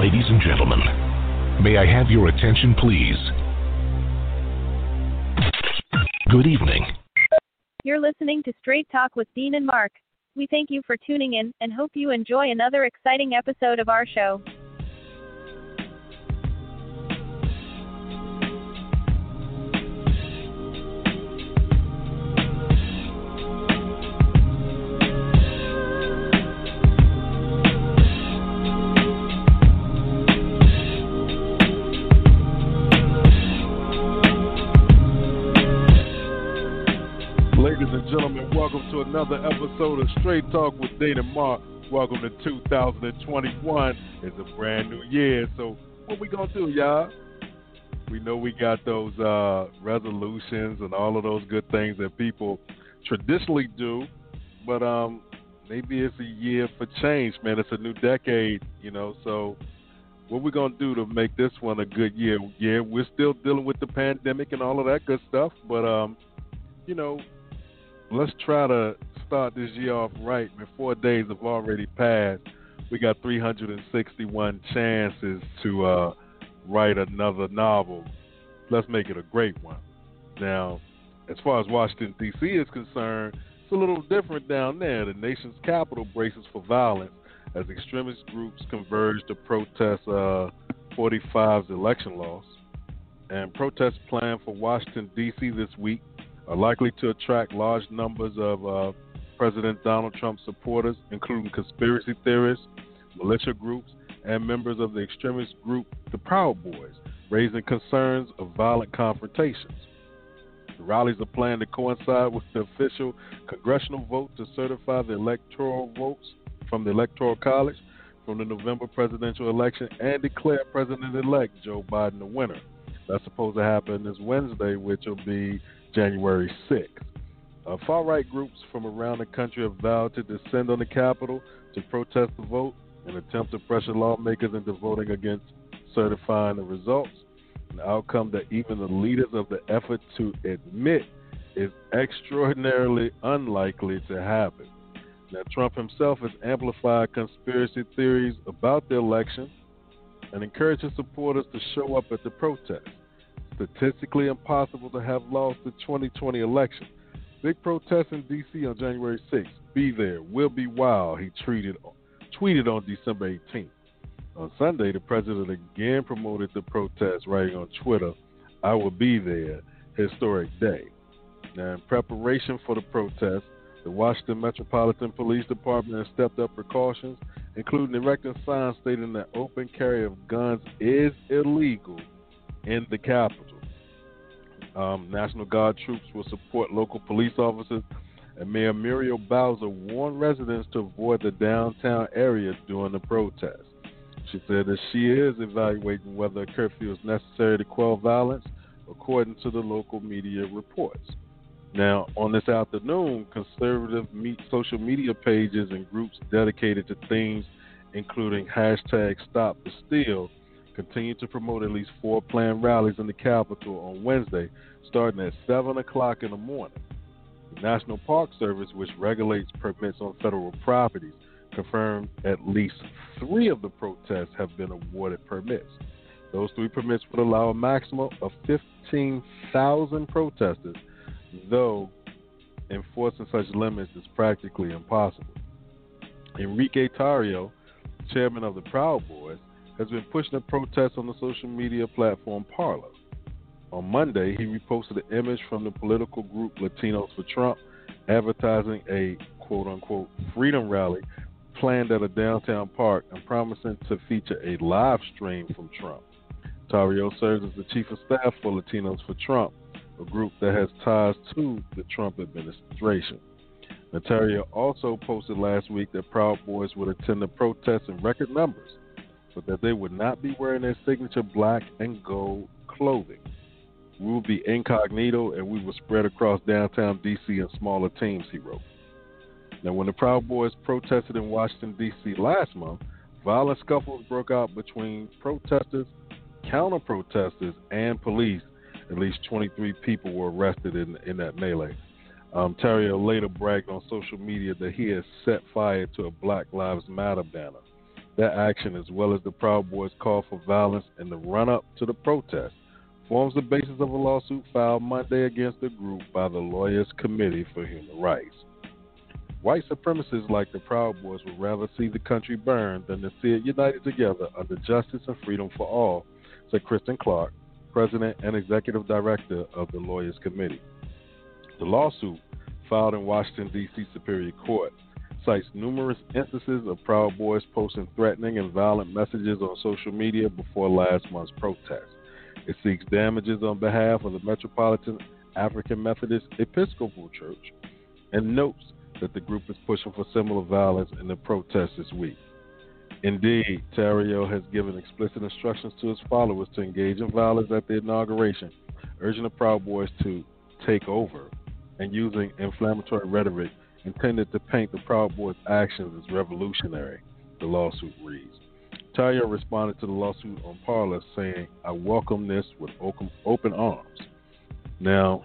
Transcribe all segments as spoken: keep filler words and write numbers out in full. Ladies and gentlemen, may I have your attention, please? Good evening. You're listening to Straight Talk with Dean and Mark. We thank you for tuning in and hope you enjoy another exciting episode of our show. Gentlemen, welcome to another episode of Straight Talk with Dana Mark. Welcome to two thousand twenty-one. It's a brand new year, so what we gonna do, y'all? We know we got those uh, resolutions and all of those good things that people traditionally do, but um, maybe it's a year for change, man. It's a new decade, you know, so what we gonna do to make this one a good year? Yeah, we're still dealing with the pandemic and all of that good stuff, but, um, you know, let's try to start this year off right. Man, four days have already passed. We got three hundred sixty-one chances to uh, write another novel. Let's make it a great one. Now, as far as Washington, D C is concerned, it's a little different down there. The nation's capital braces for violence as extremist groups converge to protest uh, forty-five's election loss. And protests planned for Washington, D C this week are likely to attract large numbers of uh, President Donald Trump supporters, including conspiracy theorists, militia groups, and members of the extremist group, the Proud Boys, raising concerns of violent confrontations. The rallies are planned to coincide with the official congressional vote to certify the electoral votes from the Electoral College from the November presidential election and declare President-elect Joe Biden the winner. That's supposed to happen this Wednesday, which will be January sixth. Uh, far-right groups from around the country have vowed to descend on the Capitol to protest the vote and attempt to pressure lawmakers into voting against certifying the results, an outcome that even the leaders of the effort to admit is extraordinarily unlikely to happen. Now, Trump himself has amplified conspiracy theories about the election and encourages supporters to show up at the protest. Statistically impossible to have lost the twenty twenty election. Big protest in D C on January sixth. Be there. Will be wild, he tweeted, tweeted on December eighteenth. On Sunday, the president again promoted the protest, writing on Twitter, "I will be there. Historic day." Now, in preparation for the protest, the Washington Metropolitan Police Department has stepped up precautions, including erecting signs stating that open carry of guns is illegal in the Capitol. Um, National Guard troops will support local police officers, and Mayor Muriel Bowser warned residents to avoid the downtown area during the protest. She said that she is evaluating whether a curfew is necessary to quell violence, according to the local media reports. Now, on this afternoon, conservative social media pages and groups dedicated to themes including hashtag Stop the Steal continue to promote at least four planned rallies in the Capitol on Wednesday, starting at seven o'clock in the morning. The National Park Service, which regulates permits on federal properties, confirmed at least three of the protests have been awarded permits. Those three permits would allow a maximum of fifteen thousand protesters, though enforcing such limits is practically impossible. Enrique Tarrio, chairman of the Proud Boys, has been pushing a protest on the social media platform Parler. On Monday, he reposted an image from the political group Latinos for Trump advertising a quote-unquote freedom rally planned at a downtown park and promising to feature a live stream from Trump. Tarrio serves as the chief of staff for Latinos for Trump, a group that has ties to the Trump administration. Tarrio also posted last week that Proud Boys would attend the protest in record numbers, but that they would not be wearing their signature black and gold clothing. We will be incognito and we will spread across downtown D C in smaller teams, he wrote. Now, when the Proud Boys protested in Washington, D C last month, violent scuffles broke out between protesters, counter-protesters, and police. At least twenty-three people were arrested in, in that melee. Um, Tarrio later bragged on social media that he had set fire to a Black Lives Matter banner. That action, as well as the Proud Boys' call for violence in the run-up to the protest, forms the basis of a lawsuit filed Monday against the group by the Lawyers' Committee for Human Rights. White supremacists like the Proud Boys would rather see the country burn than to see it united together under justice and freedom for all, said Kristen Clark, president and executive director of the Lawyers' Committee. The lawsuit, filed in Washington, D C Superior Court, cites numerous instances of Proud Boys posting threatening and violent messages on social media before last month's protest. It seeks damages on behalf of the Metropolitan African Methodist Episcopal Church and notes that the group is pushing for similar violence in the protests this week. Indeed, Tarrio has given explicit instructions to his followers to engage in violence at the inauguration, urging the Proud Boys to take over and using inflammatory rhetoric intended to paint the Proud Boys' actions as revolutionary, the lawsuit reads. Tarrio responded to the lawsuit on Parler, saying, "I welcome this with open arms." Now,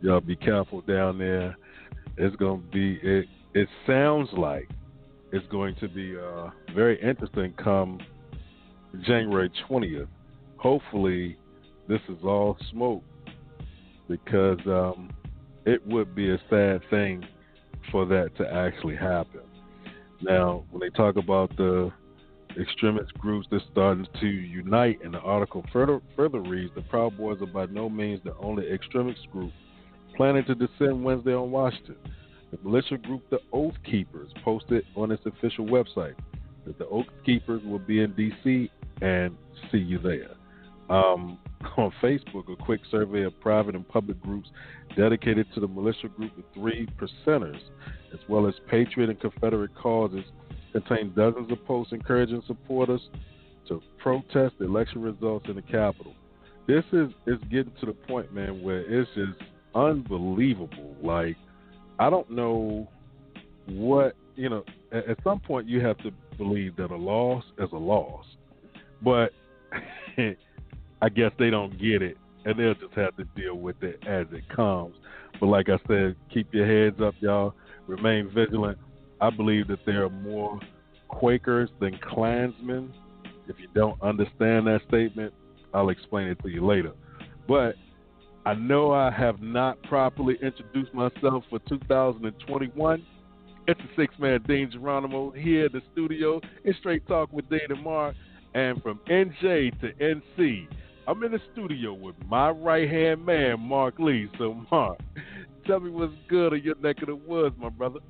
y'all be careful down there. It's going to be, it, it sounds like it's going to be uh, very interesting come January twentieth. Hopefully, this is all smoke because um, it would be a sad thing for that to actually happen. Now, when they talk about the extremist groups that's starting to unite, and the article further, further reads, the Proud Boys are by no means the only extremist group planning to descend Wednesday on Washington. The militia group, the Oath Keepers, posted on its official website that the Oath Keepers will be in D C and see you there. Um, on Facebook, a quick survey of private and public groups dedicated to the militia group of three percenters, as well as patriot and Confederate causes, contained dozens of posts encouraging supporters to protest the election results in the Capitol. This is it's getting to the point, man, where it's just unbelievable. Like, I don't know what, you know, at, at some point you have to believe that a loss is a loss, but I guess they don't get it and they'll just have to deal with it as it comes. But like I said, keep your heads up, y'all. Remain vigilant. I believe that there are more Quakers than Klansmen. If you don't understand that statement, I'll explain it to you later. But I know I have not properly introduced myself for two thousand twenty-one. It's a six-man Dean Geronimo here in the studio. It's Straight Talk with Dana Mark. And from N J to N C, I'm in the studio with my right-hand man, Mark Lee. So, Mark, tell me what's good in your neck of the woods, my brother.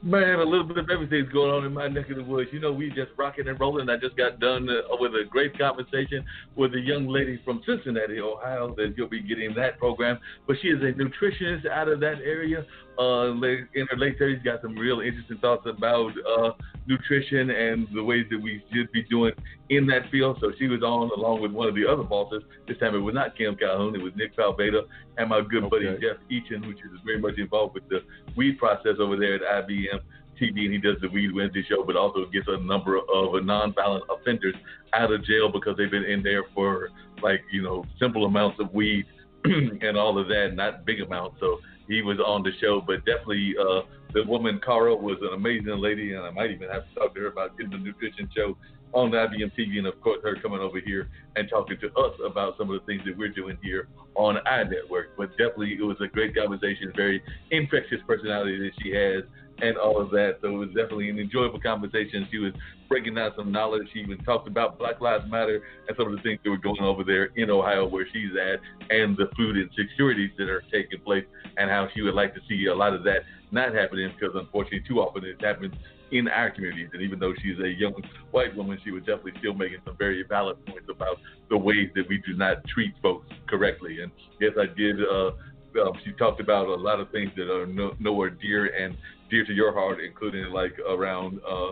Man, a little bit of everything's going on in my neck of the woods. You know, we just rocking and rolling. I just got done uh, with a great conversation with a young lady from Cincinnati, Ohio, that you'll be getting that program. But she is a nutritionist out of that area. Uh, in her late thirties, got some real interesting thoughts about uh, nutrition and the ways that we should be doing in that field. So she was on along with one of the other bosses. This time it was not Kim Calhoun. It was Nick Palveda and my good okay. buddy Jeff Eachin, which is very much involved with the weed process over there at I B M T V, and he does the Weed Wednesday show, but also gets a number of non-violent offenders out of jail because they've been in there for, like, you know, simple amounts of weed and all of that, not big amounts. So he was on the show, but definitely uh, the woman, Carl, was an amazing lady, and I might even have to talk to her about getting the nutrition show on I B M T V, and of course her coming over here and talking to us about some of the things that we're doing here on iNetwork. But definitely it was a great conversation, very infectious personality that she has and all of that. So it was definitely an enjoyable conversation. She was breaking down some knowledge. She even talked about Black Lives Matter and some of the things that were going over there in Ohio where she's at, and the food insecurities that are taking place, and how she would like to see a lot of that not happening, because unfortunately too often it happens in our communities. And even though she's a young white woman, she was definitely still making some very valid points about the ways that we do not treat folks correctly. And yes, I did uh, uh, you talked about a lot of things that are no, nowhere dear and dear to your heart, including like around uh,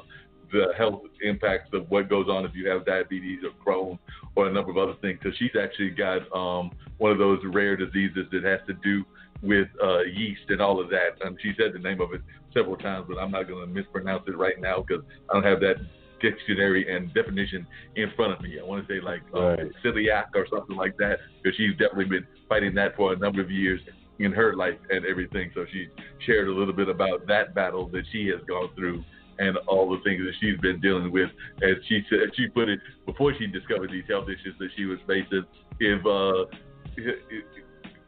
the health impacts of what goes on if you have diabetes or Crohn's or a number of other things. So she's actually got um, one of those rare diseases that has to do with uh, yeast and all of that. And she said the name of it several times, but I'm not going to mispronounce it right now because I don't have that dictionary and definition in front of me. I want to say like right. um, celiac or something like that, because she's definitely been fighting that for a number of years in her life and everything. So she shared a little bit about that battle that she has gone through and all the things that she's been dealing with. As she said, she put it, before she discovered these health issues that she was facing, if uh, if,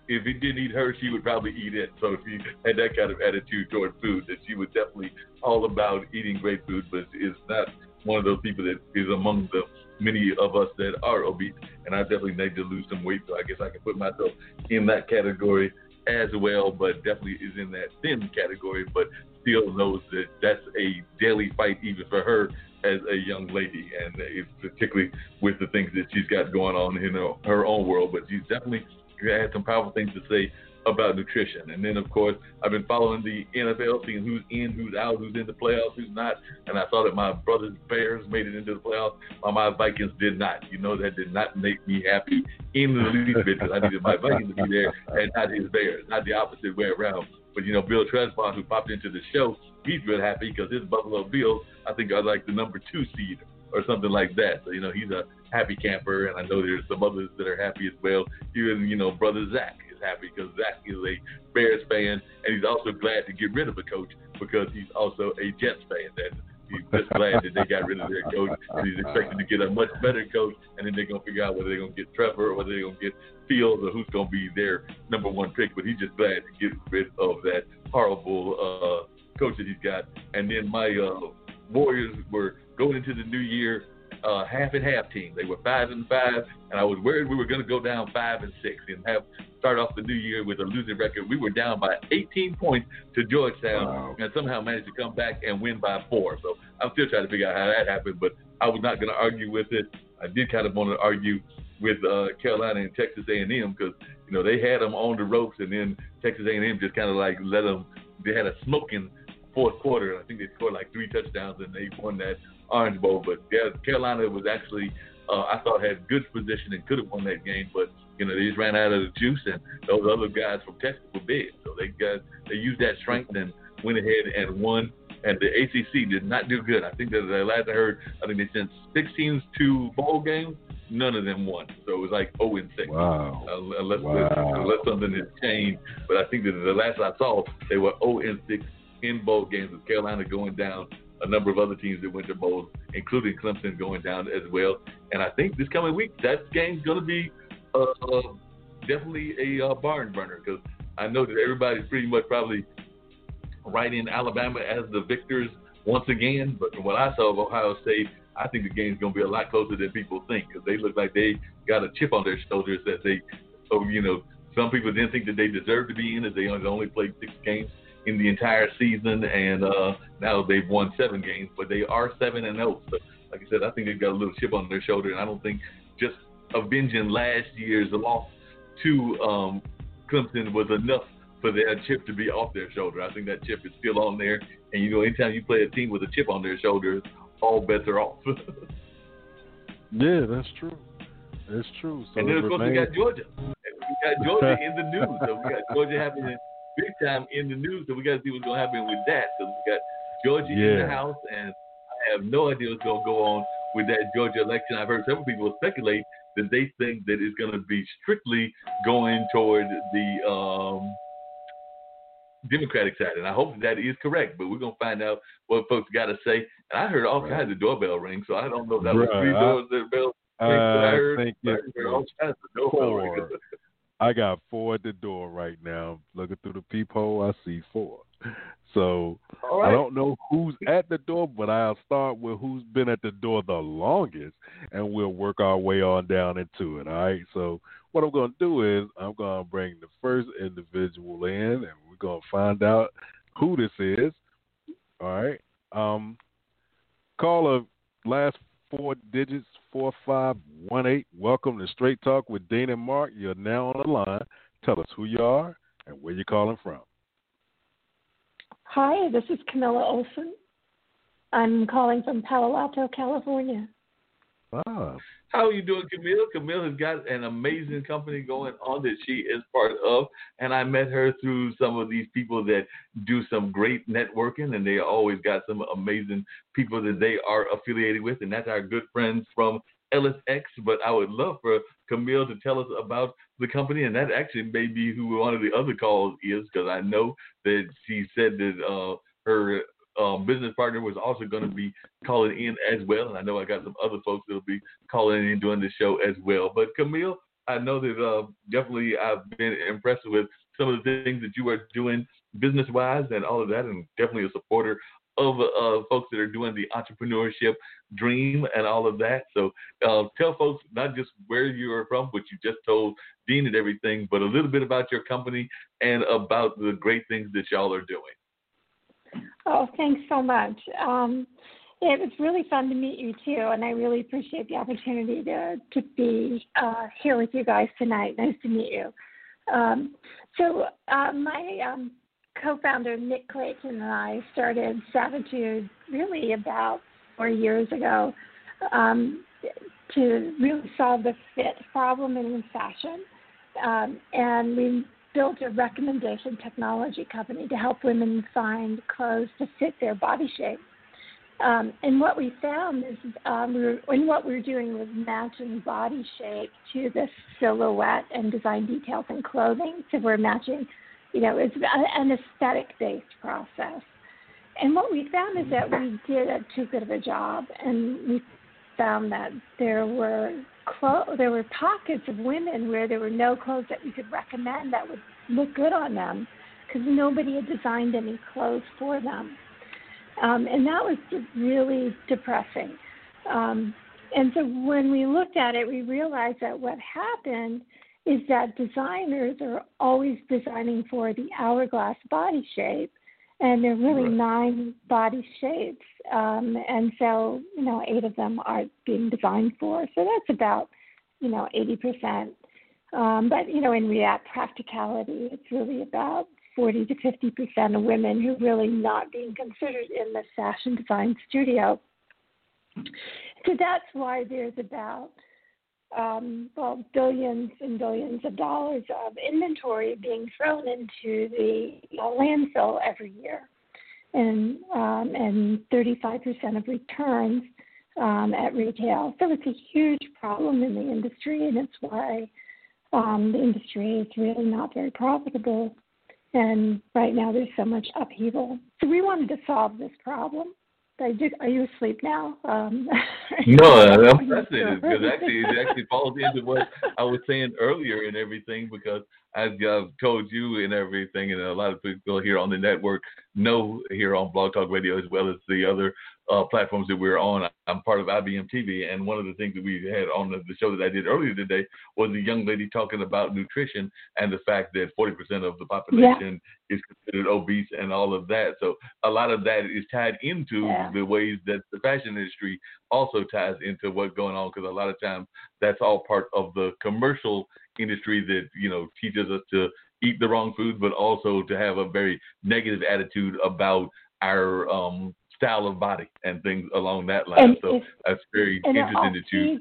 if it didn't eat her, she would probably eat it. So she had that kind of attitude toward food, that she was definitely all about eating great food, but is not one of those people that is among the many of us that are obese, and I definitely need to lose some weight, so I guess I can put myself in that category as well, but definitely is in that thin category, but still knows that that's a daily fight even for her as a young lady, and it's particularly with the things that she's got going on in her, her own world. But she's definitely had some powerful things to say about nutrition. And then, of course, I've been following the N F L, seeing who's in, who's out, who's in the playoffs, who's not. And I saw that my brother's Bears made it into the playoffs, while my Vikings did not. You know, that did not make me happy in the least bit, because I needed my Vikings to be there and not his Bears, not the opposite way around. But, you know, Bill Tresvant, who popped into the show, he's real happy because his Buffalo Bills, I think, are like the number two seed or something like that. So, you know, he's a happy camper, and I know there's some others that are happy as well. Even, you know, brother Zach is happy because Zach is a Bears fan, and he's also glad to get rid of a coach because he's also a Jets fan. And he's just glad that they got rid of their coach, and he's expecting to get a much better coach, and then they're going to figure out whether they're going to get Trevor or whether they're going to get Fields or who's going to be their number one pick. But he's just glad to get rid of that horrible uh, coach that he's got. And then my uh, Warriors were going into the new year Uh, half and half team. They were five and five, and I was worried we were going to go down five and six and have start off the new year with a losing record. We were down by eighteen points to Georgetown, wow. and somehow managed to come back and win by four. So I'm still trying to figure out how that happened, but I was not going to argue with it. I did kind of want to argue with uh, Carolina and Texas A and M because you know they had them on the ropes, and then Texas A and M just kind of like let them. They had a smoking fourth quarter, and I think they scored like three touchdowns, and they won that Orange Bowl. But yeah, Carolina was actually, uh, I thought, had good position and could have won that game, but you know they just ran out of the juice, and those other guys from Texas were big, so they got they used that strength and went ahead and won. And the A C C did not do good. I think that the last I heard, I think they sent sixteen to bowl games. None of them won, so it was like zero and six. Wow. Uh, unless wow. unless something has changed, but I think that the last I saw, they were zero and six in bowl games, with Carolina going down. A number of other teams that went to bowls, including Clemson, going down as well. And I think this coming week, that game's going to be uh, uh, definitely a uh, barn burner, because I know that everybody's pretty much probably right in Alabama as the victors once again. But from what I saw of Ohio State, I think the game's going to be a lot closer than people think, because they look like they got a chip on their shoulders that they, oh, you know, some people didn't think that they deserved to be in, as they only played six games in the entire season, and uh, now they've won seven games, but they are seven and zero. So, like I said, I think they've got a little chip on their shoulder, and I don't think just avenging last year's loss to um, Clemson was enough for their chip to be off their shoulder. I think that chip is still on there, and you know, anytime you play a team with a chip on their shoulders, all bets are off. Yeah, that's true. That's true. So and then of course we got Georgia. And we got Georgia in the news. So we got Georgia happening. Big time in the news, so we got to see what's going to happen with that. Because we got Georgia yeah. in the house, and I have no idea what's going to go on with that Georgia election. I've heard several people speculate that they think that it's going to be strictly going toward the um, Democratic side, and I hope that is correct. But we're going to find out what folks got to say. And I heard all right. kinds of doorbell rings, so I don't know if that was three doors that bell rings. I heard, I I heard all kinds of doorbell rings. I got four at the door right now. Looking through the peephole, I see four. So right. I don't know who's at the door, but I'll start with who's been at the door the longest, and we'll work our way on down into it, all right? So what I'm going to do is I'm going to bring the first individual in, and we're going to find out who this is, all right? Um, caller, last four digits, four five one eight. Welcome to Straight Talk with Dana Mark. You're now on the line. Tell us who you are and where you calling from. Hi, this is Camilla Olson. I'm calling from Palo Alto, California. Wow. How are you doing, Camille? Camille has got an amazing company going on that she is part of, and I met her through some of these people that do some great networking, and they always got some amazing people that they are affiliated with, and that's our good friends from L S X, but I would love for Camille to tell us about the company, and that actually may be who one of the other calls is, because I know that she said that uh, her Um, business partner was also going to be calling in as well. And I know I got some other folks that will be calling in during the show as well. But Camille, I know that uh, definitely I've been impressed with some of the things that you are doing business-wise and all of that, and definitely a supporter of uh, folks that are doing the entrepreneurship dream and all of that. So uh, tell folks not just where you are from, what you just told Dean and everything, but a little bit about your company and about the great things that y'all are doing. Oh, thanks so much. Um, it was really fun to meet you, too, and I really appreciate the opportunity to, to be uh, here with you guys tonight. Nice to meet you. Um, so uh, my um, co-founder, Nick Clayton, and I started Savitude really about four years ago um, to really solve the fit problem in fashion, um, and we built a recommendation technology company to help women find clothes to fit their body shape. Um, and what we found is um, we were, and what we were doing was matching body shape to the silhouette and design details in clothing. So we're matching, you know, it's an aesthetic-based process. And what we found is that we did a too good of a job, and we found that there were Clo- there were pockets of women where there were no clothes that we could recommend that would look good on them because nobody had designed any clothes for them. Um, and that was really depressing. Um, and so when we looked at it, we realized that what happened is that designers are always designing for the hourglass body shape, and there are really nine body shapes, um, and so, you know, eight of them aren't being designed for. So that's about, you know, eighty percent. Um, but, you know, in real practicality, it's really about forty to fifty percent of women who are really not being considered in the fashion design studio. So that's why there's about, um, well, billions and billions of dollars of inventory being thrown into the landfill every year, and um, and thirty-five percent of returns um, at retail. So it's a huge problem in the industry, and it's why um, the industry is really not very profitable. And right now there's so much upheaval. So we wanted to solve this problem. I do, are you asleep now? Um, no, I'm fascinated because actually it actually falls into what I was saying earlier and everything, because as I've told you and everything, and a lot of people here on the network know here on Blog Talk Radio as well as the other uh, platforms that we're on. I'm part of I B M T V, and one of the things that we had on the, the show that I did earlier today was a young lady talking about nutrition and the fact that forty percent of the population yeah. is considered obese and all of that. So a lot of that is tied into yeah. the ways that the fashion industry also ties into what's going on, because a lot of times that's all part of the commercial industry that, you know, teaches us to eat the wrong food, but also to have a very negative attitude about our um, style of body and things along that line. And so that's very interesting to choose.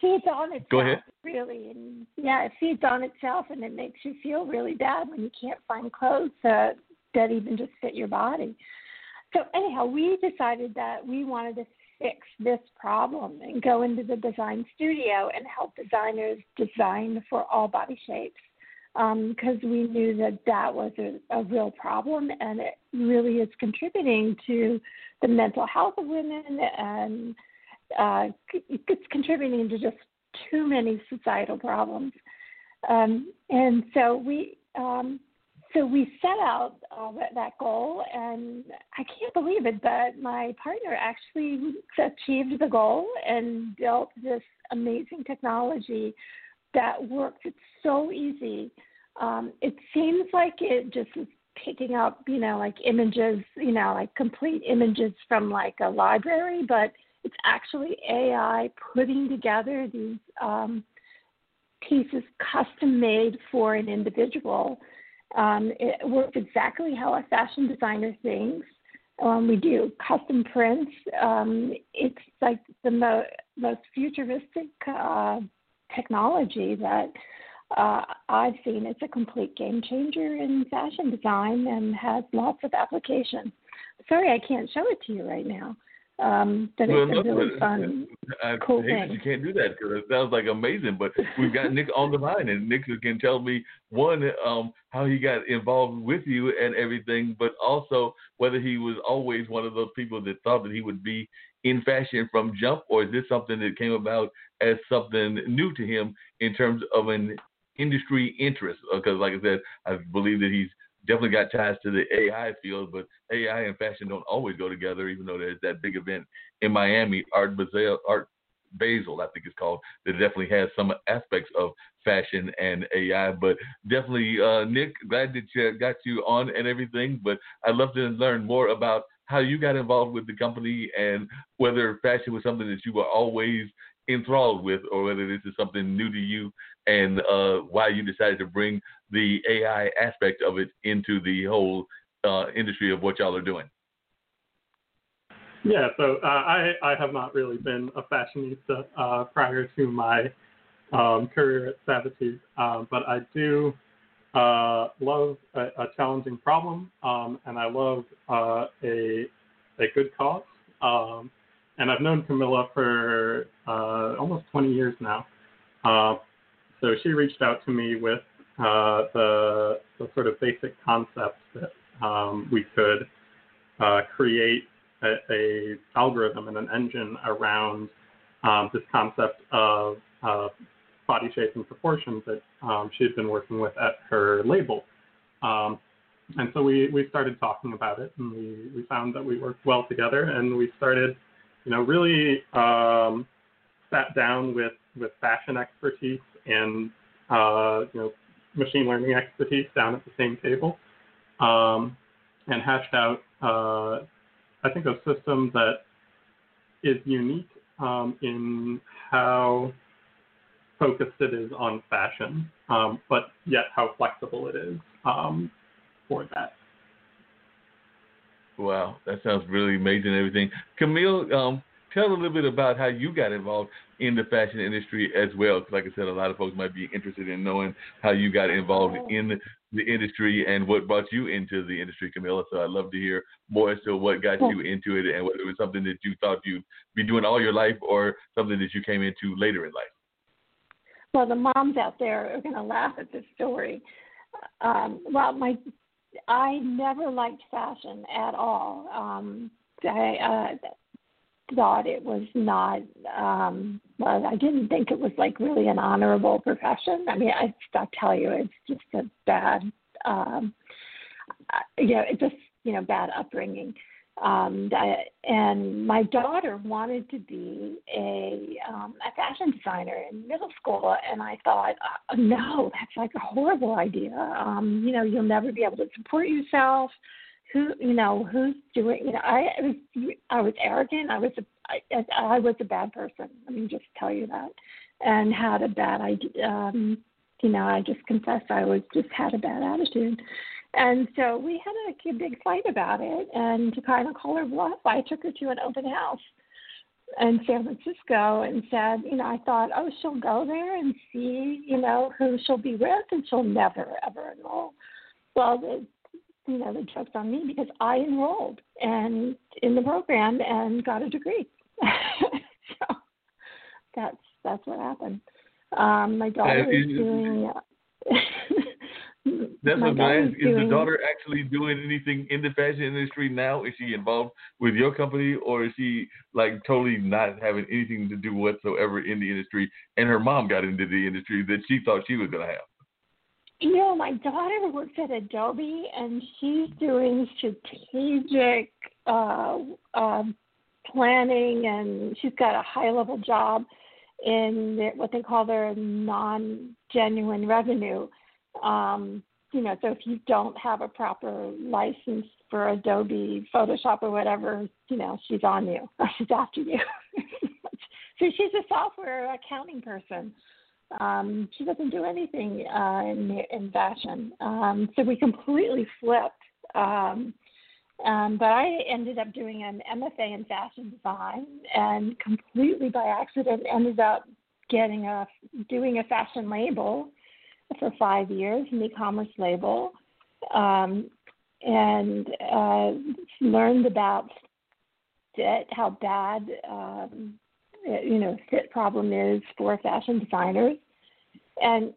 Feeds on itself. Go ahead. Really, and yeah, it feeds on itself, and it makes you feel really bad when you can't find clothes uh, that even just fit your body. So anyhow, we decided that we wanted to fix this problem and go into the design studio and help designers design for all body shapes, because um, we knew that that was a, a real problem, and it really is contributing to the mental health of women, and uh, it's contributing to just too many societal problems. Um, and so we... Um, So we set out uh, that goal, and I can't believe it, but my partner actually achieved the goal and built this amazing technology that works. It's so easy. Um, it seems like it just is picking up, you know, like images, you know, like complete images from like a library, but it's actually A I putting together these um, pieces custom made for an individual. Um, it works exactly how a fashion designer thinks. Um, we do custom prints. Um, it's like the mo- most futuristic uh, technology that uh, I've seen. It's a complete game changer in fashion design and has lots of applications. Sorry, I can't show it to you right now. Um, but well, it's no, a really fun, I cool thing. You can't do that because it sounds like amazing. But we've got Nick on the line, and Nick can tell me one um, how he got involved with you and everything, but also whether he was always one of those people that thought that he would be in fashion from jump, or is this something that came about as something new to him in terms of an industry interest? Because, like I said, I believe that he's definitely got ties to the A I field, but A I and fashion don't always go together, even though there's that big event in Miami, Art Basel, Art Basel, I think it's called, that definitely has some aspects of fashion and A I. But definitely, uh, Nick, glad that you got you on and everything, but I'd love to learn more about how you got involved with the company and whether fashion was something that you were always enthralled with, or whether this is something new to you, and uh, why you decided to bring the A I aspect of it into the whole uh, industry of what y'all are doing. Yeah, so uh, I, I have not really been a fashionista uh, prior to my um, career at Savitude, uh, but I do uh, love a, a challenging problem, um, and I love uh, a a good cause. Um, And I've known Camilla for uh, almost twenty years now. Uh, so she reached out to me with uh, the, the sort of basic concept that um, we could uh, create a, a algorithm and an engine around um, this concept of uh, body shape and proportion that um, she had been working with at her label. Um, and so we, we started talking about it, and we, we found that we worked well together, and we started You know, really um, sat down with, with fashion expertise and uh, you know machine learning expertise down at the same table, um, and hashed out uh, I think a system that is unique um, in how focused it is on fashion, um, but yet how flexible it is um, for that. Wow, that sounds really amazing and everything. Camille, um, tell a little bit about how you got involved in the fashion industry as well. Because like I said, a lot of folks might be interested in knowing how you got involved in the industry and what brought you into the industry, Camilla. So I'd love to hear more as to what got you into it and whether it was something that you thought you'd be doing all your life or something that you came into later in life. Well, the moms out there are going to laugh at this story. Um, well, my... I never liked fashion at all. Um, I uh, thought it was not, um, well, I didn't think it was like really an honorable profession. I mean, I, I'll tell you, it's just a bad, um, you know, it's just, you know, bad upbringing. Um, I, and my daughter wanted to be a, um, a fashion designer in middle school, and I thought, oh, no, that's like a horrible idea. Um, you know, you'll never be able to support yourself. Who, you know, who's doing? You know, I, I was, I was arrogant. I was, a, I, I was a bad person. Let me just tell you that, and had a bad idea. Um, you know, I just confessed I was just had a bad attitude. And so we had a, a big fight about it, and to kind of call her bluff, I took her to an open house in San Francisco and said, you know, I thought, oh, she'll go there and see, you know, who she'll be with, and she'll never, ever enroll. Well, the, you know, the joke's on me because I enrolled and in the program and got a degree. So that's that's what happened. Um, my daughter is doing... That's what I ask. Is the daughter actually doing anything in the fashion industry now? Is she involved with your company, or is she like totally not having anything to do whatsoever in the industry? And her mom got into the industry that she thought she was going to have. You know, my daughter works at Adobe, and she's doing strategic uh, uh, planning, and she's got a high-level job in what they call their non-genuine revenue. Um, you know, so if you don't have a proper license for Adobe Photoshop or whatever, you know, she's on you. She's after you. So she's a software accounting person. Um, she doesn't do anything uh, in, in fashion. Um, so we completely flipped. Um, um, but I ended up doing an M F A in fashion design, and completely by accident ended up getting a doing a fashion label for five years, an e-commerce label, um, and uh, learned about fit, how bad um, you know fit problem is for fashion designers. And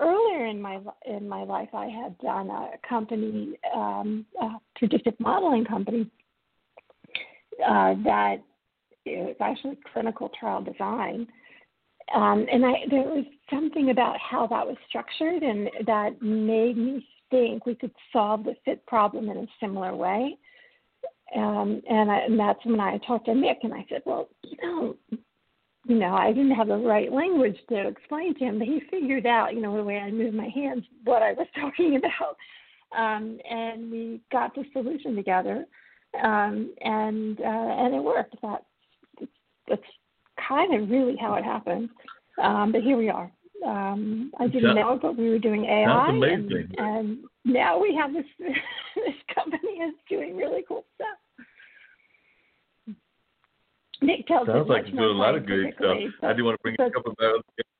earlier in my in my life, I had done a company, um, a predictive modeling company, uh, that is actually clinical trial design. Um, and I, there was something about how that was structured, and that made me think we could solve the fit problem in a similar way. Um, and, I, and that's when I talked to Nick, and I said, well, you know, you know, I didn't have the right language to explain to him, but he figured out, you know, the way I moved my hands, what I was talking about. Um, and we got this solution together, um, and uh, and it worked. That, that's, that's kind of really how it happened, um, but here we are. Um, I didn't know, but we were doing A I, and, and now we have this this company that's doing really cool stuff. Nick tells sounds like you're doing a lot of good stuff. I do want to bring a couple of those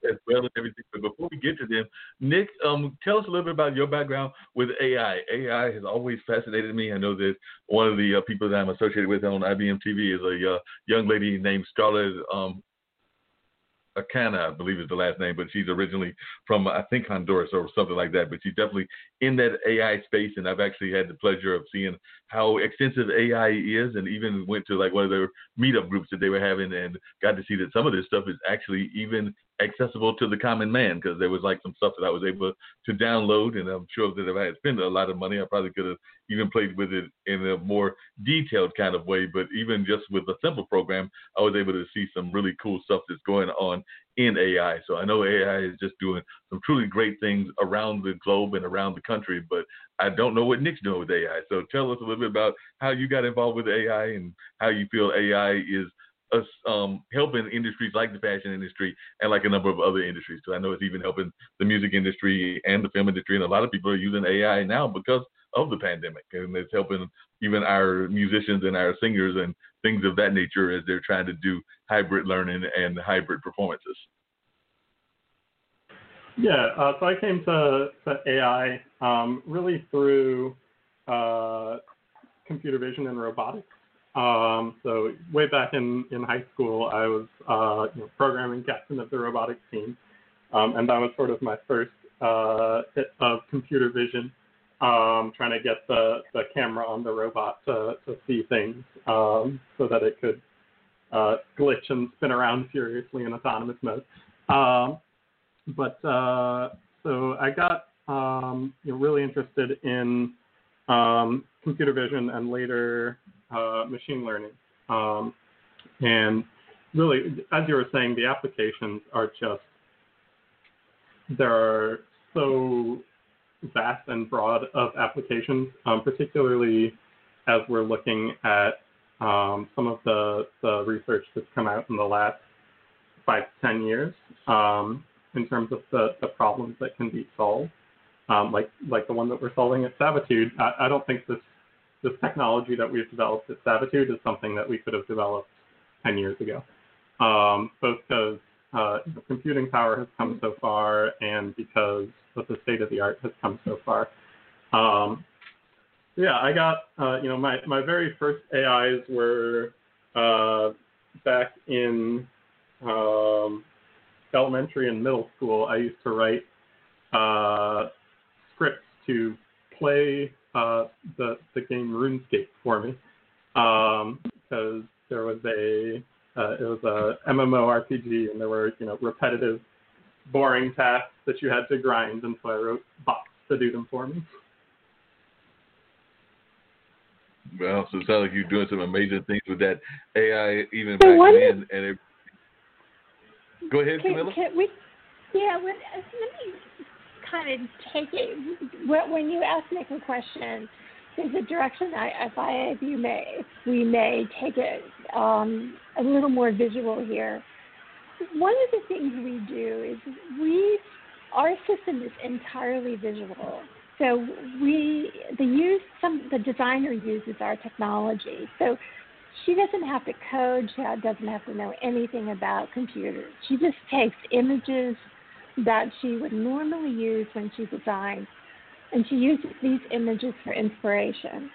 as well and everything, but before we get to them, Nick, um, tell us a little bit about your background with A I. A I has always fascinated me. I know that one of the uh, people that I'm associated with on I B M T V is a uh, young lady named Scarlett um, Akana, I believe is the last name, but she's originally from, I think, Honduras or something like that. But she's definitely in that A I space, and I've actually had the pleasure of seeing how extensive A I is, and even went to like one of their meetup groups that they were having and got to see that some of this stuff is actually even accessible to the common man, because there was like some stuff that I was able to download, and I'm sure that if I had spent a lot of money, I probably could have even played with it in a more detailed kind of way. But even just with a simple program, I was able to see some really cool stuff that's going on in A I. So I know A I is just doing some truly great things around the globe and around the country, but I don't know what Nick's doing with A I. So tell us a little bit about how you got involved with A I and how you feel A I is Us, um, helping industries like the fashion industry and like a number of other industries. So I know it's even helping the music industry and the film industry, and a lot of people are using A I now because of the pandemic, and it's helping even our musicians and our singers and things of that nature as they're trying to do hybrid learning and hybrid performances. Yeah, uh, so I came to, to A I um, really through uh, computer vision and robotics. Um, so way back in, in high school, I was uh, you know, programming captain of the robotics team, um, and that was sort of my first uh, hit of computer vision, um, trying to get the, the camera on the robot to, to see things um, so that it could uh, glitch and spin around furiously in autonomous mode. Um, but uh, so I got um, you know, really interested in um, computer vision and later Uh, machine learning. Um, and really, as you were saying, the applications are just, there are so vast and broad of applications, um, particularly as we're looking at um, some of the, the research that's come out in the last five to ten years um, in terms of the, the problems that can be solved, um, like, like the one that we're solving at Savitude. I, I don't think this This technology that we've developed at Savitude is something that we could have developed ten years ago, um, both because uh, the computing power has come so far and because of the state of the art has come so far. Um, yeah, I got, uh, you know, my, my very first A Is were uh, back in um, elementary and middle school. I used to write uh, scripts to play Uh, the, the game RuneScape for me, um, because there was a uh, it was a MMORPG, and there were you know repetitive, boring tasks that you had to grind, and so I wrote bots to do them for me. Well, so it sounds like you're doing some amazing things with that A I even so back then. Is, and it, go ahead, can, Camilla. Can we, yeah, let me. Kind of take it when you ask Nick a question. There's a direction I, if I, if you may, if we may take it um, a little more visual here. one of the things we do is we, our system is entirely visual. So we, the use, some, the designer uses our technology. So she doesn't have to code. She doesn't have to know anything about computers. She just takes images that she would normally use when she designs, and she uses these images for inspiration.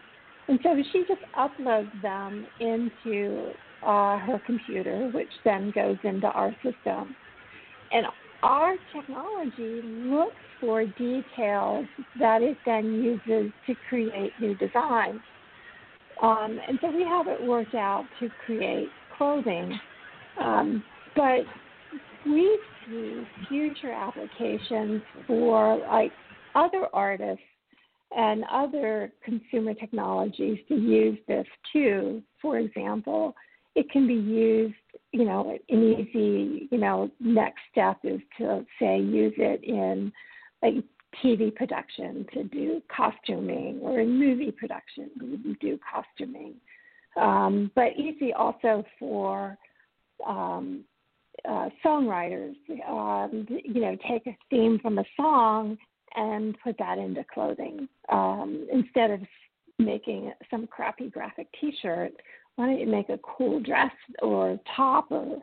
And so she just uploads them into uh, her computer, which then goes into our system. And our technology looks for details that it then uses to create new designs. Um, and so we have it worked out to create clothing. Um, but we see future applications for, like, other artists and other consumer technologies to use this, too. For example, it can be used, you know, an easy, you know, next step is to, say, use it in, like, T V production to do costuming, or in movie production we do costuming. Um, but easy also for um, uh, songwriters, um, you know, take a theme from a song and put that into clothing. Um, instead of making some crappy graphic T-shirt, why don't you make a cool dress or top or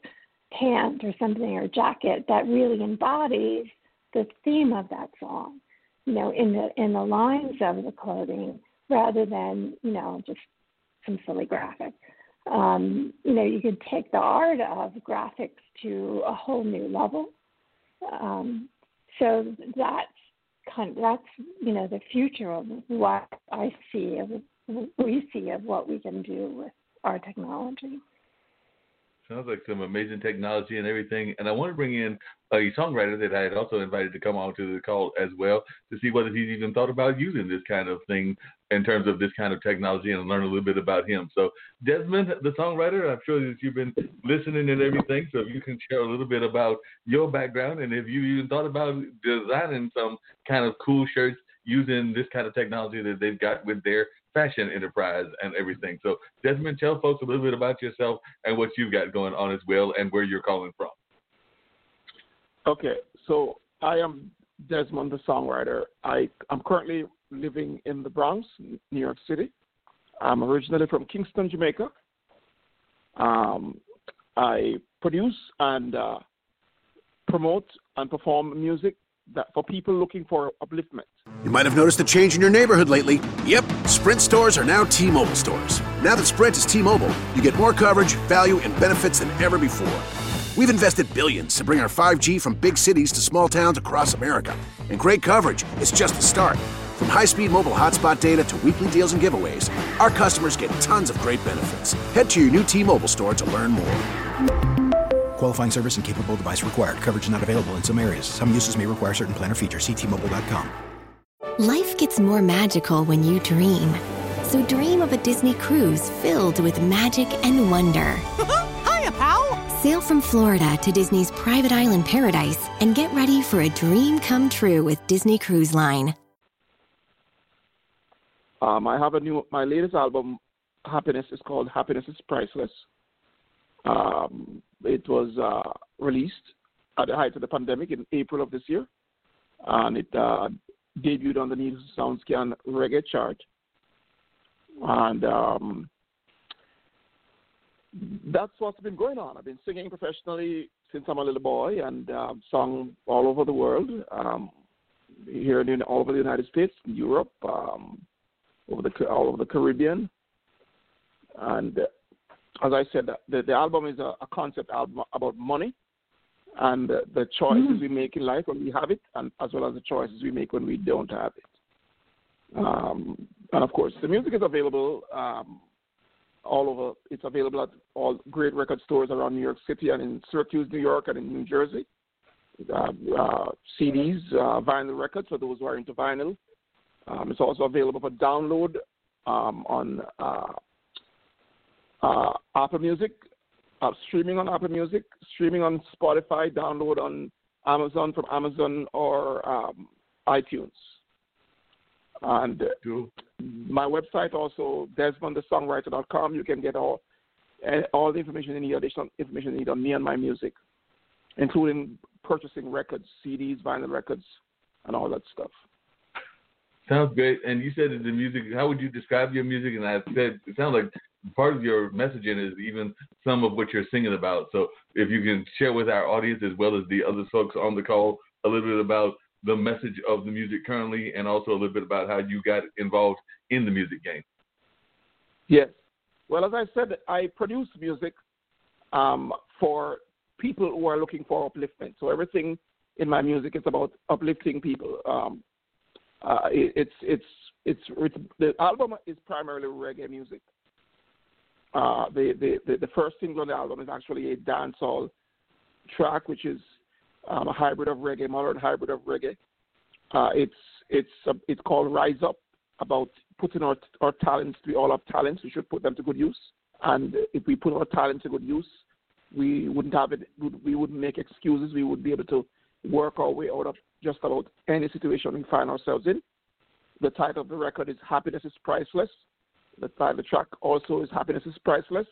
pants or something, or jacket that really embodies the theme of that song, you know, in the in the lines of the clothing, rather than, you know, just some silly graphic. Um, you know, you could take the art of graphics to a whole new level. Um, so that's kind of, that's, you know, the future of what I see of we see of what we can do with our technology. Sounds like some amazing technology and everything. And I want to bring in a songwriter that I had also invited to come on to the call as well, to see whether he's even thought about using this kind of thing in terms of this kind of technology, and learn a little bit about him. So Desmond, the songwriter, I'm sure that you've been listening and everything, so if you can share a little bit about your background, and if you even thought about designing some kind of cool shirts using this kind of technology that they've got with their fashion enterprise and everything. So Desmond, tell folks a little bit about yourself and what you've got going on as well, and where you're calling from. Okay, so I am Desmond the songwriter. I, I'm currently living in the Bronx, New York City. I'm originally from Kingston, Jamaica. Um, I produce and uh, promote and perform music that for people looking for upliftment. You might have noticed a change in your neighborhood lately. Yep, Sprint stores are now T-Mobile stores. Now that Sprint is T-Mobile, you get more coverage, value, and benefits than ever before. We've invested billions to bring our five G from big cities to small towns across America. And great coverage is just the start. From high-speed mobile hotspot data to weekly deals and giveaways, our customers get tons of great benefits. Head to your new T-Mobile store to learn more. Qualifying service and capable device required. Coverage not available in some areas. Some uses may require certain plan or features. See T Mobile dot com. Life gets more magical when you dream. So dream of a Disney cruise filled with magic and wonder. Hiya, pal! Sail from Florida to Disney's private island paradise and get ready for a dream come true with Disney Cruise Line. Um, I have a new, my latest album, Happiness, is called Happiness is Priceless. Um, it was uh, released at the height of the pandemic in April of this year, and it uh, debuted on the New SoundScan Reggae chart. And um, that's what's been going on. I've been singing professionally since I'm a little boy, and uh, sung all over the world, um, here and in all over the United States, Europe, um, over the all over the Caribbean, and. Uh, As I said, the, the album is a, a concept album about money and the, the choices mm-hmm. we make in life when we have it, and as well as the choices we make when we don't have it. Um, and, of course, the music is available um, all over. It's available at all great record stores around New York City and in Syracuse, New York, and in New Jersey. Uh, uh, C Ds, uh, vinyl records for those who are into vinyl. Um, it's also available for download um, on uh, Uh, Apple Music, uh, streaming on Apple Music, streaming on Spotify, download on Amazon from Amazon or um, iTunes. And uh, my website also, Desmond the songwriter dot com. You can get all uh, all the information you need, additional information you need on me and my music. including purchasing records, C Ds, vinyl records, and all that stuff. Sounds great. And you said that the music, how would you describe your music? And I said, it sounds like part of your messaging is even some of what you're singing about. So if you can share with our audience, as well as the other folks on the call, a little bit about the message of the music currently, and also a little bit about how you got involved in the music game. Yes. Well, as I said, I produce music um, for people who are looking for upliftment. So everything in my music is about uplifting people. Um, Uh, it, it's, it's it's it's the album is primarily reggae music. Uh, the, the, the, the first single on the album is actually a dancehall track, which is um, a hybrid of reggae, modern hybrid of reggae. Uh, it's it's uh, it's called Rise Up, about putting our our talents. We all have talents. We should put them to good use. And if we put our talents to good use, we wouldn't have it. We wouldn't make excuses. We would be able to work our way out of just about any situation we find ourselves in. The title of the record is Happiness is Priceless. The title of the track also is Happiness is Priceless,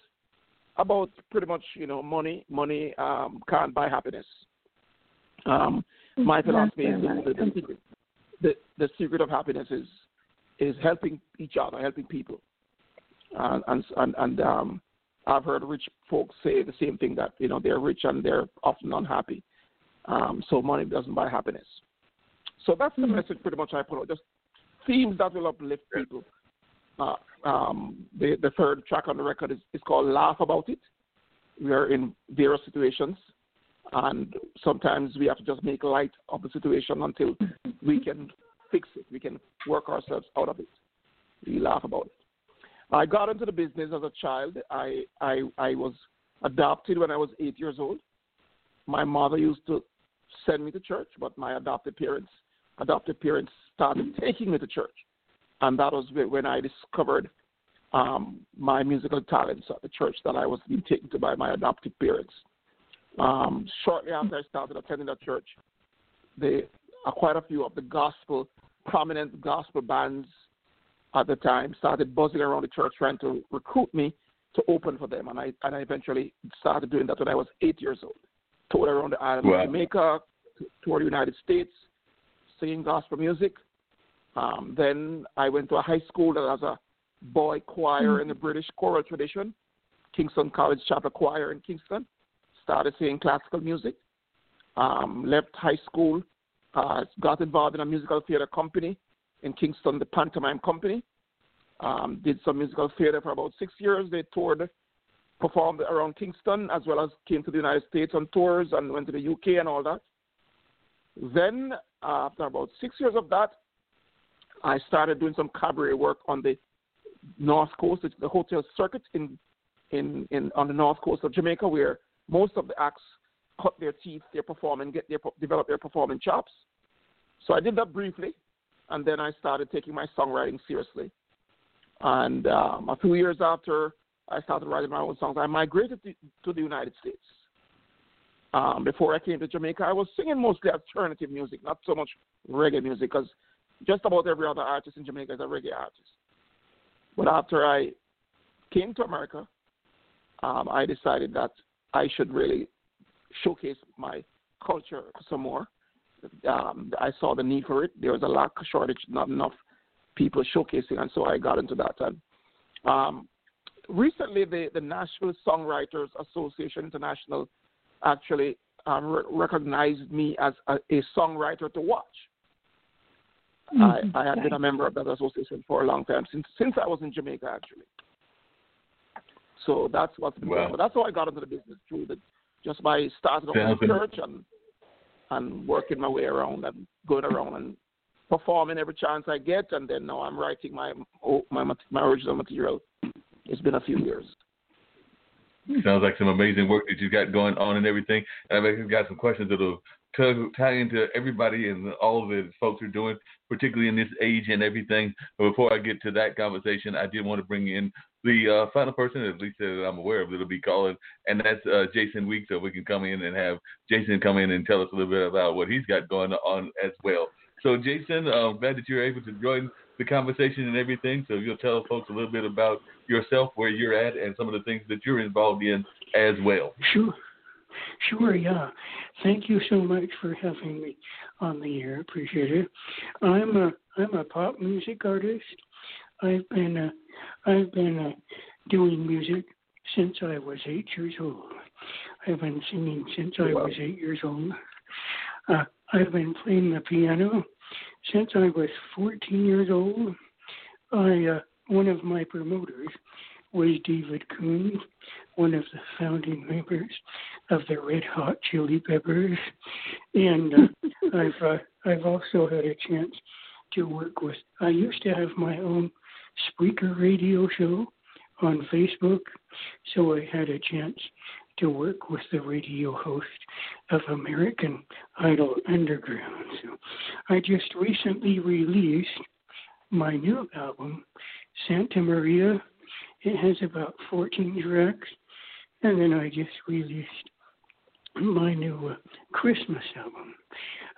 about pretty much, you know, money. Money um, can't buy happiness. Um, my philosophy is the, the, the secret of happiness is is helping each other, helping people. Uh, and and, and um, I've heard rich folks say the same thing, that, you know, they're rich and they're often unhappy. Um, so money doesn't buy happiness. So that's the mm-hmm. message pretty much I put out. Just themes that will uplift people. Uh, um, the, the third track on the record is, is called Laugh About It. We are in various situations, and sometimes we have to just make light of the situation until we can fix it. We can work ourselves out of it. We laugh about it. I got into the business as a child. I, I, I was adopted when I was eight years old. My mother used to send me to church, but my adopted parents, adopted parents started taking me to church, and that was when I discovered um, my musical talents at the church that I was being taken to by my adopted parents. Um, shortly after I started attending that church, they, uh, quite a few of the gospel, prominent gospel bands at the time started buzzing around the church trying to recruit me to open for them, and I and I eventually started doing that when I was eight years old. Toured around the island wow. of Jamaica, toured the United States, singing gospel music. Um, then I went to a high school that has a boy choir mm-hmm. in the British choral tradition, Kingston College Chapel Choir in Kingston. Started singing classical music. Um, left high school, uh, got involved in a musical theater company in Kingston, the Pantomime Company. Um, did some musical theater for about six years. They toured, performed around Kingston, as well as came to the United States on tours and went to the U K and all that. Then, uh, after about six years of that, I started doing some cabaret work on the North Coast, the hotel circuit in, in, in on the North Coast of Jamaica, where most of the acts cut their teeth, they perform and get their, develop their performing chops. So I did that briefly, and then I started taking my songwriting seriously. And um, a few years after, I started writing my own songs. I migrated to, to the United States. Um, before I came to Jamaica, I was singing mostly alternative music, not so much reggae music, because just about every other artist in Jamaica is a reggae artist. But after I came to America, um, I decided that I should really showcase my culture some more. Um, I saw the need for it. There was a lack, shortage, not enough people showcasing, and so I got into that. And, um, recently, the, the National Songwriters Association International actually um, re- recognized me as a, a songwriter to watch. Mm-hmm. I, I had been a member of that association for a long time, since since I was in Jamaica, actually. So that's what's been wow. That's how I got into the business, through the, just by starting off in church and, and working my way around and going around and performing every chance I get, and then now I'm writing my my, my original material. It's been a few years. Sounds like some amazing work that you've got going on and everything. And I've got some questions that will tie into everybody and all of the folks are doing, particularly in this age and everything. But before I get to that conversation, I did want to bring in the uh, final person, at least that I'm aware of, that will be calling, and that's uh, Jason Weeks. So we can come in and have Jason come in and tell us a little bit about what he's got going on as well. So, Jason, I'm glad that you're able to join the conversation and everything. So you'll tell folks a little bit about yourself, where you're at, and some of the things that you're involved in as well. Sure. Sure, yeah. Thank you so much for having me on the air. Appreciate it. I'm a I'm a pop music artist. I've been uh, I've been uh, doing music since I was eight years old. I've been singing since I was eight years old. Uh, I've been playing the piano since I was fourteen years old. I uh, one of my promoters was David Kuhn, one of the founding members of the Red Hot Chili Peppers, and uh, I've uh, I've also had a chance to work with. I used to have my own Spreaker radio show on Facebook, so I had a chance to work with the radio host of American Idol Underground. So I just recently released my new album, Santa Maria. It has about fourteen tracks, and then I just released my new uh, Christmas album,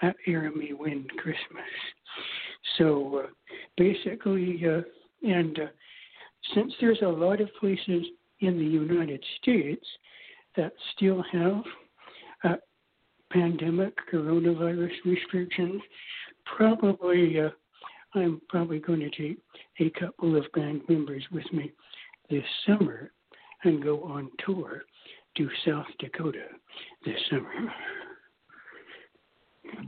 uh, Airomee Wind Christmas. So uh, basically, uh, and uh, since there's a lot of places in the United States that still have uh, pandemic coronavirus restrictions, probably uh, I'm probably going to take a couple of band members with me this summer and go on tour to South Dakota this summer.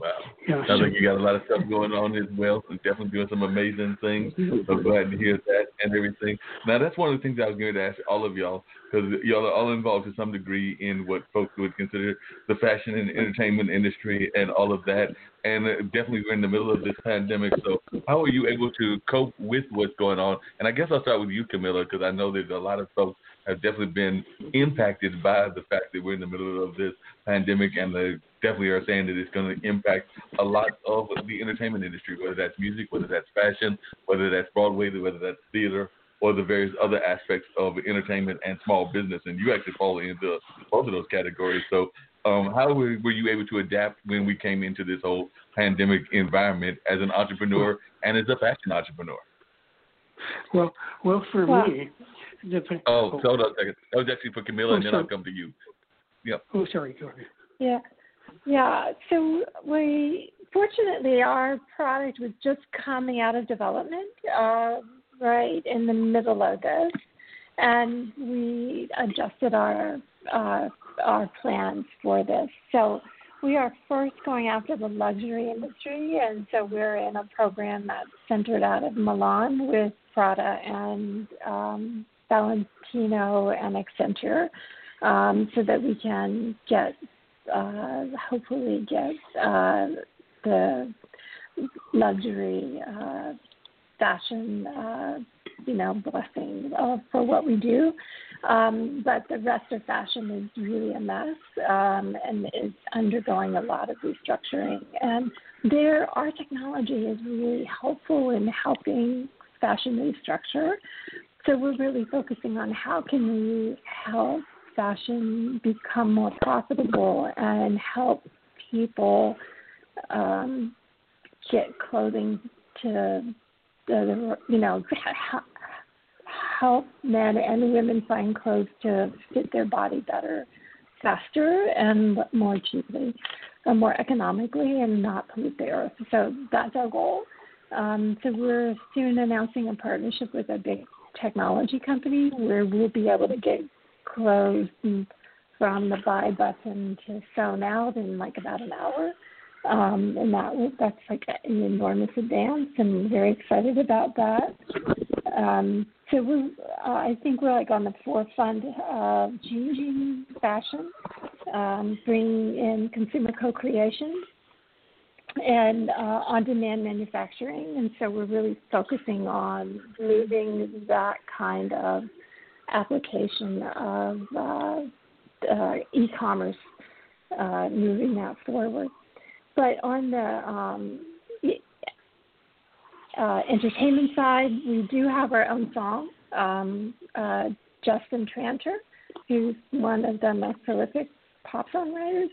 Wow. Yeah, Sounds so, like you got a lot of stuff going on as well. So definitely doing some amazing things. I'm glad to hear that and everything. Now, that's one of the things I was going to ask all of y'all, because y'all are all involved to some degree in what folks would consider the fashion and entertainment industry and all of that. And definitely we're in the middle of this pandemic. So how are you able to cope with what's going on? And I guess I'll start with you, Camilla, because I know there's a lot of folks have definitely been impacted by the fact that we're in the middle of this pandemic, and they definitely are saying that it's going to impact a lot of the entertainment industry, whether that's music, whether that's fashion, whether that's Broadway, whether that's theater, or the various other aspects of entertainment and small business. And you actually fall into both of those categories. So um, how were you able to adapt when we came into this whole pandemic environment as an entrepreneur and as a fashion entrepreneur? Well, well, for well, me... The, oh, oh, hold on a second. That was actually for Camilla, oh, and then sorry. I'll come to you. Yeah. Oh, sorry, go ahead. Yeah. Yeah, so we, fortunately, our product was just coming out of development uh, right in the middle of this, and we adjusted our uh, our plans for this. So we are first going after the luxury industry, and so we're in a program that's centered out of Milan with Prada and um Valentino and Accenture, um, so that we can get, uh, hopefully get uh, the luxury uh, fashion, uh, you know, blessing uh, for what we do. Um, but the rest of fashion is really a mess, um, and is undergoing a lot of restructuring. And there, our technology is really helpful in helping fashion restructure. So we're really focusing on how can we help fashion become more profitable and help people um, get clothing to, uh, you know, help men and women find clothes to fit their body better, faster, and more cheaply, and more economically, and not pollute the earth. So that's our goal. Um, so we're soon announcing a partnership with a big technology company where we'll be able to get clothes from the buy button to sewn out in like about an hour. Um, and that that's like an enormous advance, and we're very excited about that. Um, so we, uh, I think we're like on the forefront of changing fashion, um, bringing in consumer co-creation and uh, on-demand manufacturing. And so we're really focusing on moving that kind of application of uh, uh, e-commerce, uh, moving that forward. But on the um, uh, entertainment side, we do have our own song. Um, uh, Justin Tranter, who's one of the most prolific pop songwriters,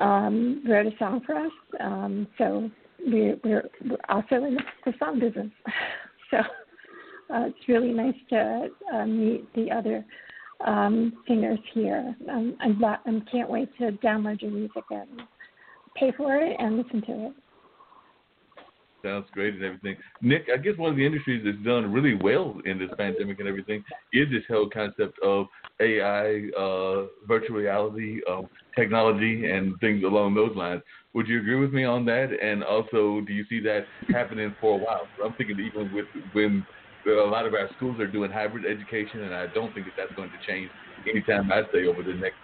Um, wrote a song for us, um, so we, we're, we're also in the song business. So uh, it's really nice to uh, meet the other um, singers here. Um, I I'm, can't wait to download your music and pay for it and listen to it. Sounds great and everything. Nick, I guess one of the industries that's done really well in this pandemic and everything is this whole concept of A I, uh, virtual reality, uh, technology, and things along those lines. Would you agree with me on that? And also, do you see that happening for a while? I'm thinking even with when a lot of our schools are doing hybrid education, and I don't think that that's going to change anytime, I'd say, over the next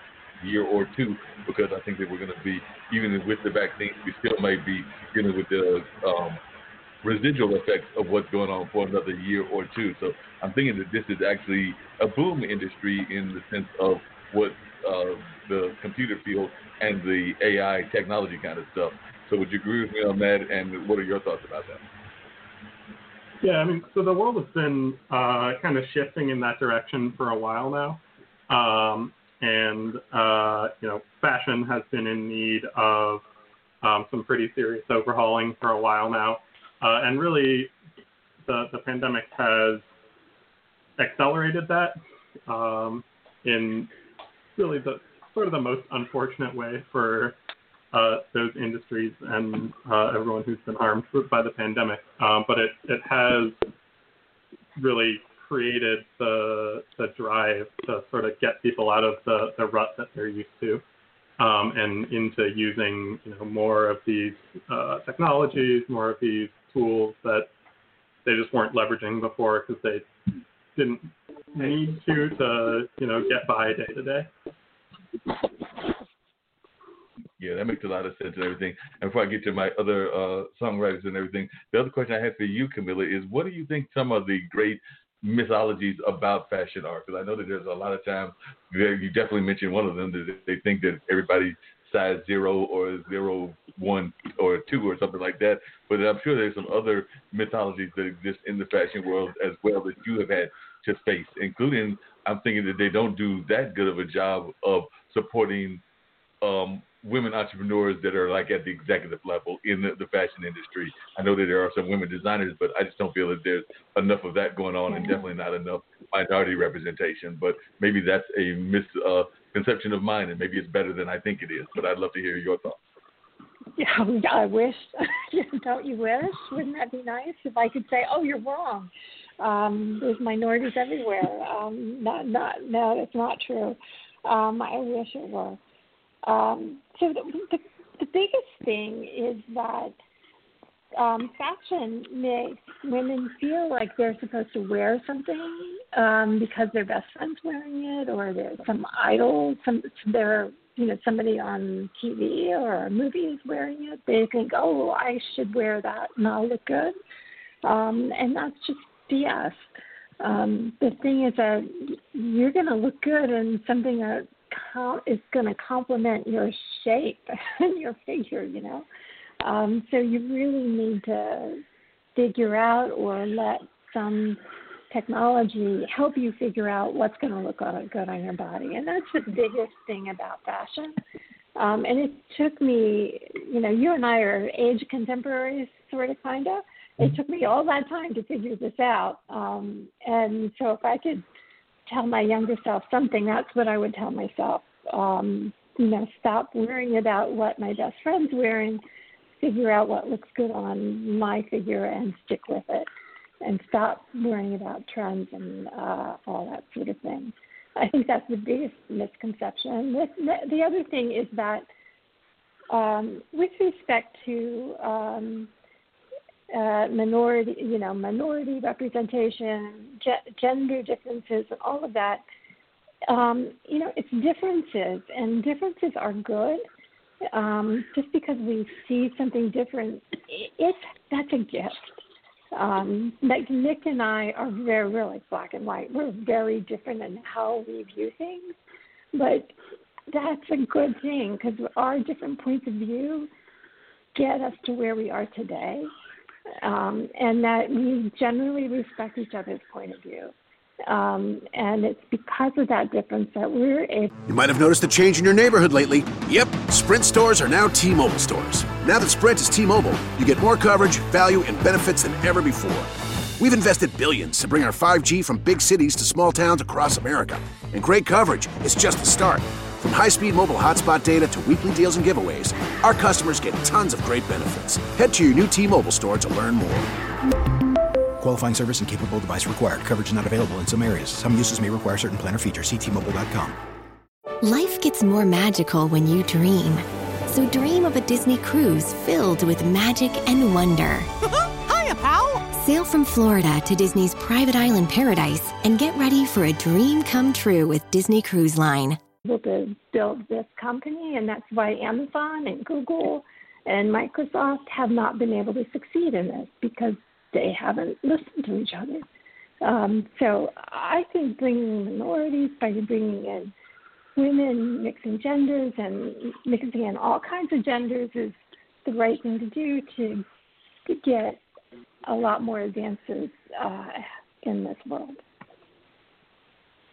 year or two, because I think that we're going to be, even with the vaccines, we still may be dealing with the um, residual effects of what's going on for another year or two. So I'm thinking that this is actually a boom industry in the sense of what uh, the computer field and the A I technology kind of stuff. So would you agree with me on that, and what are your thoughts about that? Yeah, I mean, so the world has been uh, kind of shifting in that direction for a while now. Um, And, uh, you know, fashion has been in need of um, some pretty serious overhauling for a while now. Uh, and really, the, the pandemic has accelerated that um, in really the sort of the most unfortunate way for uh, those industries and uh, everyone who's been harmed by the pandemic. Um, but it, it has really created the the drive to sort of get people out of the, the rut that they're used to um, and into using, you know, more of these uh, technologies, more of these tools that they just weren't leveraging before because they didn't need to, to, you know, get by day to day. Yeah, that makes a lot of sense and everything. And before I get to my other uh, songwriters and everything, the other question I have for you, Camilla, is what do you think some of the great mythologies about fashion are? Because I know that there's a lot of times, you definitely mentioned one of them, that they think that everybody's size zero or zero one or two or something like that, but I'm sure there's some other mythologies that exist in the fashion world as well that you have had to face, including I'm thinking that they don't do that good of a job of supporting um women entrepreneurs that are like at the executive level in the, the fashion industry. I know that there are some women designers, but I just don't feel that there's enough of that going on, and definitely not enough minority representation. But maybe that's a misconception uh, of mine, and maybe it's better than I think it is. But I'd love to hear your thoughts. Yeah, I wish. Don't you wish? Wouldn't that be nice if I could say, "Oh, you're wrong. Um, there's minorities everywhere." Um, not, not, no, that's not true. Um, I wish it were. Um, so the, the, the biggest thing is that um, fashion makes women feel like they're supposed to wear something um, because their best friend's wearing it, or there's some idol, some their you know somebody on T V or a movie is wearing it. They think, oh, I should wear that and I'll look good, um, and that's just B S. Um, the thing is that you're going to look good in something that is going to complement your shape and your figure, you know. Um, so you really need to figure out or let some technology help you figure out what's going to look good on your body. And that's the biggest thing about fashion. Um, and it took me, you know, you and I are age contemporaries, sort of, kind of. It took me all that time to figure this out. Um, and so if I could tell my younger self something, that's what I would tell myself. Um, you know, stop worrying about what my best friend's wearing, figure out what looks good on my figure and stick with it, and stop worrying about trends and uh, all that sort of thing. I think that's the biggest misconception. The other thing is that um, with respect to um, Uh, minority, you know, minority representation, ge- gender differences, and all of that. Um, you know, it's differences, and differences are good. Um, just because we see something different, it's that's a gift. Um, like Nick and I are very, really black and white. We're very different in how we view things, but that's a good thing because our different points of view get us to where we are today. Um, and that we generally respect each other's point of view. Um, and it's because of that difference that we're able... You might have noticed a change in your neighborhood lately. Yep, Sprint stores are now T-Mobile stores. Now that Sprint is T-Mobile, you get more coverage, value, and benefits than ever before. We've invested billions to bring our five G from big cities to small towns across America. And great coverage is just the start. From high-speed mobile hotspot data to weekly deals and giveaways, our customers get tons of great benefits. Head to your new T-Mobile store to learn more. Qualifying service and capable device required. Coverage not available in some areas. Some uses may require certain plan or features. See T Mobile dot com. Life gets more magical when you dream. So dream of a Disney cruise filled with magic and wonder. Hiya, pal! Sail from Florida to Disney's private island paradise and get ready for a dream come true with Disney Cruise Line. Able to build this company, and that's why Amazon and Google and Microsoft have not been able to succeed in this, because they haven't listened to each other. Um, so I think bringing minorities, by bringing in women, mixing genders, and mixing in all kinds of genders is the right thing to do to, to get a lot more advances uh, in this world.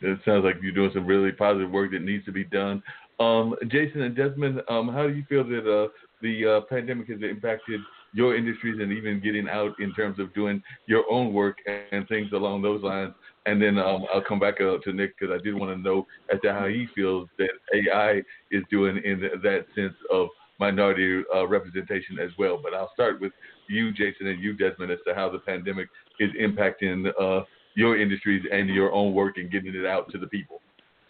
It sounds like you're doing some really positive work that needs to be done. Um, Jason and Desmond, um, how do you feel that uh, the uh, pandemic has impacted your industries and even getting out in terms of doing your own work and things along those lines? And then um, I'll come back uh, to Nick, because I did want to know as to how he feels that A I is doing in that sense of minority uh, representation as well. But I'll start with you, Jason, and you, Desmond, as to how the pandemic is impacting uh, your industries and your own work and getting it out to the people.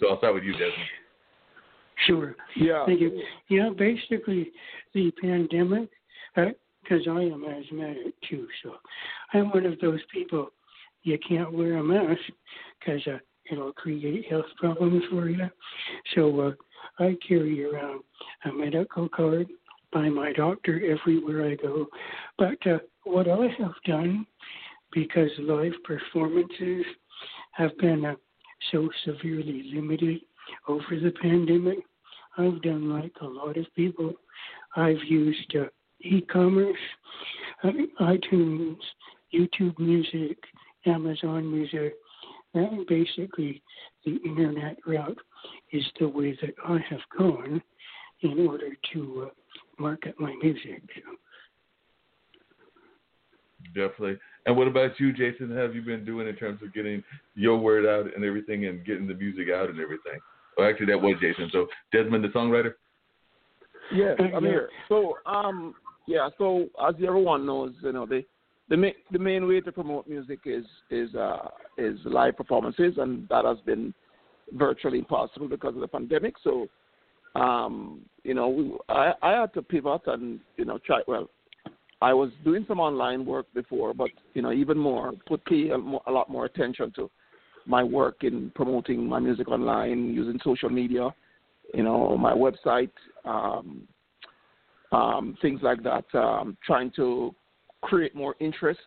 So I'll start with you, Desmond. Sure. Yeah. Thank you. Yeah, basically the pandemic, because uh, I am asthmatic too, so I'm one of those people. You can't wear a mask because uh, it'll create health problems for you. So uh, I carry around a medical card by my doctor everywhere I go. But uh, what I have done, because live performances have been uh, so severely limited over the pandemic, I've done like a lot of people. I've used uh, e-commerce, uh, iTunes, YouTube Music, Amazon Music, and basically the internet route is the way that I have gone in order to uh, market my music. Definitely. And what about you, Jason? How have you been doing in terms of getting your word out and everything and getting the music out and everything? Well, actually, that was Jason. So, Desmond, the songwriter? Yes, I'm here. So, um, yeah, so as everyone knows, you know, the The main, the main way to promote music is is uh, is live performances, and that has been virtually impossible because of the pandemic. So, um, you know, we, I, I had to pivot and, you know, try. Well, I was doing some online work before, but, you know, even more, put pay a, a lot more attention to my work in promoting my music online, using social media, you know, my website, um, um, things like that, um, trying to create more interest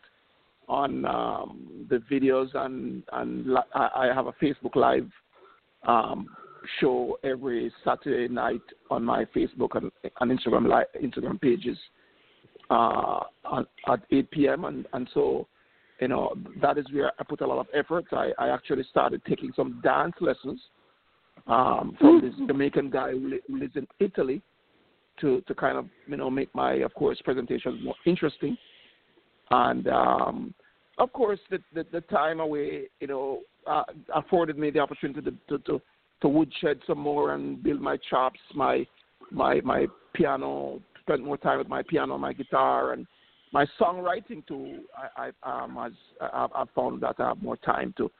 on um, the videos, and, and li- I have a Facebook Live um, show every Saturday night on my Facebook and, and Instagram live, Instagram pages uh, at, at eight p.m. And, and so, you know, that is where I put a lot of effort. I, I actually started taking some dance lessons um, from this Jamaican guy who lives in Italy to, to kind of, you know, make my, of course, presentations more interesting. And, um, of course, the, the, the time away, you know, uh, afforded me the opportunity to, to, to, to woodshed some more and build my chops, my my my piano, spent more time with my piano, my guitar, and my songwriting too. I, I, um, as, I, I found that I have more time to,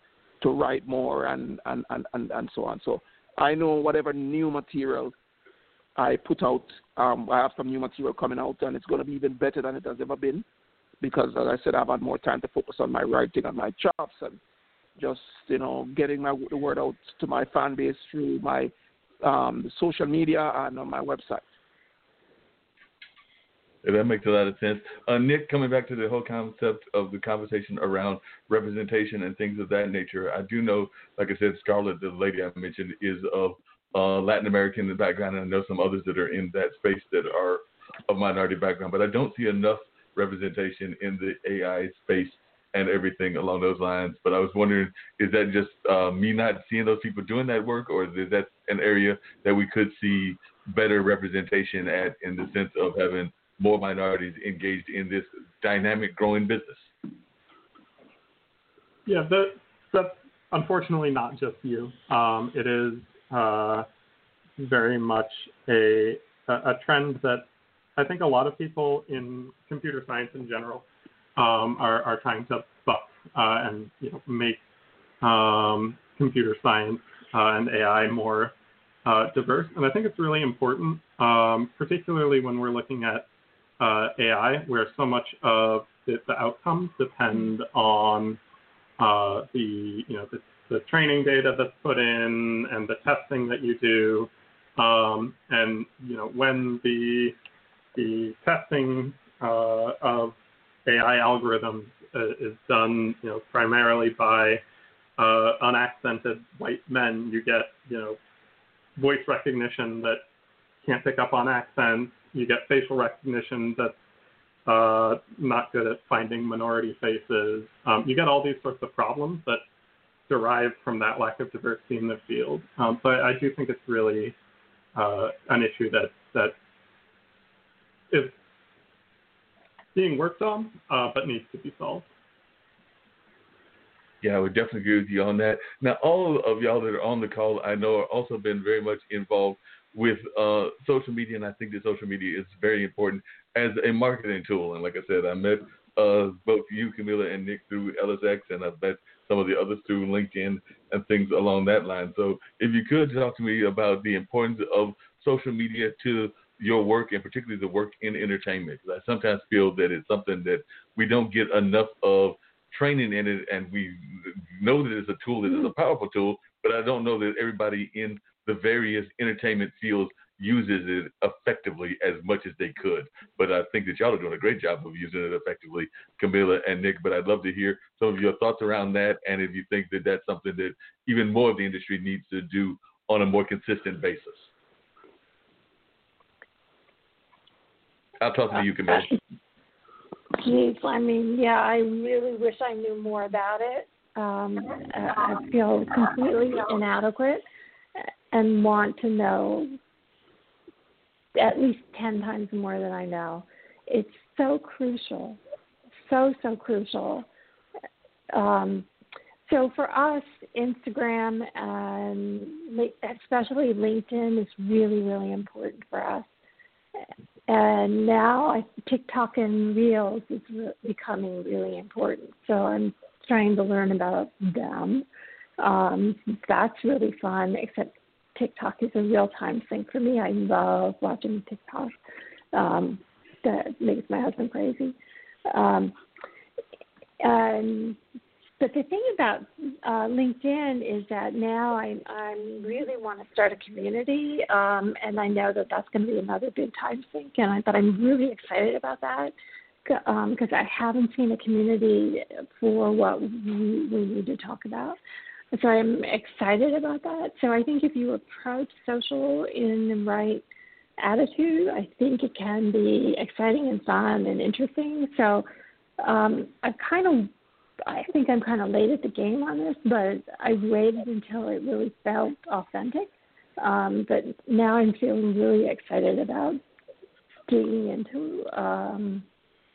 to write more and, and, and, and, and so on. So I know whatever new material I put out, um, I have some new material coming out, and it's going to be even better than it has ever been. Because, as I said, I've had more time to focus on my writing and my chops and just, you know, getting my word out to my fan base through my um, social media and on my website. Yeah, that makes a lot of sense. Uh, Nick, coming back to the whole concept of the conversation around representation and things of that nature, I do know, like I said, Scarlett, the lady I mentioned, is of uh, Latin American background, and I know some others that are in that space that are of minority background, but I don't see enough representation in the A I space and everything along those lines. But I was wondering, is that just uh, me not seeing those people doing that work, or is that an area that we could see better representation at, in the sense of having more minorities engaged in this dynamic growing business? Yeah, that, that's unfortunately not just you. Um, it is uh, very much a, a a trend that I think a lot of people in computer science in general um, are, are trying to buck uh, and you know, make um, computer science uh, and A I more uh, diverse. And I think it's really important, um, particularly when we're looking at uh, A I, where so much of the, the outcomes depend on Uh, the you know the, the training data that's put in and the testing that you do, um, and you know when the the testing uh, of A I algorithms uh, is done you know primarily by uh, unaccented white men, you get you know voice recognition that can't pick up on accents. You get facial recognition that's Uh, not good at finding minority faces. Um, you get all these sorts of problems that derive from that lack of diversity in the field. Um, so I, I do think it's really uh, an issue that that is being worked on, uh, but needs to be solved. Yeah, I would definitely agree with you on that. Now, all of y'all that are on the call, I know, have also been very much involved with uh, social media, and I think that social media is very important as a marketing tool. And like I said, I met uh, both you, Camilla, and Nick through L S X, and I've met some of the others through LinkedIn and things along that line. So if you could talk to me about the importance of social media to your work, and particularly the work in entertainment, because I sometimes feel that it's something that we don't get enough of training in it, and we know that it's a tool that is a powerful tool, but I don't know that everybody in the various entertainment fields uses it effectively as much as they could. But I think that y'all are doing a great job of using it effectively, Camilla and Nick, but I'd love to hear some of your thoughts around that, and if you think that that's something that even more of the industry needs to do on a more consistent basis. I'll talk to you, Camilla. Geez, I mean, yeah, I really wish I knew more about it. Um, I feel completely inadequate and want to know at least ten times more than I know. It's so crucial, so, so crucial. Um, so for us, Instagram and especially LinkedIn is really, really important for us. And now TikTok and Reels is re- becoming really important. So I'm trying to learn about them. Um, that's really fun, except TikTok is a real-time thing for me. I love watching TikTok. Um, that makes my husband crazy. Um, and, but the thing about uh, LinkedIn is that now I, I really want to start a community, um, and I know that that's going to be another big time sink, and I, but I'm really excited about that because um, I haven't seen a community for what we, we need to talk about. So I'm excited about that. So I think if you approach social in the right attitude, I think it can be exciting and fun and interesting. So um, I kind of, I think I'm kind of late at the game on this, but I waited until it really felt authentic. Um, but now I'm feeling really excited about digging into um,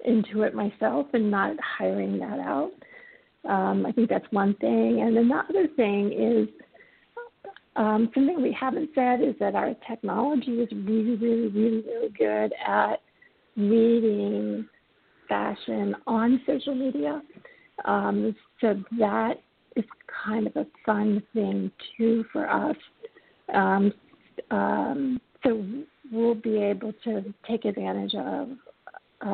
into it myself and not hiring that out. Um, I think that's one thing. And then the other thing is um, something we haven't said is that our technology is really, really, really, really good at reading fashion on social media. Um, so that is kind of a fun thing, too, for us. Um, um, so we'll be able to take advantage of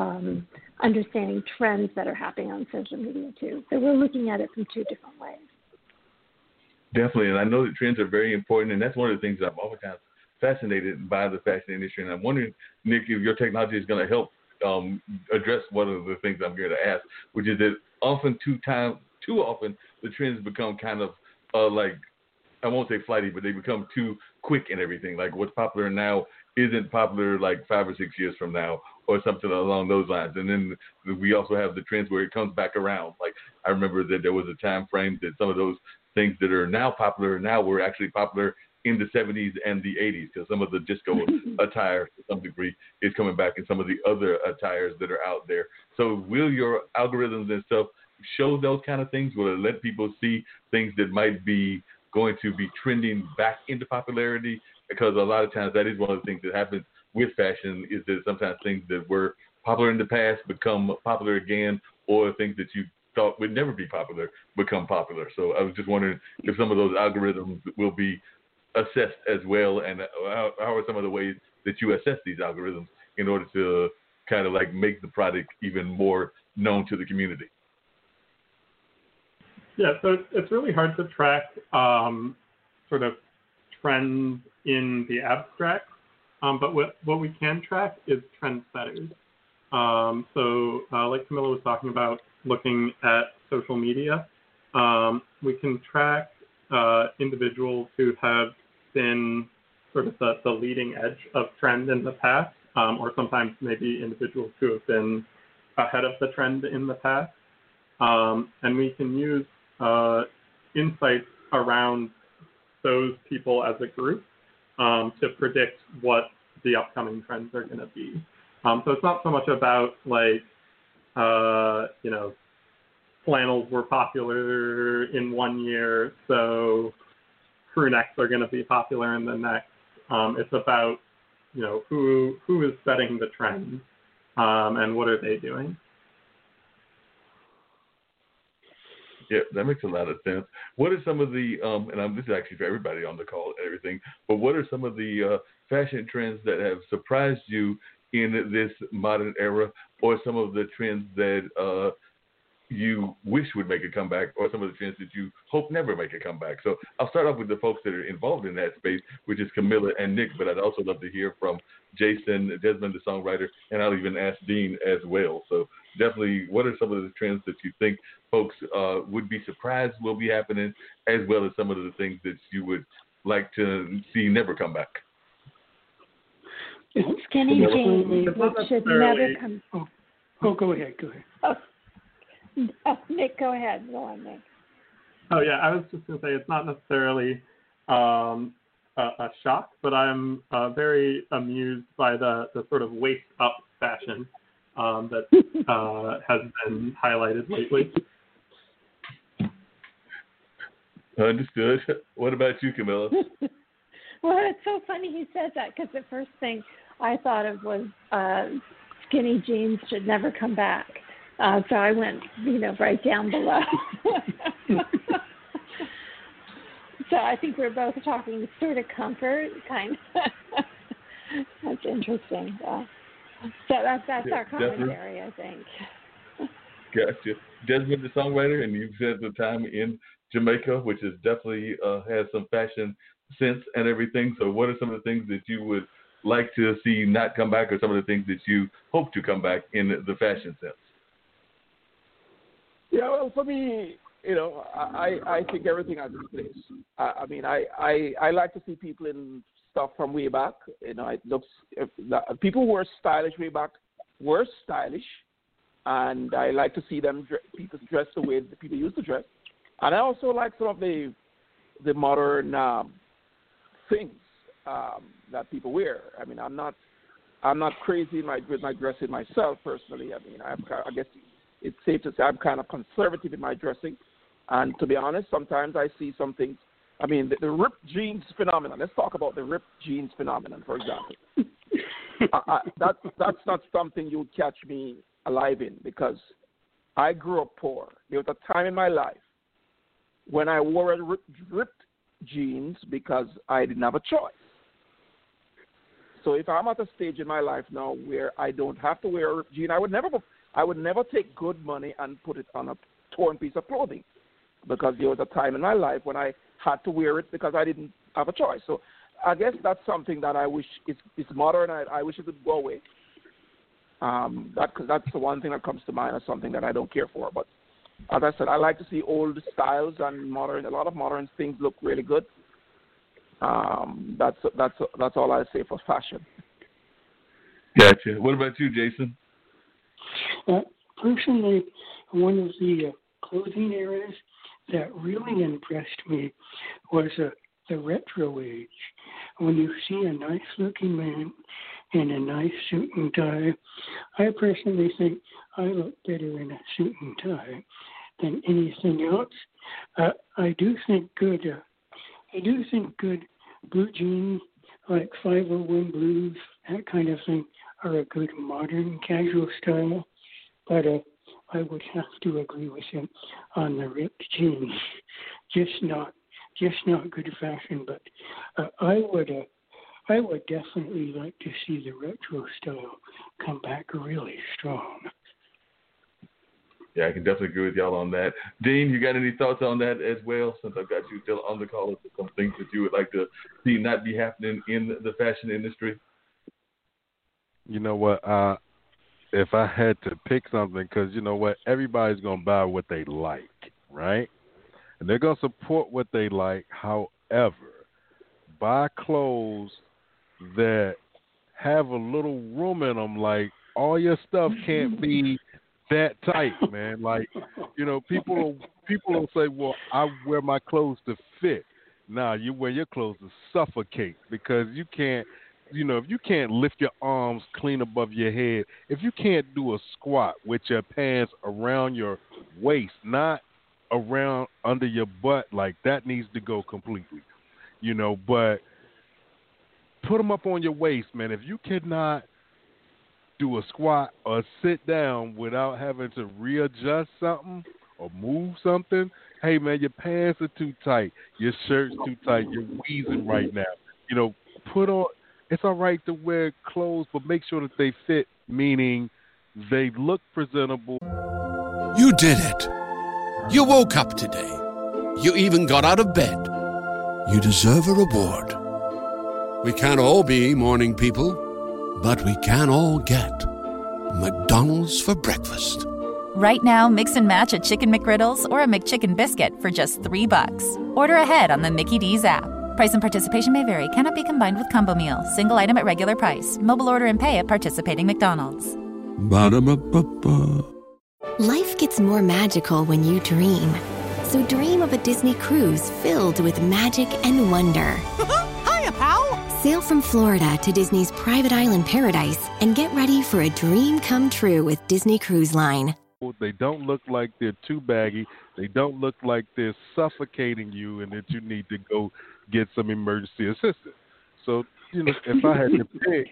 Um, understanding trends that are happening on social media too. So we're looking at it from two different ways. Definitely, and I know that trends are very important, and that's one of the things that I'm oftentimes fascinated by the fashion industry, and I'm wondering, Nick, if your technology is going to help um, address one of the things I'm here to ask, which is that often too, time, too often the trends become kind of uh, like, I won't say flighty, but they become too quick and everything. Like what's popular now isn't popular like five or six years from now or something along those lines. And then we also have the trends where it comes back around. Like I remember that there was a time frame that some of those things that are now popular now were actually popular in the seventies and the eighties, because some of the disco attire to some degree is coming back, and some of the other attires that are out there. So will your algorithms and stuff show those kind of things? Will it let people see things that might be going to be trending back into popularity? Because a lot of times that is one of the things that happens with fashion, is that sometimes things that were popular in the past become popular again, or things that you thought would never be popular become popular. So I was just wondering if some of those algorithms will be assessed as well, and how, how are some of the ways that you assess these algorithms in order to kind of like make the product even more known to the community? Yeah, so it's really hard to track um, sort of trends in the abstract, um, but what, what we can track is trendsetters. Um, so uh, like Camilla was talking about, looking at social media, um, we can track uh, individuals who have been sort of the, the leading edge of trend in the past, um, or sometimes maybe individuals who have been ahead of the trend in the past. Um, and we can use uh, insights around those people as a group um, to predict what the upcoming trends are going to be. Um, so it's not so much about like, uh, you know, flannels were popular in one year, so crew necks are going to be popular in the next. Um, it's about, you know, who who is setting the trend um, and what are they doing? Yeah, that makes a lot of sense. What are some of the, um, and I'm, this is actually for everybody on the call and everything, but what are some of the uh, fashion trends that have surprised you in this modern era, or some of the trends that uh, you wish would make a comeback, or some of the trends that you hope never make a comeback? So I'll start off with the folks that are involved in that space, which is Camilla and Nick, but I'd also love to hear from Jason, Desmond the Songwriter, and I'll even ask Dean as well. So definitely, what are some of the trends that you think folks uh, would be surprised will be happening, as well as some of the things that you would like to see never come back? It's skinny jeans, which should never come. Oh, oh, go ahead, go ahead. Oh. Oh, Nick, go ahead. Go on, Nick. Oh, yeah, I was just going to say it's not necessarily um, a, a shock, but I'm uh, very amused by the, the sort of waist-up fashion um, that uh, has been highlighted lately. Understood. What about you, Camilla? Well, it's so funny he said that, because the first thing I thought of was uh, skinny jeans should never come back. Uh, so I went, you know, right down below. So I think we're both talking sort of comfort, kind of. That's interesting. Uh, so that, that's yeah, our commentary, Desmond, I think. Gotcha. Desmond, the songwriter, and you've spent the time in Jamaica, which is definitely uh, has some fashion sense and everything. So what are some of the things that you would like to see not come back, or some of the things that you hope to come back in the fashion sense? Yeah, well, for me, you know, I, I think everything has its place. I, I mean, I, I, I like to see people in stuff from way back. You know, it looks – people who were stylish way back were stylish, and I like to see them people dressed the way the people used to dress. And I also like sort of the the modern um, things um, that people wear. I mean, I'm not I'm not crazy in my, with my dressing myself personally. I mean, I'm, I guess – it's safe to say I'm kind of conservative in my dressing. And to be honest, sometimes I see some things. I mean, the, the ripped jeans phenomenon. Let's talk about the ripped jeans phenomenon, for example. I, I, that, that's not something you would catch me alive in, because I grew up poor. There was a time in my life when I wore a ripped, ripped jeans because I didn't have a choice. So if I'm at a stage in my life now where I don't have to wear a ripped jean, I would never – I would never take good money and put it on a torn piece of clothing, because there was a time in my life when I had to wear it because I didn't have a choice. So I guess that's something that I wish is, is modern. I, I wish it would go away. Um, that, cause that's the one thing that comes to mind as something that I don't care for. But as I said, I like to see old styles and modern. A lot of modern things look really good. Um, that's that's that's all I say for fashion. Gotcha. What about you, Jason? Uh, personally, one of the uh, clothing eras that really impressed me was uh, the retro age. When you see a nice-looking man in a nice suit and tie, I personally think I look better in a suit and tie than anything else. Uh, I do think good. Uh, I do think good blue jeans, like five oh one blues, that kind of thing, are a good modern casual style. But uh, I would have to agree with him on the ripped jeans. Just not, just not good fashion. But uh, I would. Uh, I would definitely like to see the retro style come back really strong. Yeah, I can definitely agree with y'all on that. Dean, you got any thoughts on that as well? Since I've got you still on the call, for some things that you would like to see not be happening in the fashion industry? You know what? Uh, if I had to pick something, because you know what? Everybody's going to buy what they like, right? And they're going to support what they like. However, buy clothes that have a little room in them. Like, all your stuff can't be that tight, man. Like, you know, people people will say, well, I wear my clothes to fit. Nah, you wear your clothes to suffocate, because you can't, you know, if you can't lift your arms clean above your head, if you can't do a squat with your pants around your waist, not around under your butt, like, that needs to go completely. You know, but put them up on your waist, man. If you cannot do a squat or sit down without having to readjust something or move something, hey, man, your pants are too tight. Your shirt's too tight. You're wheezing right now. You know, put on, it's all right to wear clothes, but make sure that they fit, meaning they look presentable. You did it. You woke up today. You even got out of bed. You deserve a reward. We can't all be morning people, but we can all get McDonald's for breakfast. Right now, mix and match a Chicken McGriddles or a McChicken biscuit for just three bucks. Order ahead on the Mickey D's app. Price and participation may vary. Cannot be combined with combo meal. Single item at regular price. Mobile order and pay at participating McDonald's. Ba-da-ba-ba-ba. Life gets more magical when you dream. So dream of a Disney cruise filled with magic and wonder. Hiya, pal! Sail from Florida to Disney's private island paradise and get ready for a dream come true with Disney Cruise Line. They don't look like they're too baggy. They don't look like they're suffocating you and that you need to go get some emergency assistance. So, you know, if I had to pick,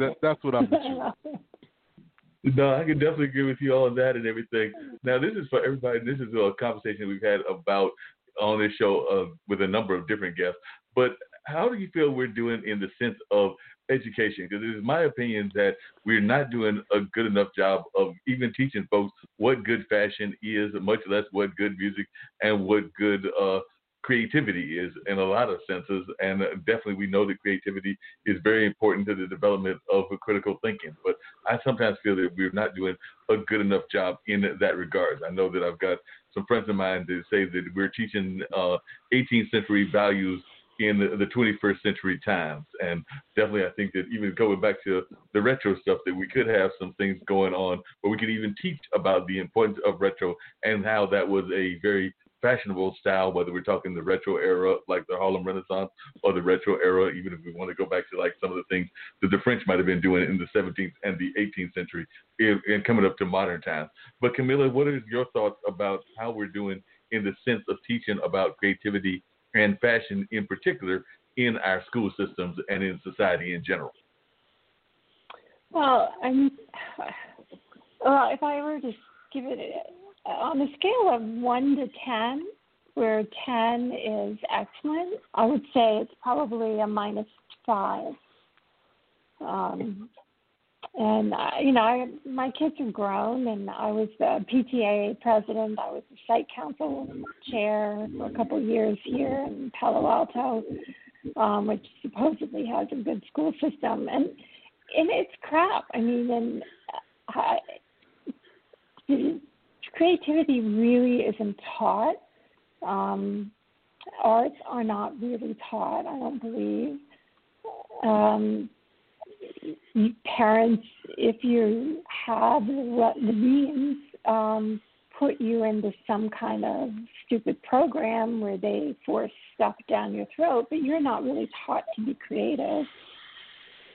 that, that's what I would choose. No, I can definitely agree with you all on that and everything. Now, this is for everybody. This is a conversation we've had about on this show uh, with a number of different guests. But how do you feel we're doing in the sense of education? Because it is my opinion that we're not doing a good enough job of even teaching folks what good fashion is, much less what good music and what good uh, creativity is in a lot of senses. And definitely we know that creativity is very important to the development of critical thinking, but I sometimes feel that we're not doing a good enough job in that regard. I know that I've got some friends of mine that say that we're teaching uh, eighteenth century values in the twenty-first century times. And definitely I think that even going back to the retro stuff, that we could have some things going on where we could even teach about the importance of retro and how that was a very fashionable style, whether we're talking the retro era, like the Harlem Renaissance, or the retro era, even if we want to go back to like some of the things that the French might have been doing in the seventeenth and the eighteenth century and coming up to modern times. But Camilla, what are your thoughts about how we're doing in the sense of teaching about creativity and fashion in particular in our school systems and in society in general? Well, I'm, well, if I were to give it a on a scale of one to ten, where ten is excellent, I would say it's probably a minus five. Um, and, uh, you know, I, my kids are grown, and I was the P T A president. I was the site council chair for a couple of years here in Palo Alto, um, which supposedly has a good school system. And, and it's crap. I mean, and I... It, creativity really isn't taught. Um, arts are not really taught, I don't believe. Um, parents, if you have the means, um, put you into some kind of stupid program where they force stuff down your throat, but you're not really taught to be creative.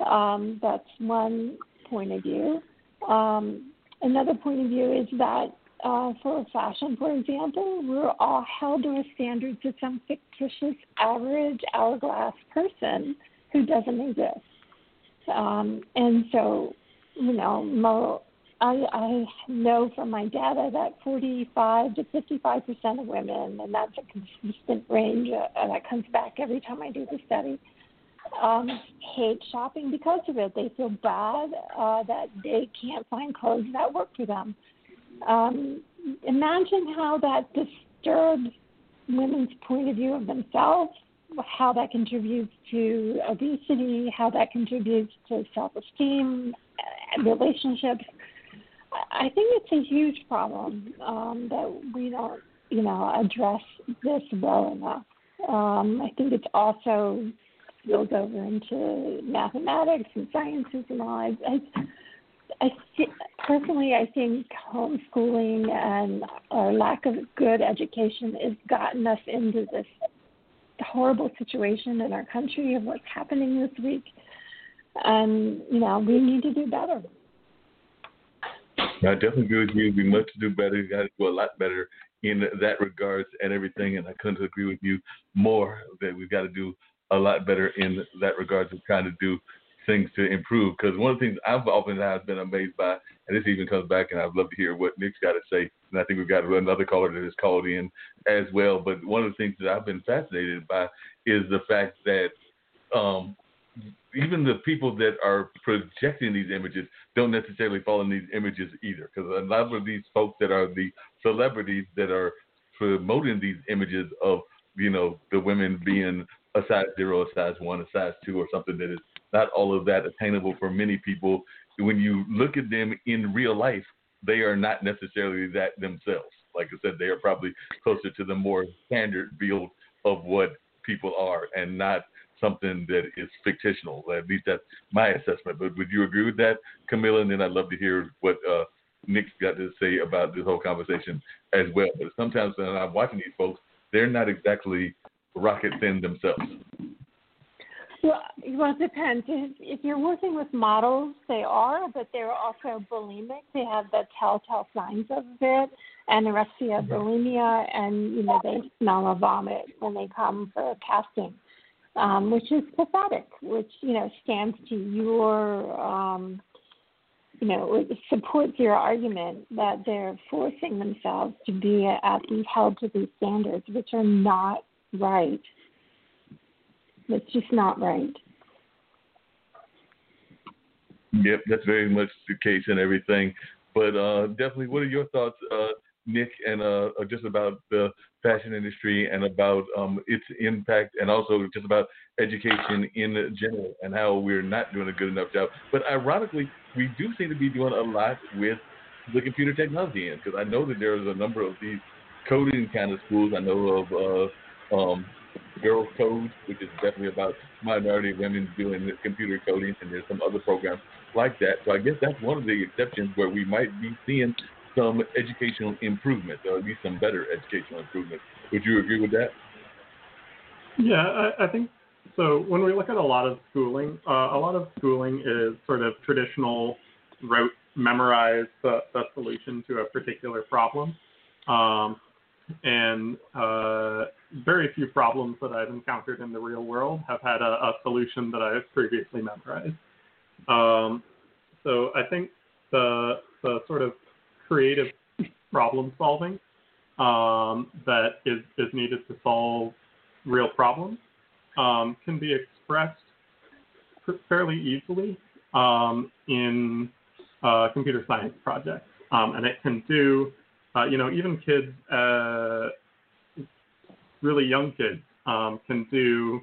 Um, that's one point of view. Um, another point of view is that uh, for fashion, for example, we're all held to a standard to some fictitious average hourglass person who doesn't exist. Um, and so, you know, mo- I, I know from my data that forty-five to fifty-five percent of women, and that's a consistent range uh, and that comes back every time I do the study, um, hate shopping because of it. They feel bad uh, that they can't find clothes that work for them. Um, imagine how that disturbs women's point of view of themselves, how that contributes to obesity, how that contributes to self-esteem, relationships. I think it's a huge problem um, that we don't, you know, address this well enough. Um, I think it's also spills over into mathematics and sciences and all. I, I, I th- personally, I think homeschooling and our lack of good education has gotten us into this horrible situation in our country of what's happening this week. And, you know, we need to do better. I definitely agree with you. We must do better. You got to do a lot better in that regards and everything. And I couldn't agree with you more that we've got to do a lot better in that regards of trying to do things to improve. Because one of the things I've often been amazed by, and this even comes back, and I'd love to hear what Nick's got to say. And I think we've got another caller that has called in as well. But one of the things that I've been fascinated by is the fact that um, even the people that are projecting these images don't necessarily fall in these images either. Because a lot of these folks that are the celebrities that are promoting these images of, you know, the women being a size zero, a size one, a size two, or something that is not all of that attainable for many people. When you look at them in real life, they are not necessarily that themselves. Like I said, they are probably closer to the more standard build of what people are and not something that is fictional. At least that's my assessment. But would you agree with that, Camilla? And then I'd love to hear what uh, Nick's got to say about this whole conversation as well. But sometimes when I'm watching these folks, they're not exactly rocket thin themselves. Well, well, it depends. If, if you're working with models, they are, but they're also bulimic. They have the telltale signs of it, anorexia, bulimia, and, you know, they smell a vomit when they come for a casting, um, which is pathetic, which, you know, stands to your, um, you know, it supports your argument that they're forcing themselves to be at these held to these standards, which are not right. It's just not right. Yep, that's very much the case and everything. But uh, definitely, what are your thoughts, uh, Nick, and uh, just about the fashion industry and about um, its impact and also just about education in general and how we're not doing a good enough job? But ironically, we do seem to be doing a lot with the computer technology end, because I know that there's a number of these coding kind of schools. I know of uh, um, Girl Code, which is definitely about minority women doing computer coding, and there's some other programs like that. So I guess that's one of the exceptions where we might be seeing some educational improvement, or at least some better educational improvement. Would you agree with that? Yeah, I, I think so. When we look at a lot of schooling, uh, a lot of schooling is sort of traditional, rote, memorize the, the solution to a particular problem. Um, And uh, very few problems that I've encountered in the real world have had a, a solution that I've previously memorized. Um, so I think the, the sort of creative problem solving um, that is, is needed to solve real problems um, can be expressed fairly easily um, in uh, computer science projects. Um, and it can do... Uh, you know, even kids, uh, really young kids, um, can do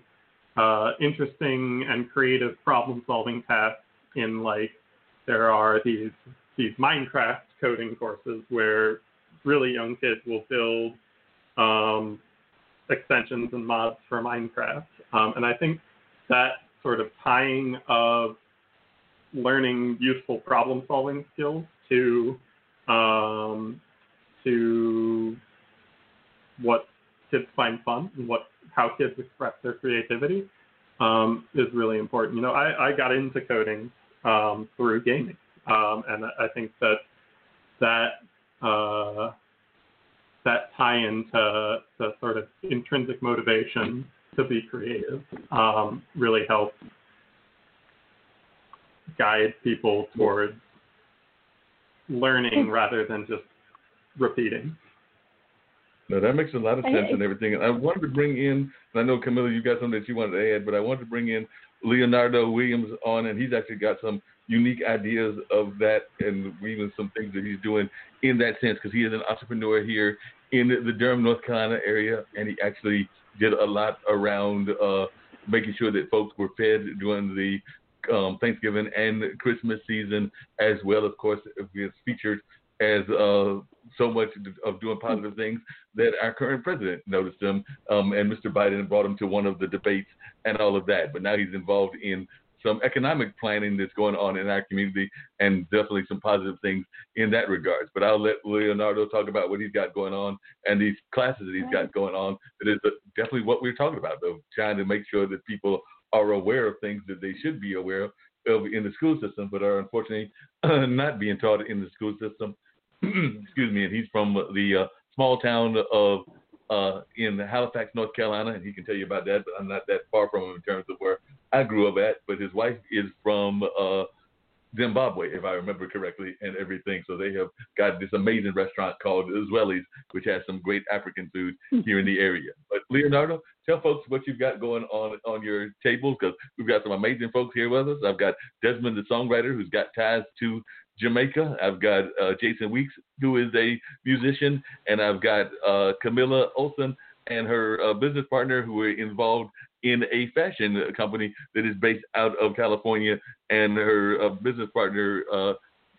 uh, interesting and creative problem-solving tasks. In like, there are these these Minecraft coding courses where really young kids will build um, extensions and mods for Minecraft, um, and I think that sort of tying of learning useful problem-solving skills to um, to what kids find fun and what how kids express their creativity um, is really important. You know, I, I got into coding um, through gaming, um, and I think that that uh, that tie into the sort of intrinsic motivation to be creative um, really helps guide people towards learning rather than just repeating. No, that makes a lot of sense and everything. And I wanted to bring in, and I know, Camilla, you've got something that you wanted to add, but I wanted to bring in Leonardo Williams on, and he's actually got some unique ideas of that and even some things that he's doing in that sense, because he is an entrepreneur here in the Durham, North Carolina area, and he actually did a lot around uh, making sure that folks were fed during the um, Thanksgiving and Christmas season as well, of course, it's featured as uh, so much of doing positive things that our current president noticed him, um, and Mister Biden brought him to one of the debates and all of that. But now he's involved in some economic planning that's going on in our community and definitely some positive things in that regards. But I'll let Leonardo talk about what he's got going on and these classes that he's got going on. That is definitely what we're talking about, though, trying to make sure that people are aware of things that they should be aware of in the school system, but are unfortunately uh, not being taught in the school system. Excuse me, and he's from the uh, small town of uh, in Halifax, North Carolina, and he can tell you about that, but I'm not that far from him in terms of where I grew up at, but his wife is from uh, Zimbabwe, if I remember correctly, and everything. So they have got this amazing restaurant called Israelis, which has some great African food here in the area. But Leonardo, tell folks what you've got going on on your tables, because we've got some amazing folks here with us. I've got Desmond the Songwriter, who's got ties to Jamaica. I've got uh, Jason Weeks, who is a musician, and I've got uh, Camilla Olson and her uh, business partner, who are involved in a fashion company that is based out of California, and her uh, business partner uh,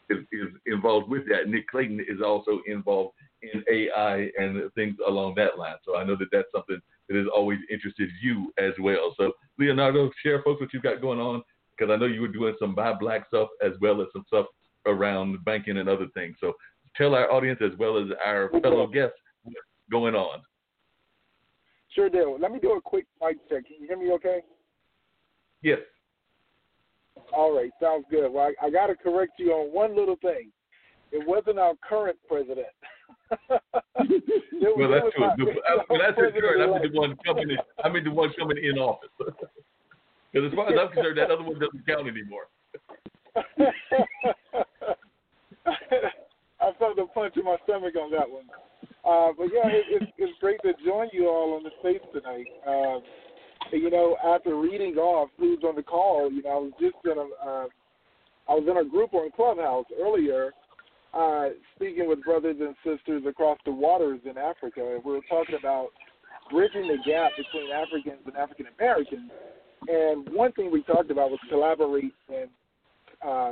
is, is involved with that. Nick Clayton is also involved in A I and things along that line. So I know that that's something that has always interested you as well. So Leonardo, share folks what you've got going on, because I know you were doing some buy black stuff as well as some stuff around banking and other things. So tell our audience as well as our fellow guests what's going on. Sure do. Let me do a quick mic check. Can you hear me okay? Yes. All right. Sounds good. Well, I, I got to correct you on one little thing. It wasn't our current president. Well, that's true. I mean, that's current. I'm the one coming in. I'm the one coming in office. Because as far as I'm concerned, that other one doesn't count anymore. I felt a punch in my stomach on that one. Uh, but, yeah, it, it's, it's great to join you all on the space tonight. Um, you know, after reading off who's on the call, you know, I was just in a, uh, I was in a group on Clubhouse earlier uh, speaking with brothers and sisters across the waters in Africa, and we were talking about bridging the gap between Africans and African Americans. And one thing we talked about was collaborate and uh,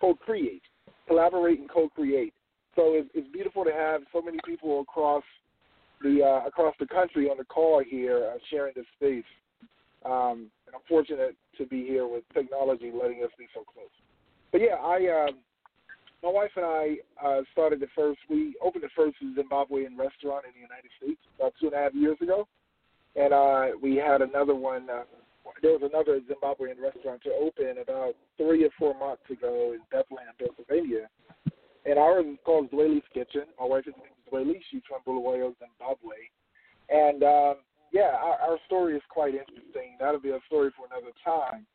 co-create, collaborate and co-create. So it's, it's beautiful to have so many people across the uh, across the country on the call here uh, sharing this space. Um, and I'm fortunate to be here with technology letting us be so close. But, yeah, I uh, my wife and I uh, started the first – we opened the first Zimbabwean restaurant in the United States about two and a half years ago. And uh, we had another one uh, – there was another Zimbabwean restaurant to open about three or four months ago in Bethlehem, Pennsylvania. And ours is called Zweli's Kitchen. My wife's name is Zweli. She's from Bulawayo, Zimbabwe. And, um, yeah, our, our story is quite interesting. That'll be a story for another time.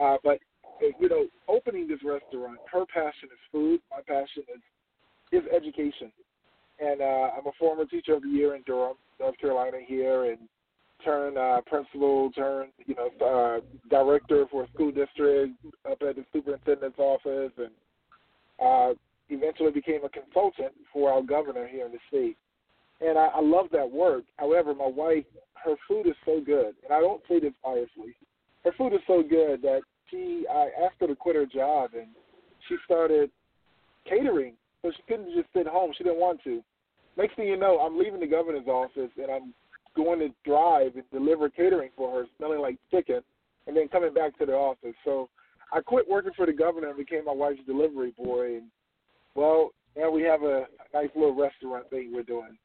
Uh, but, you know, opening this restaurant, her passion is food. My passion is, is education. And uh, I'm a former teacher of the year in Durham, North Carolina here, and turned uh, principal, turned, you know, uh, director for a school district up at the superintendent's office, and uh eventually became a consultant for our governor here in the state. And I, I love that work. However, my wife, her food is so good, and I don't say this biasly. Her food is so good that she, I asked her to quit her job, and she started catering, so she couldn't just sit home. She didn't want to. Next thing you know, I'm leaving the governor's office, and I'm going to drive and deliver catering for her, smelling like chicken, and then coming back to the office. So I quit working for the governor and became my wife's delivery boy, and well, now we have a nice little restaurant thing we're doing.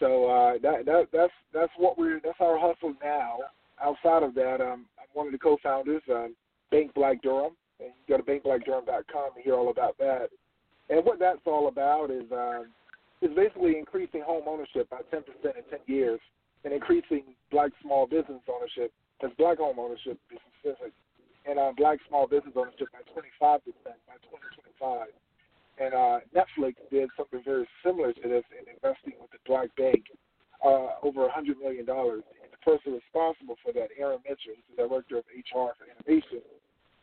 So uh, that, that that's that's what we're that's our hustle now. Outside of that, um, I'm one of the co-founders of Bank Black Durham, and you go to bank black durham dot com to hear all about that. And what that's all about is uh, is basically increasing home ownership by ten percent in ten years and increasing black small business ownership, as black home ownership to be specific, and uh, black small business ownership by twenty-five percent by twenty twenty-five. And uh, Netflix did something very similar to this in investing with the Black Bank, uh, over one hundred million dollars. And the person responsible for that, Aaron Mitchell, who's the director of H R for Innovation,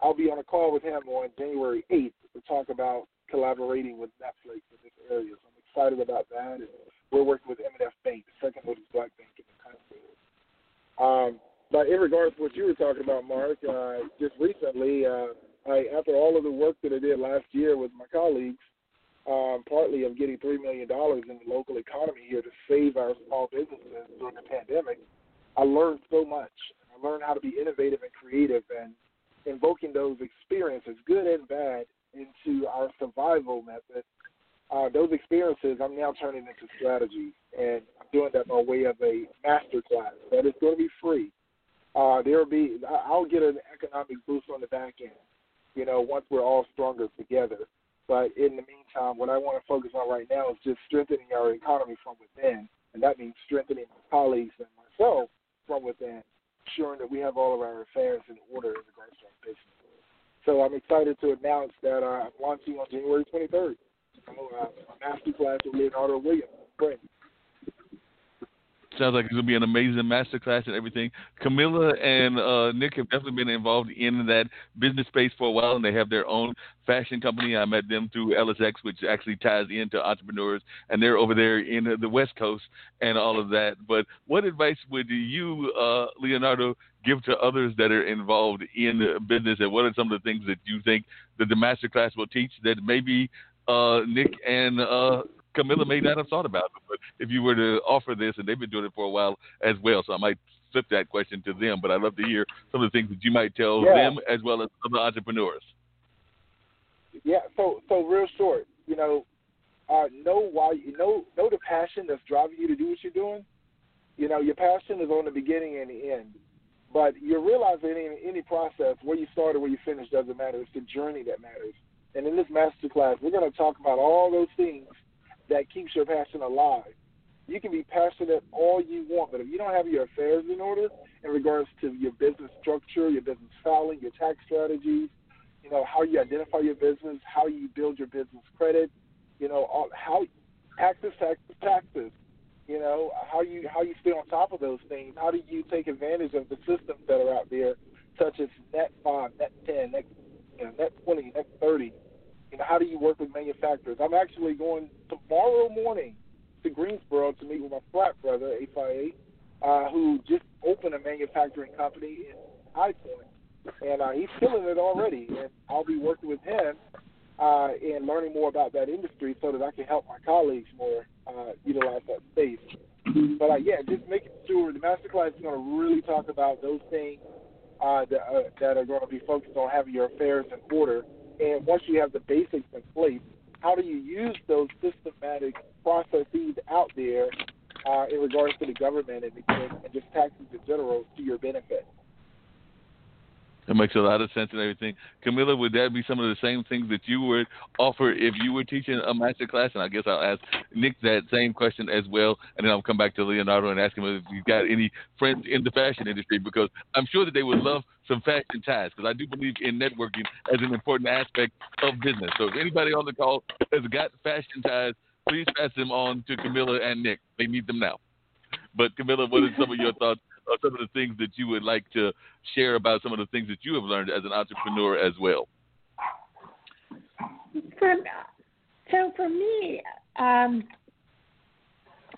I'll be on a call with him on January eighth to talk about collaborating with Netflix in this area. So I'm excited about that. And we're working with M and F Bank, the second largest Black bank in the country. Um, but in regards to what you were talking about, Mark, uh, just recently, uh, I, after all of the work that I did last year with my colleagues, um, partly of getting three million dollars in the local economy here to save our small businesses during the pandemic, I learned so much. I learned how to be innovative and creative and invoking those experiences, good and bad, into our survival method. Uh, those experiences I'm now turning into strategies, and I'm doing that by way of a master class that is going to be free. Uh, there'll be, I'll get an economic boost on the back end, you know, once we're all stronger together. But in the meantime, what I want to focus on right now is just strengthening our economy from within, and that means strengthening my colleagues and myself from within, ensuring that we have all of our affairs in order in regards to our business. So I'm excited to announce that uh, I'm launching on January twenty-third uh, a master class with Leonardo Williams. Great. Sounds like it's going to be an amazing masterclass and everything. Camilla and uh, Nick have definitely been involved in that business space for a while, and they have their own fashion company. I met them through L S X, which actually ties into entrepreneurs, and they're over there in the West Coast and all of that. But what advice would you, uh, Leonardo, give to others that are involved in business, and what are some of the things that you think that the masterclass will teach that maybe uh, Nick and uh Camilla may not have thought about it, but if you were to offer this, and they've been doing it for a while as well, so I might flip that question to them, but I'd love to hear some of the things that you might tell yeah. them as well as other entrepreneurs. Yeah, so so real short, you know, uh, know why, you know, know the passion that's driving you to do what you're doing. You know, your passion is on the beginning and the end, but you realize that in any process, where you start or where you finish doesn't matter. It's the journey that matters. And in this masterclass, we're going to talk about all those things that keeps your passion alive. You can be passionate all you want, but if you don't have your affairs in order in regards to your business structure, your business filing, your tax strategies, you know, how you identify your business, how you build your business credit, you know, all, how taxes, taxes, taxes, you know, how you how you stay on top of those things. How do you take advantage of the systems that are out there, such as net five, net ten, net, you know, net twenty, net thirty? You know, how do you work with manufacturers? I'm actually going tomorrow morning to Greensboro to meet with my frat brother, eight five eight, uh, who just opened a manufacturing company in High Point. And uh, he's killing it already. And I'll be working with him uh, and learning more about that industry so that I can help my colleagues more uh, utilize that space. But, uh, yeah, just making sure the masterclass is going to really talk about those things uh, that, uh, that are going to be focused on having your affairs in order. And once you have the basics in place, how do you use those systematic processes out there uh, in regards to the government and, and just taxes in general to your benefit? That makes a lot of sense and everything. Camilla, would that be some of the same things that you would offer if you were teaching a master class? And I guess I'll ask Nick that same question as well, and then I'll come back to Leonardo and ask him if he's got any friends in the fashion industry, because I'm sure that they would love some fashion ties, because I do believe in networking as an important aspect of business. So if anybody on the call has got fashion ties, please pass them on to Camilla and Nick. They need them now. But Camilla, what are some of your thoughts? Or some of the things that you would like to share about some of the things that you have learned as an entrepreneur as well? For, so for me, um,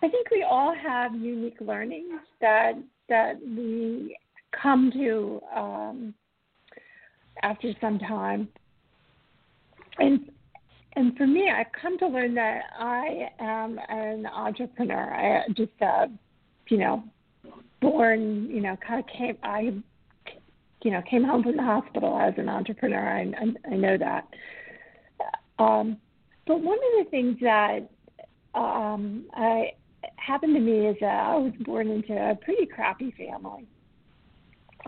I think we all have unique learnings that that we come to um, after some time. And and for me, I've come to learn that I am an entrepreneur. I just, uh, you know, born, you know, kind of came, I, you know, came home from the hospital as an entrepreneur. I, I, I know that. Um, but one of the things that um, I, happened to me is that I was born into a pretty crappy family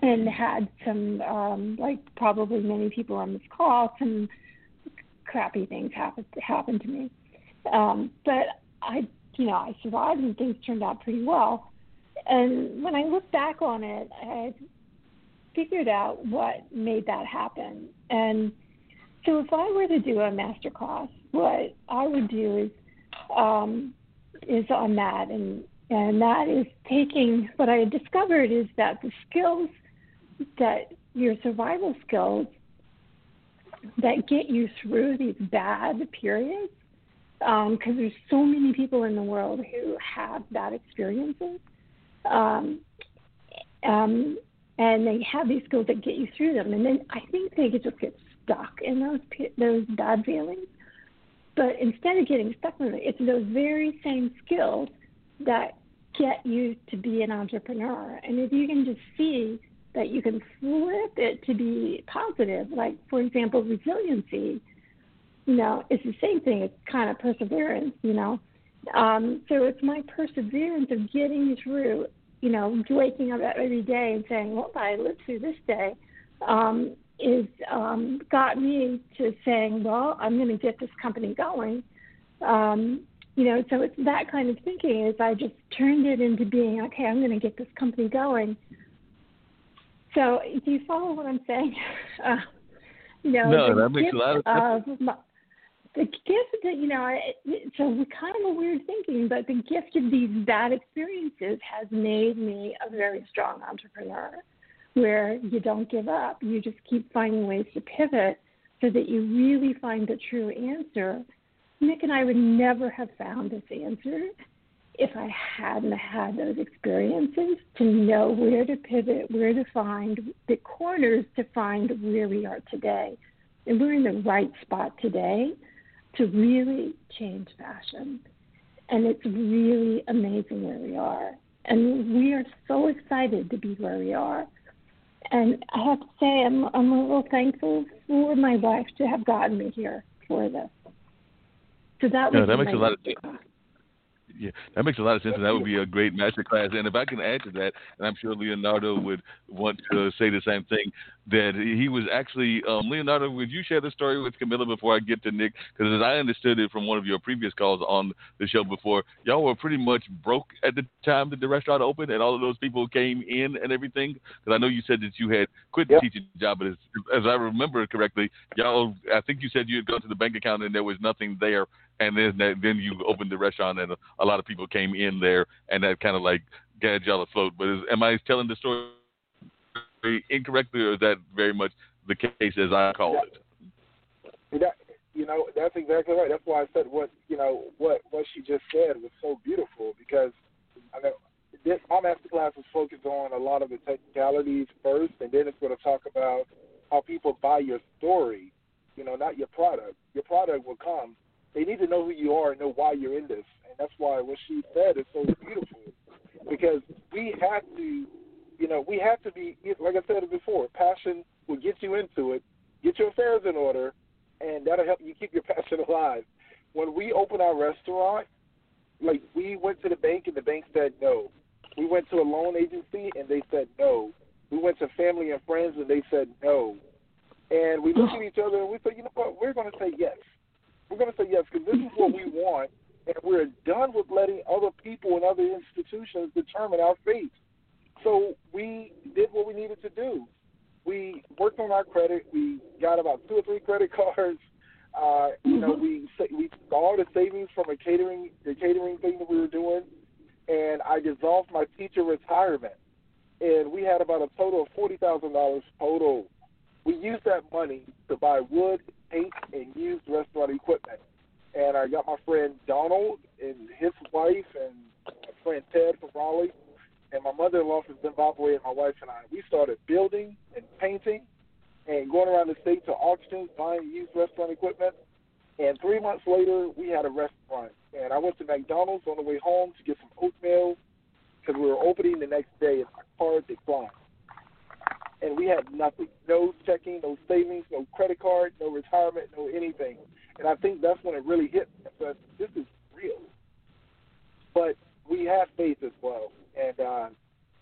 and had some, um, like probably many people on this call, some crappy things happen happened to me. Um, but I, you know, I survived and things turned out pretty well. And when I look back on it, I figured out what made that happen. And so if I were to do a master class, what I would do is um, is on that, and and that is taking what I had discovered is that the skills that your survival skills that get you through these bad periods, because um, there's so many people in the world who have bad experiences, um, um, and they have these skills that get you through them. And then I think they just get stuck in those those bad feelings. But instead of getting stuck in it, it's those very same skills that get you to be an entrepreneur. And if you can just see that you can flip it to be positive, like, for example, resiliency, you know, it's the same thing. It's kind of perseverance, you know. Um, so it's my perseverance of getting through, you know, waking up every day and saying, well, I lived through this day, um, is um, got me to saying, well, I'm going to get this company going. Um, you know, so it's that kind of thinking is I just turned it into being, okay, I'm going to get this company going. So do you follow what I'm saying? Uh, you know, no, that makes a lot of sense. Of, the gift that, you know, it, it's a, kind of a weird thinking, but the gift of these bad experiences has made me a very strong entrepreneur, where you don't give up. You just keep finding ways to pivot so that you really find the true answer. Nick and I would never have found this answer if I hadn't had those experiences to know where to pivot, where to find the corners to find where we are today. And we're in the right spot today to really change fashion. And it's really amazing where we are. And we are so excited to be where we are. And I have to say I'm, I'm a little thankful for my wife to have gotten me here for this. So that, no, that makes a lot of sense. Yeah, that makes a lot of sense, and that would be a great masterclass. And if I can add to that, and I'm sure Leonardo would want to say the same thing, that he was actually um, – Leonardo, would you share the story with Camilla before I get to Nick? Because as I understood it from one of your previous calls on the show before, y'all were pretty much broke at the time that the restaurant opened and all of those people came in and everything. Because I know you said that you had quit yep. the teaching job, but as, as I remember correctly, y'all – I think you said you had gone to the bank account and there was nothing there. And then then you opened the restaurant, and a lot of people came in there, and that kind of like got y'all afloat. But is, am I telling the story incorrectly, or is that very much the case as I call it? That, you know, that's exactly right. That's why I said what you know what, what she just said was so beautiful, because I know this, my masterclass is focused on a lot of the technicalities first, and then it's going to talk about how people buy your story. You know, not your product. Your product will come. They need to know who you are and know why you're in this. And that's why what she said is so beautiful, because we have to, you know, we have to be, like I said before, passion will get you into it, get your affairs in order, and that'll help you keep your passion alive. When we opened our restaurant, like, we went to the bank and the bank said no. We went to a loan agency and they said no. We went to family and friends and they said no. And we looked at each other and we said, you know what, we're going to say yes. We're going to say yes, because this is what we want, and we're done with letting other people and other institutions determine our fate. So we did what we needed to do. We worked on our credit. We got about two or three credit cards. Uh, you know, we we took all the savings from a catering the catering thing that we were doing, and I dissolved my teacher retirement, and we had about a total of forty thousand dollars total. We used that money to buy wood, paint, and used restaurant equipment. And I got my friend Donald and his wife and my friend Ted from Raleigh and my mother-in-law from Zimbabwe and my wife and I. We started building and painting and going around the state to auctions, buying used restaurant equipment. And three months later, we had a restaurant. And I went to McDonald's on the way home to get some oatmeal because we were opening the next day, and my card declined. And we had nothing, no checking, no savings, no credit card, no retirement, no anything. And I think that's when it really hit me. I said, this is real. But we have faith as well. And uh,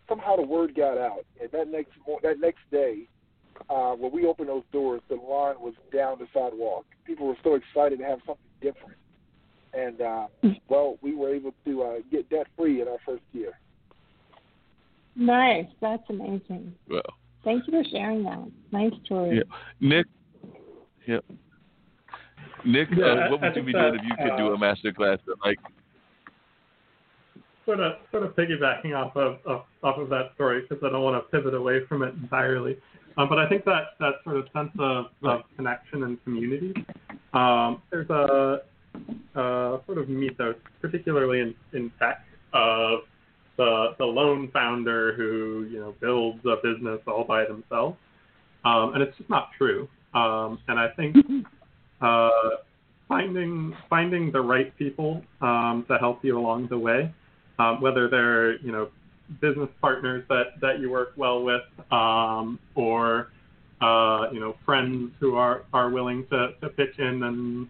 somehow the word got out. And that next that next day, uh, when we opened those doors, the lawn was down the sidewalk. People were so excited to have something different. And, uh, well, we were able to uh, get debt-free in our first year. Nice. That's amazing. Well, thank you for sharing that. Nice story. Yeah. Nick? Yep. Yeah. Nick, yeah, uh, what I, would I you be that, doing if you could uh, do a master class? Like, sort of, sort of piggybacking off of, of off of that story, because I don't want to pivot away from it entirely. Um, but I think that, that sort of sense of, of connection and community. Um, there's a, a sort of mythos, particularly in, in tech, of the the lone founder who you know builds a business all by themselves, um, and it's just not true. Um, and I think. Uh, finding finding the right people um, to help you along the way, um, whether they're you know business partners that, that you work well with, um, or uh, you know friends who are, are willing to, to pitch in and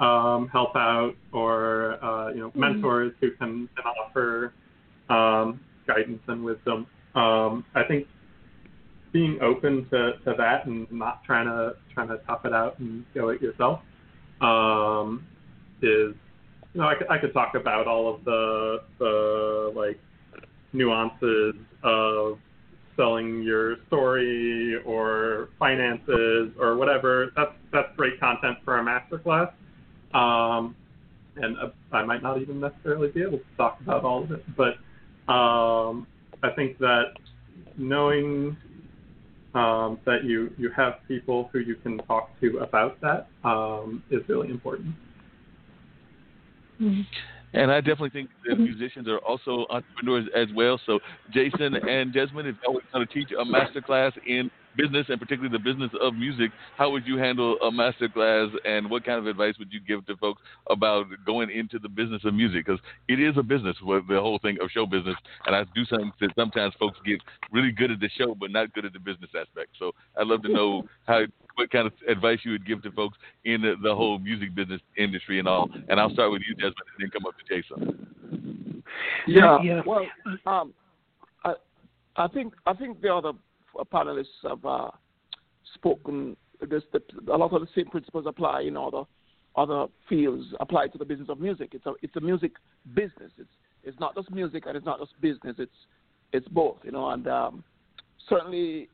um, help out, or uh, you know mentors mm-hmm. who can, can offer um, guidance and wisdom. Um, I think being open to, to that and not trying to trying to tough it out and go it yourself um, is, you know, I could, I could talk about all of the, the, like, nuances of selling your story or finances or whatever. That's, that's great content for a masterclass. Um, and uh, I might not even necessarily be able to talk about all of it, but um, I think that knowing... Um, that you, you have people who you can talk to about that um, is really important. And I definitely think that musicians are also entrepreneurs as well. So Jason and Desmond, if y'all were going to teach a masterclass in business, and particularly the business of music, how would you handle a masterclass, and what kind of advice would you give to folks about going into the business of music? Because it is a business, the whole thing of show business, and I do something that sometimes folks get really good at the show but not good at the business aspect. So I'd love to know how, what kind of advice you would give to folks in the, the whole music business industry and all. And I'll start with you, Desmond, and then come up to Jason. Yeah, yeah. Well, um, I, I think I think the other panelists have uh, spoken. This, the, a lot of the same principles apply in other other fields. Apply to the business of music. It's a it's a music business. It's it's not just music and it's not just business. It's it's both, you know. And um, certainly,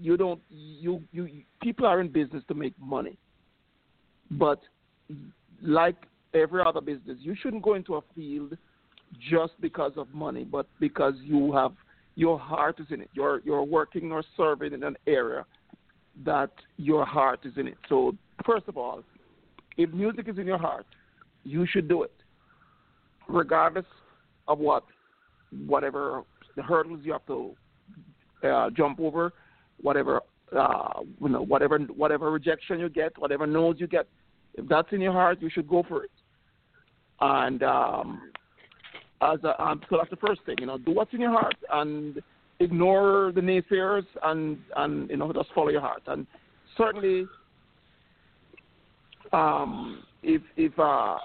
you don't you you people are in business to make money. But like every other business, you shouldn't go into a field just because of money, but because you have. Your heart is in it. You're you're working or serving in an area that your heart is in it. So first of all, if music is in your heart, you should do it, regardless of what, whatever the hurdles you have to uh, jump over, whatever uh, you know, whatever whatever rejection you get, whatever no's you get. If that's in your heart, you should go for it. And um, As a, um, so that's the first thing, you know, do what's in your heart and ignore the naysayers and, and you know, just follow your heart. And certainly, um, if, if uh,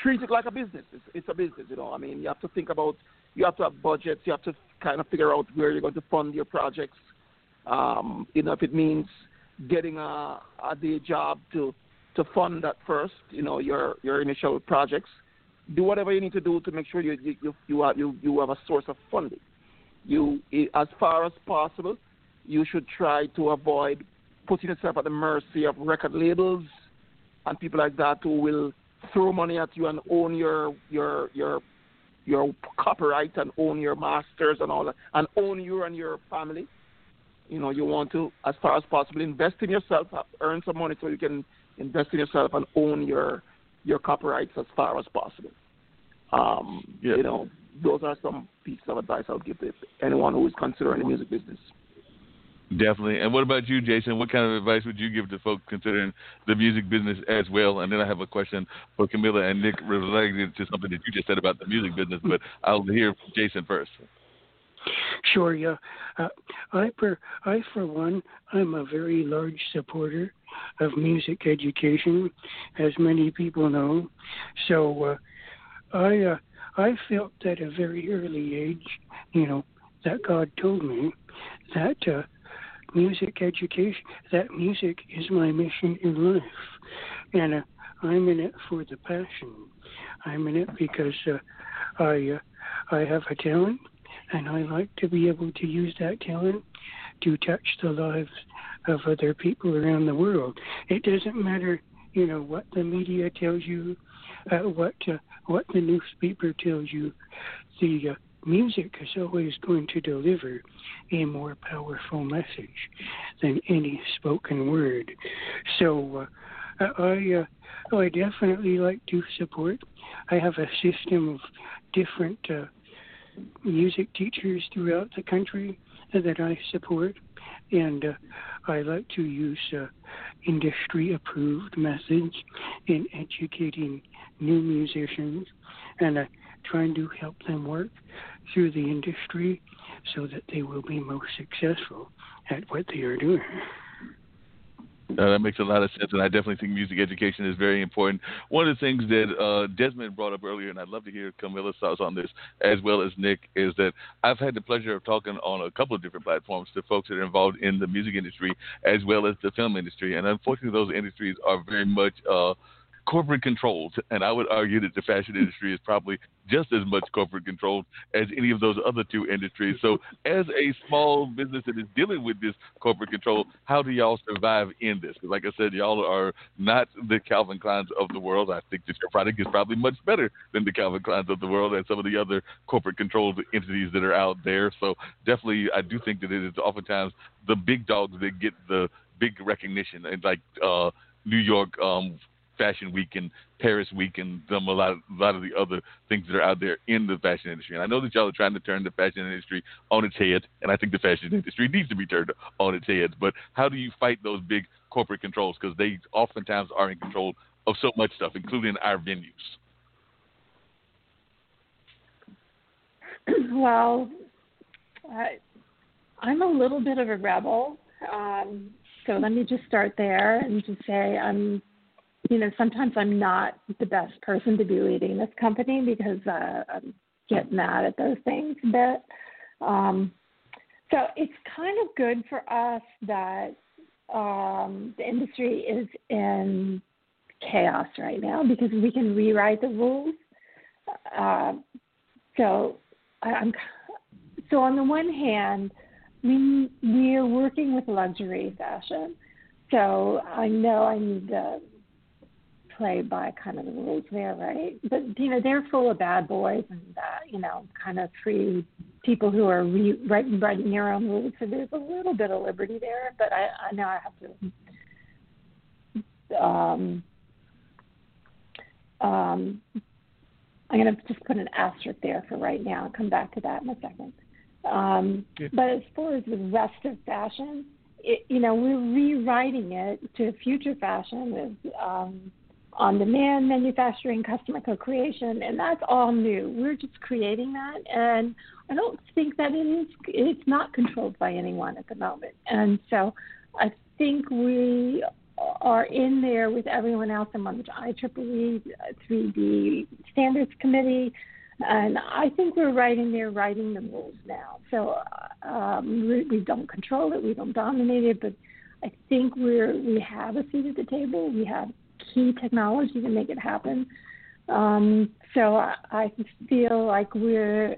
treat it like a business. It's, it's a business, you know. I mean, you have to think about, you have to have budgets. You have to kind of figure out where you're going to fund your projects. Um, you know, if it means getting a, a day job to, to fund that first, you know, your, your initial projects. Do whatever you need to do to make sure you you you are, you, you have a source of funding. You, as far as possible, you should try to avoid putting yourself at the mercy of record labels and people like that who will throw money at you and own your your your your copyright and own your masters and all that, and own you and your family. You know, you want to, as far as possible, invest in yourself, earn some money so you can invest in yourself and own your. your copyrights as far as possible. Um, yeah. You know, those are some pieces of advice I'll give to anyone who is considering the music business. Definitely. And what about you, Jason? What kind of advice would you give to folks considering the music business as well? And then I have a question for Camilla and Nick related to something that you just said about the music business, but I'll hear from Jason first. Sure, yeah. Uh, I, per, I, for one, I'm a very large supporter of music education, as many people know. So uh, I, uh, I felt at a very early age, you know, that God told me that uh, music education. That music is my mission in life. And uh, I'm in it for the passion. I'm in it because uh, I uh, I have a talent, and I like to be able to use that talent to touch the lives of other people around the world. It doesn't matter, you know, what the media tells you, uh, what uh, what the newspaper tells you. The uh, music is always going to deliver a more powerful message than any spoken word. So. Uh, I uh, I definitely like to support. I have a system of different uh, music teachers throughout the country that I support, and uh, I like to use uh, industry-approved methods in educating new musicians and uh, trying to help them work through the industry so that they will be most successful at what they are doing. Uh, that makes a lot of sense, and I definitely think music education is very important. One of the things that uh, Desmond brought up earlier, and I'd love to hear Camilla's thoughts on this, as well as Nick, is that I've had the pleasure of talking on a couple of different platforms to folks that are involved in the music industry as well as the film industry, and unfortunately those industries are very much uh, corporate controlled, and I would argue that the fashion industry is probably just as much corporate controlled as any of those other two industries. So as a small business that is dealing with this corporate control, how do y'all survive in this? Because like I said, y'all are not the Calvin Kleins of the world. I think that your product is probably much better than the Calvin Kleins of the world and some of the other corporate controlled entities that are out there. So definitely I do think that it is oftentimes the big dogs that get the big recognition, and like uh, New York um, Fashion Week and Paris Week and them, a lot of, a lot of the other things that are out there in the fashion industry. And I know that y'all are trying to turn the fashion industry on its head, and I think the fashion industry needs to be turned on its head. But how do you fight those big corporate controls? Because they oftentimes are in control of so much stuff, including our venues. Well, I, I'm a little bit of a rebel. Um, so let me just start there and just say I'm You know, sometimes I'm not the best person to be leading this company because uh, I get mad at those things a bit. Um, so it's kind of good for us that um, the industry is in chaos right now because we can rewrite the rules. Uh, so I'm so on the one hand, we we are working with luxury fashion. So I know I need to play by kind of the rules there, right? But, you know, they're full of bad boys and, uh, you know, kind of free people who are re- writing, writing their own rules. So there's a little bit of liberty there, but I, I know I have to, um, um, I'm going to just put an asterisk there for right now and come back to that in a second. Um, yeah. But as far as the rest of fashion, it, you know, we're rewriting it to future fashion with, um, on-demand manufacturing, customer co-creation, and that's all new. We're just creating that, and I don't think that it is, it's not controlled by anyone at the moment. And so I think we are in there with everyone else. I'm on the I triple E three D Standards Committee, and I think we're right in there writing the rules now. So um, we, we don't control it, we don't dominate it, but I think we're we have a seat at the table. We have key technology to make it happen. Um, so I, I feel like we're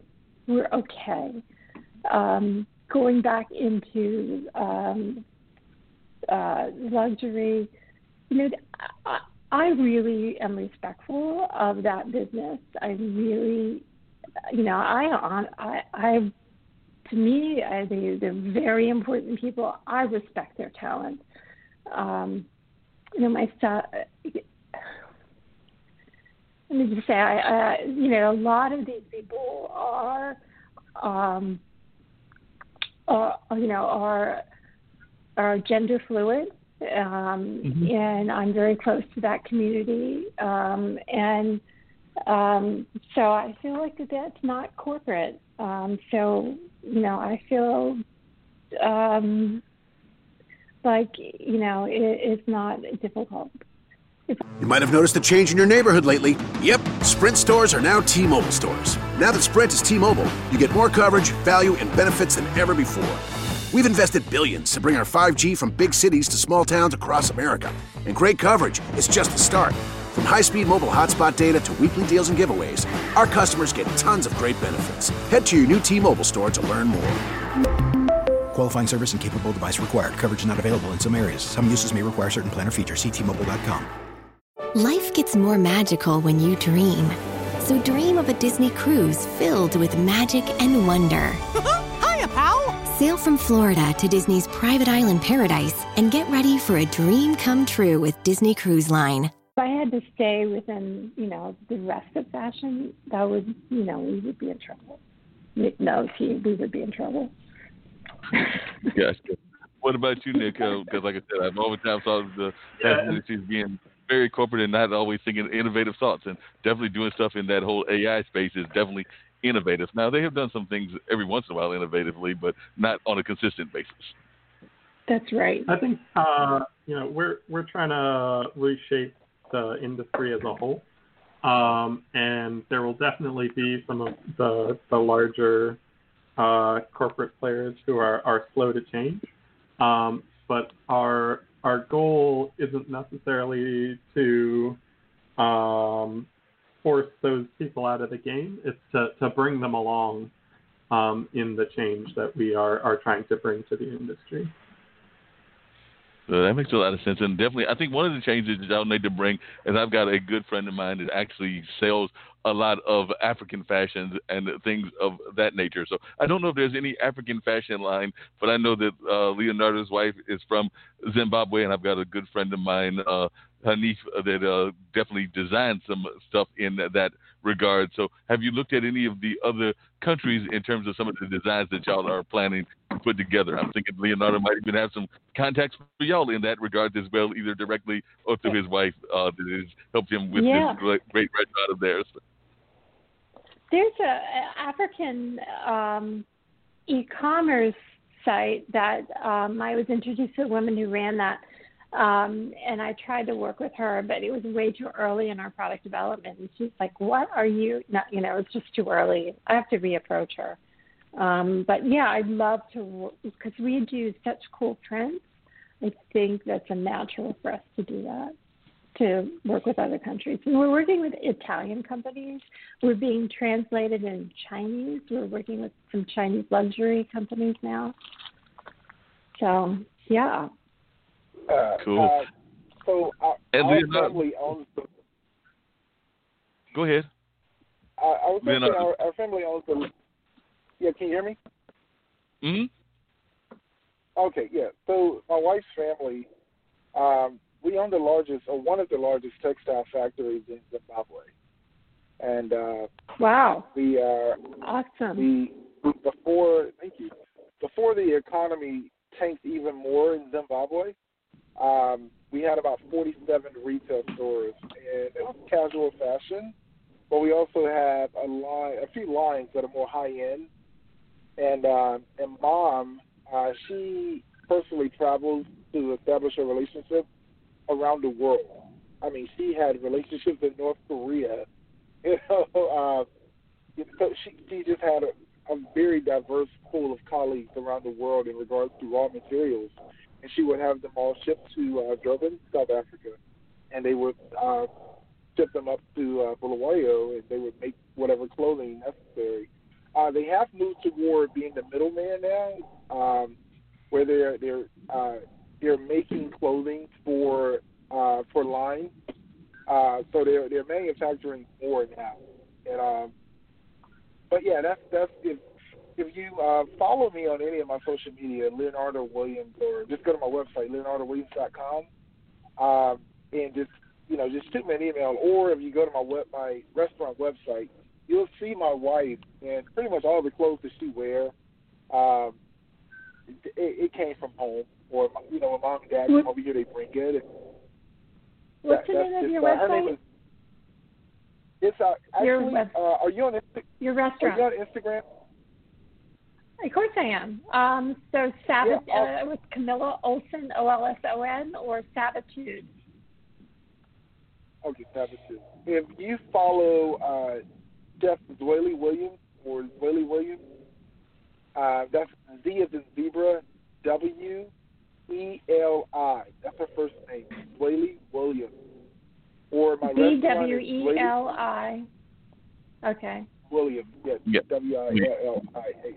we're okay. Um, going back into um, uh, luxury, you know, I, I really am respectful of that business. I really, you know, I I, I to me, I think they're very important people. I respect their talent. Um, You know, my son, let me just say, I, I, you know, a lot of these people are, um, are you know, are are gender fluid, um, mm-hmm. and I'm very close to that community, um, and um, so I feel like that that's not corporate. Um, so, you know, I feel. Um, Like, you know, it, it's not difficult. It's- you might have noticed a change in your neighborhood lately. Yep, Sprint stores are now T-Mobile stores. Now that Sprint is T-Mobile, you get more coverage, value, and benefits than ever before. We've invested billions to bring our five G from big cities to small towns across America. And great coverage is just the start. From high-speed mobile hotspot data to weekly deals and giveaways, our customers get tons of great benefits. Head to your new T-Mobile store to learn more. Qualifying service and capable device required. Coverage not available in some areas. Some uses may require certain plan or features. See T Mobile dot com. Life gets more magical when you dream. So dream of a Disney cruise filled with magic and wonder. Hiya, pal! Sail from Florida to Disney's private island paradise and get ready for a dream come true with Disney Cruise Line. If I had to stay within, you know, the rest of fashion, that would, you know, we would be in trouble. No, he, we would be in trouble. Gotcha. What about you, Nick? Because, like I said, I've always had thought of the fashion industry being very corporate and not always thinking innovative thoughts, and definitely doing stuff in that whole A I space is definitely innovative. Now, they have done some things every once in a while innovatively, but not on a consistent basis. That's right. I think, uh, you know, we're we're trying to reshape the industry as a whole, um, and there will definitely be some of the the larger uh, corporate players who are, are slow to change, um, but our our goal isn't necessarily to um, force those people out of the game. It's to, to bring them along um, in the change that we are, are trying to bring to the industry. So that makes a lot of sense, and definitely, I think one of the changes that I'll need to bring is I've got a good friend of mine that actually sells a lot of African fashions and things of that nature. So I don't know if there's any African fashion line, but I know that uh, Leonardo's wife is from Zimbabwe, and I've got a good friend of mine, uh, Hanif, that uh, definitely designed some stuff in that regard. So have you looked at any of the other countries in terms of some of the designs that y'all are planning to put together? I'm thinking Leonardo might even have some contacts for y'all in that regard as well, either directly or through his wife uh, that has helped him with yeah. this great restaurant of theirs. There's an African um, e-commerce site that um, I was introduced to a woman who ran that. Um, and I tried to work with her, but it was way too early in our product development. And she's like, what are you, not, you know, it's just too early. I have to reapproach her. Um, but yeah, I'd love to, because we do such cool prints. I think that's a natural for us to do that, to work with other countries. And we're working with Italian companies. We're being translated in Chinese. We're working with some Chinese luxury companies now. So, yeah. Uh, cool. Uh, so I, I family owns the, Go ahead. I, I was thinking our, our family owns the. Yeah, can you hear me? Mm-hmm. Okay, yeah. So my wife's family, um, we own the largest, or one of the largest textile factories in Zimbabwe, and uh, wow, we are awesome. We before thank you before the economy tanked even more in Zimbabwe. Um, we had about forty-seven retail stores, and it was casual fashion, but we also have a line, a few lines that are more high-end. And uh, and Mom, uh, she personally travels to establish a relationship around the world. I mean, she had relationships in North Korea. You know, uh, so she, she just had a, a very diverse pool of colleagues around the world in regards to raw materials. And she would have them all shipped to uh, Durham, South Africa, and they would uh, ship them up to uh, Bulawayo, and they would make whatever clothing necessary. Uh, they have moved toward being the middleman now, um, where they're they're uh, they're making clothing for uh, for line, uh, so they're they're manufacturing more now. And um, but yeah, that's that's it. If you uh, follow me on any of my social media, Leonardo Williams, or just go to my website, leonardo williams dot com, um, and just, you know, just shoot me an email. Or if you go to my web, my restaurant website, you'll see my wife and pretty much all the clothes that she wears. Um, it, it came from home, or, you know, when Mom and Dad come over here, they bring it. And What's that, the name of your website? Her name is, it's, uh, actually, your web- uh, are you on Insta- Your restaurant. Are you on Instagram? Of course I am. Um, so Savit- yeah, uh, with Camilla Olson, O L S O N, or Savitude. Okay, Savitude. If you follow uh, Jeff Doyle Williams, or Doyle Williams, uh, that's Z as in zebra, W E L I. That's her first name, Blaylee Williams. Or my B W E L I. Okay. Williams, yes. Yep. W I L L I A M.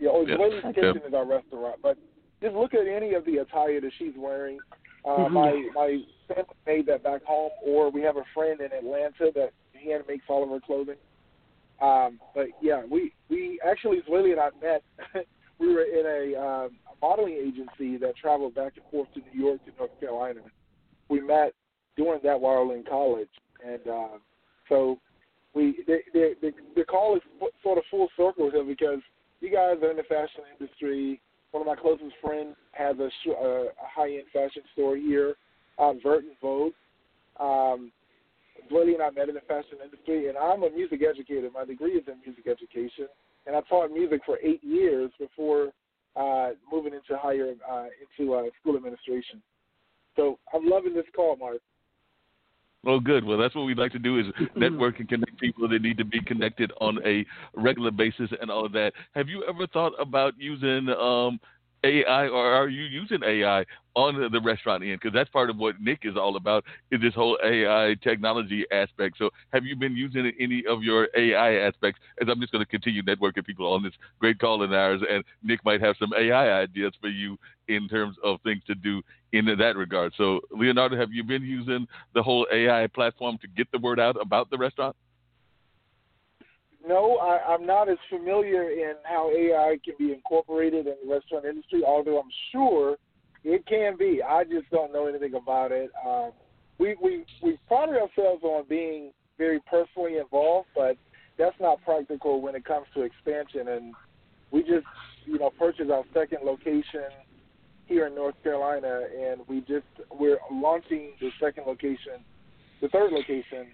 Yeah, or yep. Blaylee's okay. Kitchen is our restaurant. But just look at any of the attire that she's wearing. Uh, mm-hmm. My my family made that back home, or we have a friend in Atlanta that hand makes all of her clothing. Um, but yeah, we, we actually, Zwilly and I met. We were in a, um, a modeling agency that traveled back and forth to New York to North Carolina. We met doing that while in college, and um, so we the, the, the, the call is sort of full circle here because you guys are in the fashion industry. One of my closest friends has a, sh- a high-end fashion store here, um, Vert and Vogue. Um, Zwilly and I met in the fashion industry, and I'm a music educator. My degree is in music education. And I taught music for eight years before uh, moving into higher uh, into uh, school administration. So I'm loving this call, Mark. Well, good. Well, that's what we'd like to do is network and connect people that need to be connected on a regular basis and all of that. Have you ever thought about using um, A I, or are you using A I on the restaurant end? Because that's part of what Nick is all about is this whole A I technology aspect. So have you been using any of your A I aspects? As I'm just going to continue networking people on this great call in ours, and Nick might have some A I ideas for you in terms of things to do in that regard. So, Leonardo, have you been using the whole A I platform to get the word out about the restaurant? No, I, I'm not as familiar in how A I can be incorporated in the restaurant industry, although I'm sure it can be. I just don't know anything about it. Um, we we we prided ourselves on being very personally involved, but that's not practical when it comes to expansion. And we just, you know, purchased our second location here in North Carolina, and we just we're launching the second location, the third location.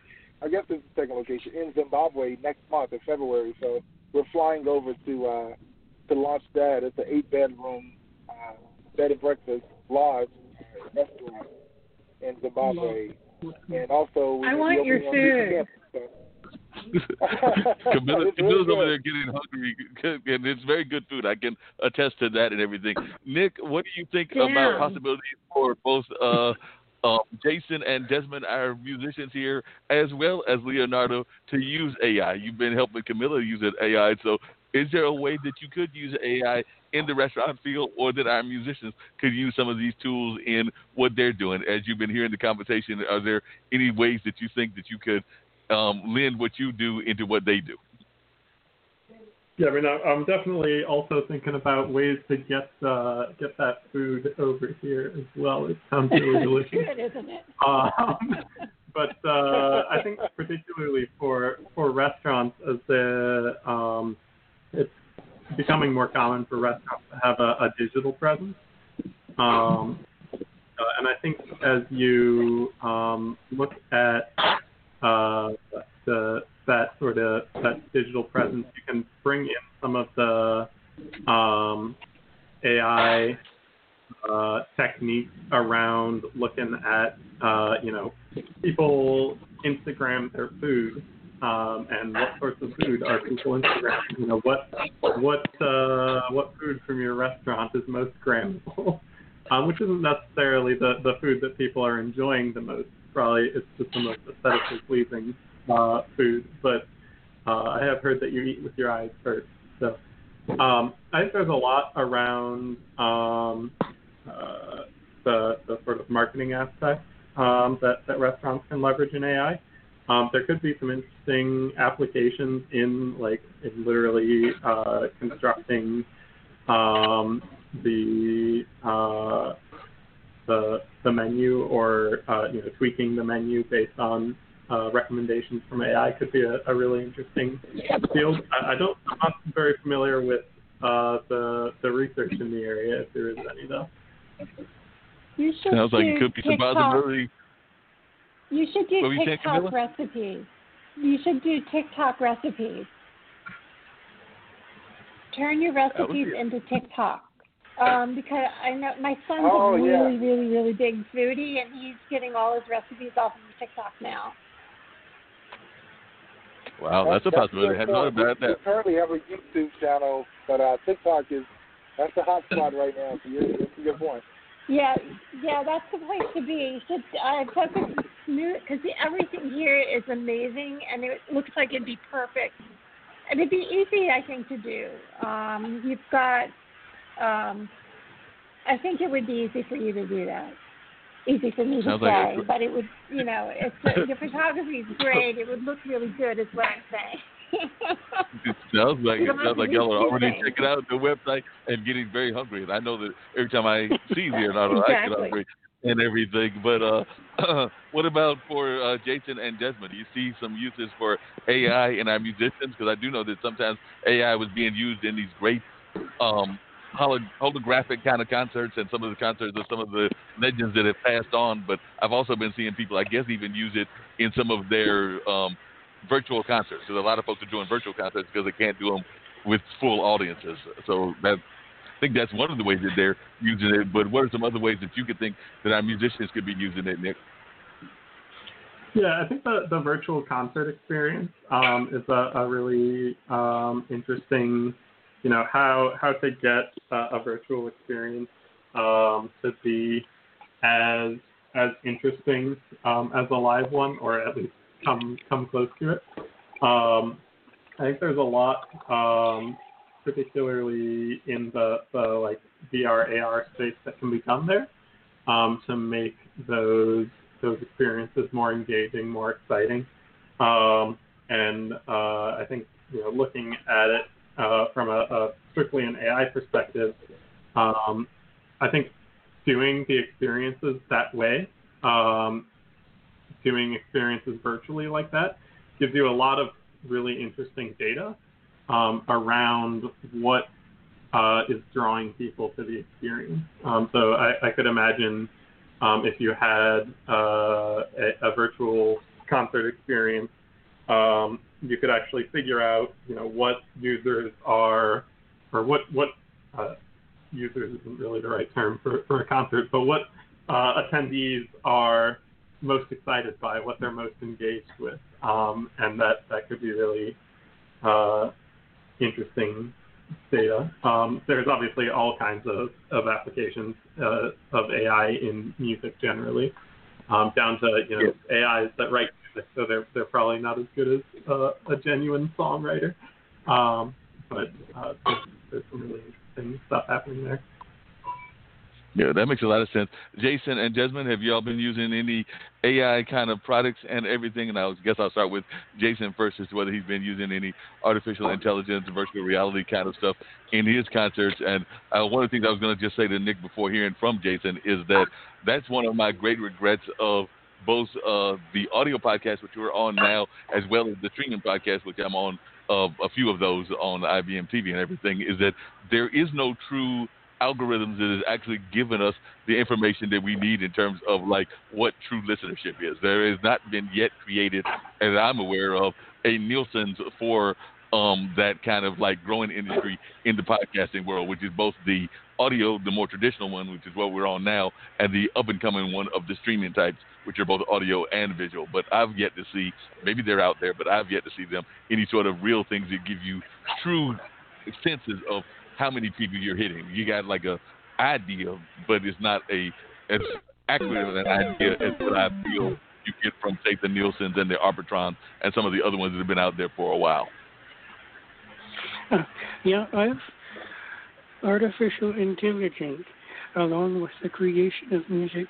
I guess it's the second location in Zimbabwe next month in February. So we're flying over to uh, to launch that. It's an eight-bedroom uh, bed and breakfast lodge restaurant in Zimbabwe. And also, I want your food. Camilla, Camilla's over there getting hungry, and it's very good food. I can attest to that and everything. Nick, what do you think Damn. about possibilities for both? Uh, Um, Jason and Desmond, our musicians here, as well as Leonardo, to use A I. You've been helping Camilla use it, A I. So is there a way that you could use A I in the restaurant field, or that our musicians could use some of these tools in what they're doing? As you've been hearing the conversation, are there any ways that you think that you could um, lend what you do into what they do? Yeah, I mean, I'm definitely also thinking about ways to get uh, get that food over here as well. It sounds really delicious. Good, isn't it? Um, but uh, I think particularly for for restaurants, as the um, it's becoming more common for restaurants to have a, a digital presence, um, uh, and I think as you um, look at uh, the that sort of that digital presence, you can bring in some of the um, A I uh, techniques around looking at, uh, you know, people Instagram their food um, and what sorts of food are people Instagramming. You know, what what uh, what food from your restaurant is most grammable, um, which isn't necessarily the, the food that people are enjoying the most. Probably it's just the most aesthetically pleasing Uh, food, but uh, I have heard that you eat with your eyes first. So um, I think there's a lot around um, uh, the, the sort of marketing aspect um, that, that restaurants can leverage in A I. Um, there could be some interesting applications in like in literally uh, constructing um, the, uh, the the menu or uh, you know tweaking the menu based on Uh, recommendations from A I could be a, a really interesting field. I, I don't, I'm not very familiar with uh, the the research in the area, if there is any, though. You should Sounds do like it could be TikTok. Some possibility. You should do what TikTok recipes. You should do TikTok recipes. Turn your recipes into TikTok. Um, because I know my son's oh, a really, yeah. really, really big foodie, and he's getting all his recipes off of TikTok now. Wow, that's, that's a possibility. I hadn't thought about that. We currently have a YouTube channel, but uh, TikTok is That's the hot spot right now. So you're, that's a good point. Yeah, yeah, that's the place to be. Just uh, focus, because everything here is amazing, and it looks like it'd be perfect. And it'd be easy, I think, to do. Um, you've got, um, I think it would be easy for you to do that. Easy for me to say, like, but it would, you know, it's, your photography is great. It would look really good, is what I'm saying. It sounds like it sounds like y'all are already checking out the website and getting very hungry. And I know that every time I see Leonardo, exactly. I get hungry and everything. But uh, what about for uh, Jason and Desmond? Do you see some uses for A I in our musicians? Because I do know that sometimes A I was being used in these great um, holographic kind of concerts, and some of the concerts of some of the legends that have passed on. But I've also been seeing people, I guess, even use it in some of their um, – virtual concerts, because a lot of folks are doing virtual concerts because they can't do them with full audiences. So that, I think that's one of the ways that they're using it. But what are some other ways that you could think that our musicians could be using it, Nick? Yeah, I think the, the virtual concert experience um, is a, a really um, interesting, you know, how how to get uh, a virtual experience um, to be as as interesting um, as a live one, or at least Come come close to it. Um, I think there's a lot, um, particularly in the, the like V R A R space, that can be done there um, to make those those experiences more engaging, more exciting. Um, and uh, I think you know, looking at it uh, from a, a strictly an A I perspective, um, I think doing the experiences that way. Um, doing experiences virtually like that gives you a lot of really interesting data um, around what uh, is drawing people to the experience. Um, so I, I could imagine um, if you had uh, a, a virtual concert experience, um, you could actually figure out, you know, what users are, or what, what uh, users isn't really the right term for, for a concert, but what uh, attendees are most excited by, what they're most engaged with, um, and that, that could be really uh, interesting data. Um, there's obviously all kinds of, of applications uh, of A I in music generally, um, down to you know yeah. A Is that write music, so they're they're probably not as good as uh, a genuine songwriter, um, but uh, there's, there's some really interesting stuff happening there. Yeah, that makes a lot of sense. Jason and Desmond, have y'all been using any A I kind of products and everything? And I guess I'll start with Jason first as to whether he's been using any artificial intelligence, virtual reality kind of stuff in his concerts. And uh, one of the things I was going to just say to Nick before hearing from Jason is that that's one of my great regrets of both uh, the audio podcast, which we're on now, as well as the streaming podcast, which I'm on uh, a few of those on I B M T V and everything, is that there is no true algorithms that is actually giving us the information that we need in terms of like what true listenership is. There has not been yet created, as I'm aware of, a Nielsen's for um, that kind of like growing industry in the podcasting world, which is both the audio, the more traditional one, which is what we're on now, and the up and coming one of the streaming types, which are both audio and visual. But I've yet to see, maybe they're out there, but I've yet to see them, any sort of real things that give you true senses of how many people you're hitting. You got like a idea, but it's not a as accurate of an idea as what I feel you get from, say, the Nielsen's and the Arbitron and some of the other ones that have been out there for a while. Yeah, I've artificial intelligence, along with the creation of music,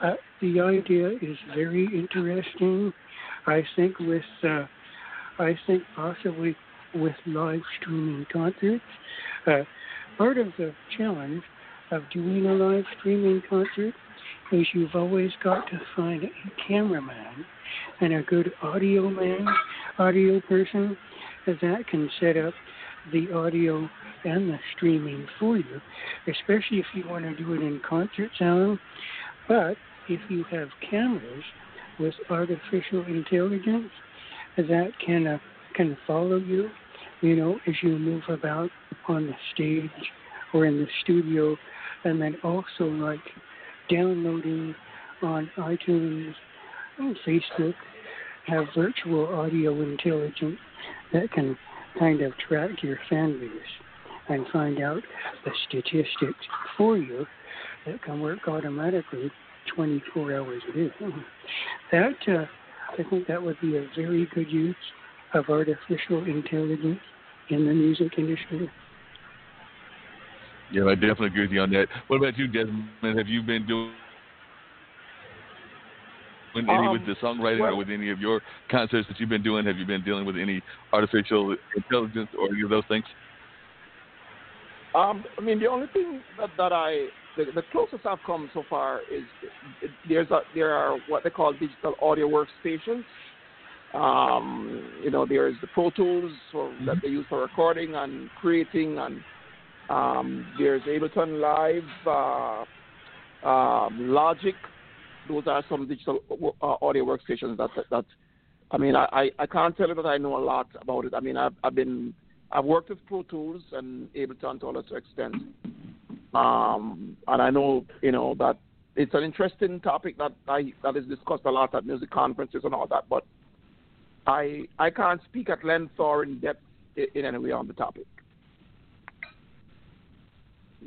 uh, the idea is very interesting. I think with, uh, I think possibly with live streaming concerts. Uh, part of the challenge of doing a live streaming concert is you've always got to find a cameraman and a good audio man, audio person that can set up the audio and the streaming for you, especially if you want to do it in concert sound. But if you have cameras with artificial intelligence that can uh, can follow you, you know, as you move about on the stage or in the studio, and then also like downloading on iTunes and Facebook, have virtual audio intelligence that can kind of track your fan base and find out the statistics for you that can work automatically twenty-four hours a day. That, uh, I think that would be a very good use of artificial intelligence in the music industry. Yeah, I definitely agree with you on that. What about you, Desmond? Have you been doing um, any with the songwriting well, or with any of your concerts that you've been doing? Have you been dealing with any artificial intelligence or any of those things? Um, I mean, the only thing that, that I, the, the closest I've come so far is there's a, there are what they call digital audio workstations. Um, you know, there's the Pro Tools for, mm-hmm. that they use for recording and creating, and um, there's Ableton Live, uh, um, Logic. Those are some digital uh, audio workstations that, that, that I mean, I, I can't tell you that I know a lot about it. I mean, I've, I've been, I've worked with Pro Tools and Ableton to a lesser extent. Um, and I know, you know, that it's an interesting topic that I, that is discussed a lot at music conferences and all that, but I I can't speak at length or in depth in, in any way on the topic.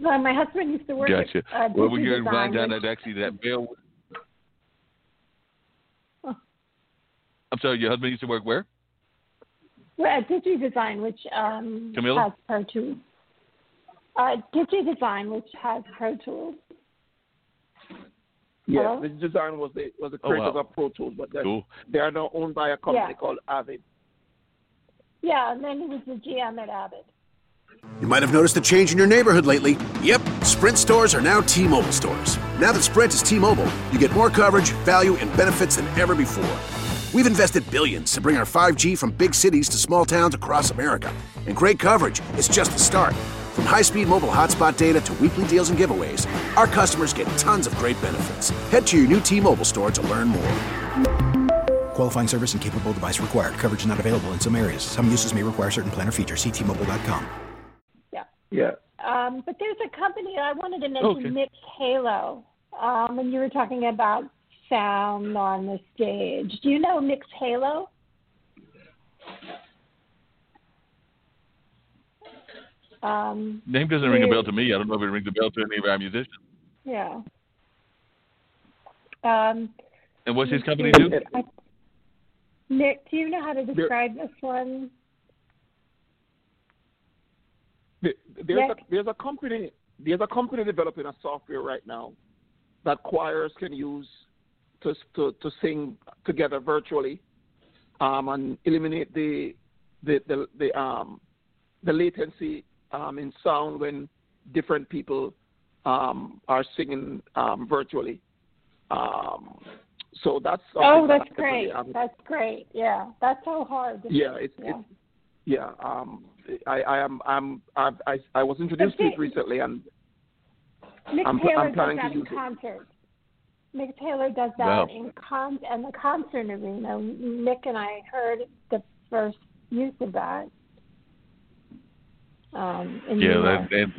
Well, my husband used to work gotcha. at uh, Digidesign. Well, we're going to run down that actually that bill. Huh. I'm sorry, your husband used to work where? Well, at Digidesign, which um, has Pro Tools. Uh, Digidesign, which has Pro Tools. Yeah, the design was the was the creators oh, wow. of Pro Tools, but cool. they are now owned by a company yeah. called Avid. Yeah, and then he was the G M at Avid. You might have noticed a change in your neighborhood lately. Yep, Sprint stores are now T-Mobile stores. Now that Sprint is T-Mobile, you get more coverage, value, and benefits than ever before. We've invested billions to bring our five G from big cities to small towns across America. And great coverage is just the start. From high-speed mobile hotspot data to weekly deals and giveaways, our customers get tons of great benefits. Head to your new T-Mobile store to learn more. Qualifying service and capable device required. Coverage not available in some areas. Some uses may require certain plan or features. See T Mobile dot com. Yeah. Yeah. Um, but there's a company I wanted to mention, okay. Nick Halo, um, when you were talking about sound on the stage. Do you know Nick Halo? Um, Name doesn't ring a bell to me. I don't know if it rings a bell to any of our musicians. Yeah. Um, and what's his company do? I, Nick, do you know how to describe there, this one? There, there's, a, there's a company. There's a company developing a software right now that choirs can use to to, to sing together virtually, um, and eliminate the the the, the um the latency. Um, in sound when different people um, are singing um, virtually. Um, so that's oh, that's that great. Um, that's great. Yeah, that's so hard. Yeah, it's yeah. It, yeah um, I, I am. I'm. I, I, I was introduced but to it recently, and Nick I'm, Taylor I'm planning does that to use in concert. It. Nick Taylor does that wow. in con and the concert arena. Nick and I heard the first use of that. Um, yeah, that, and,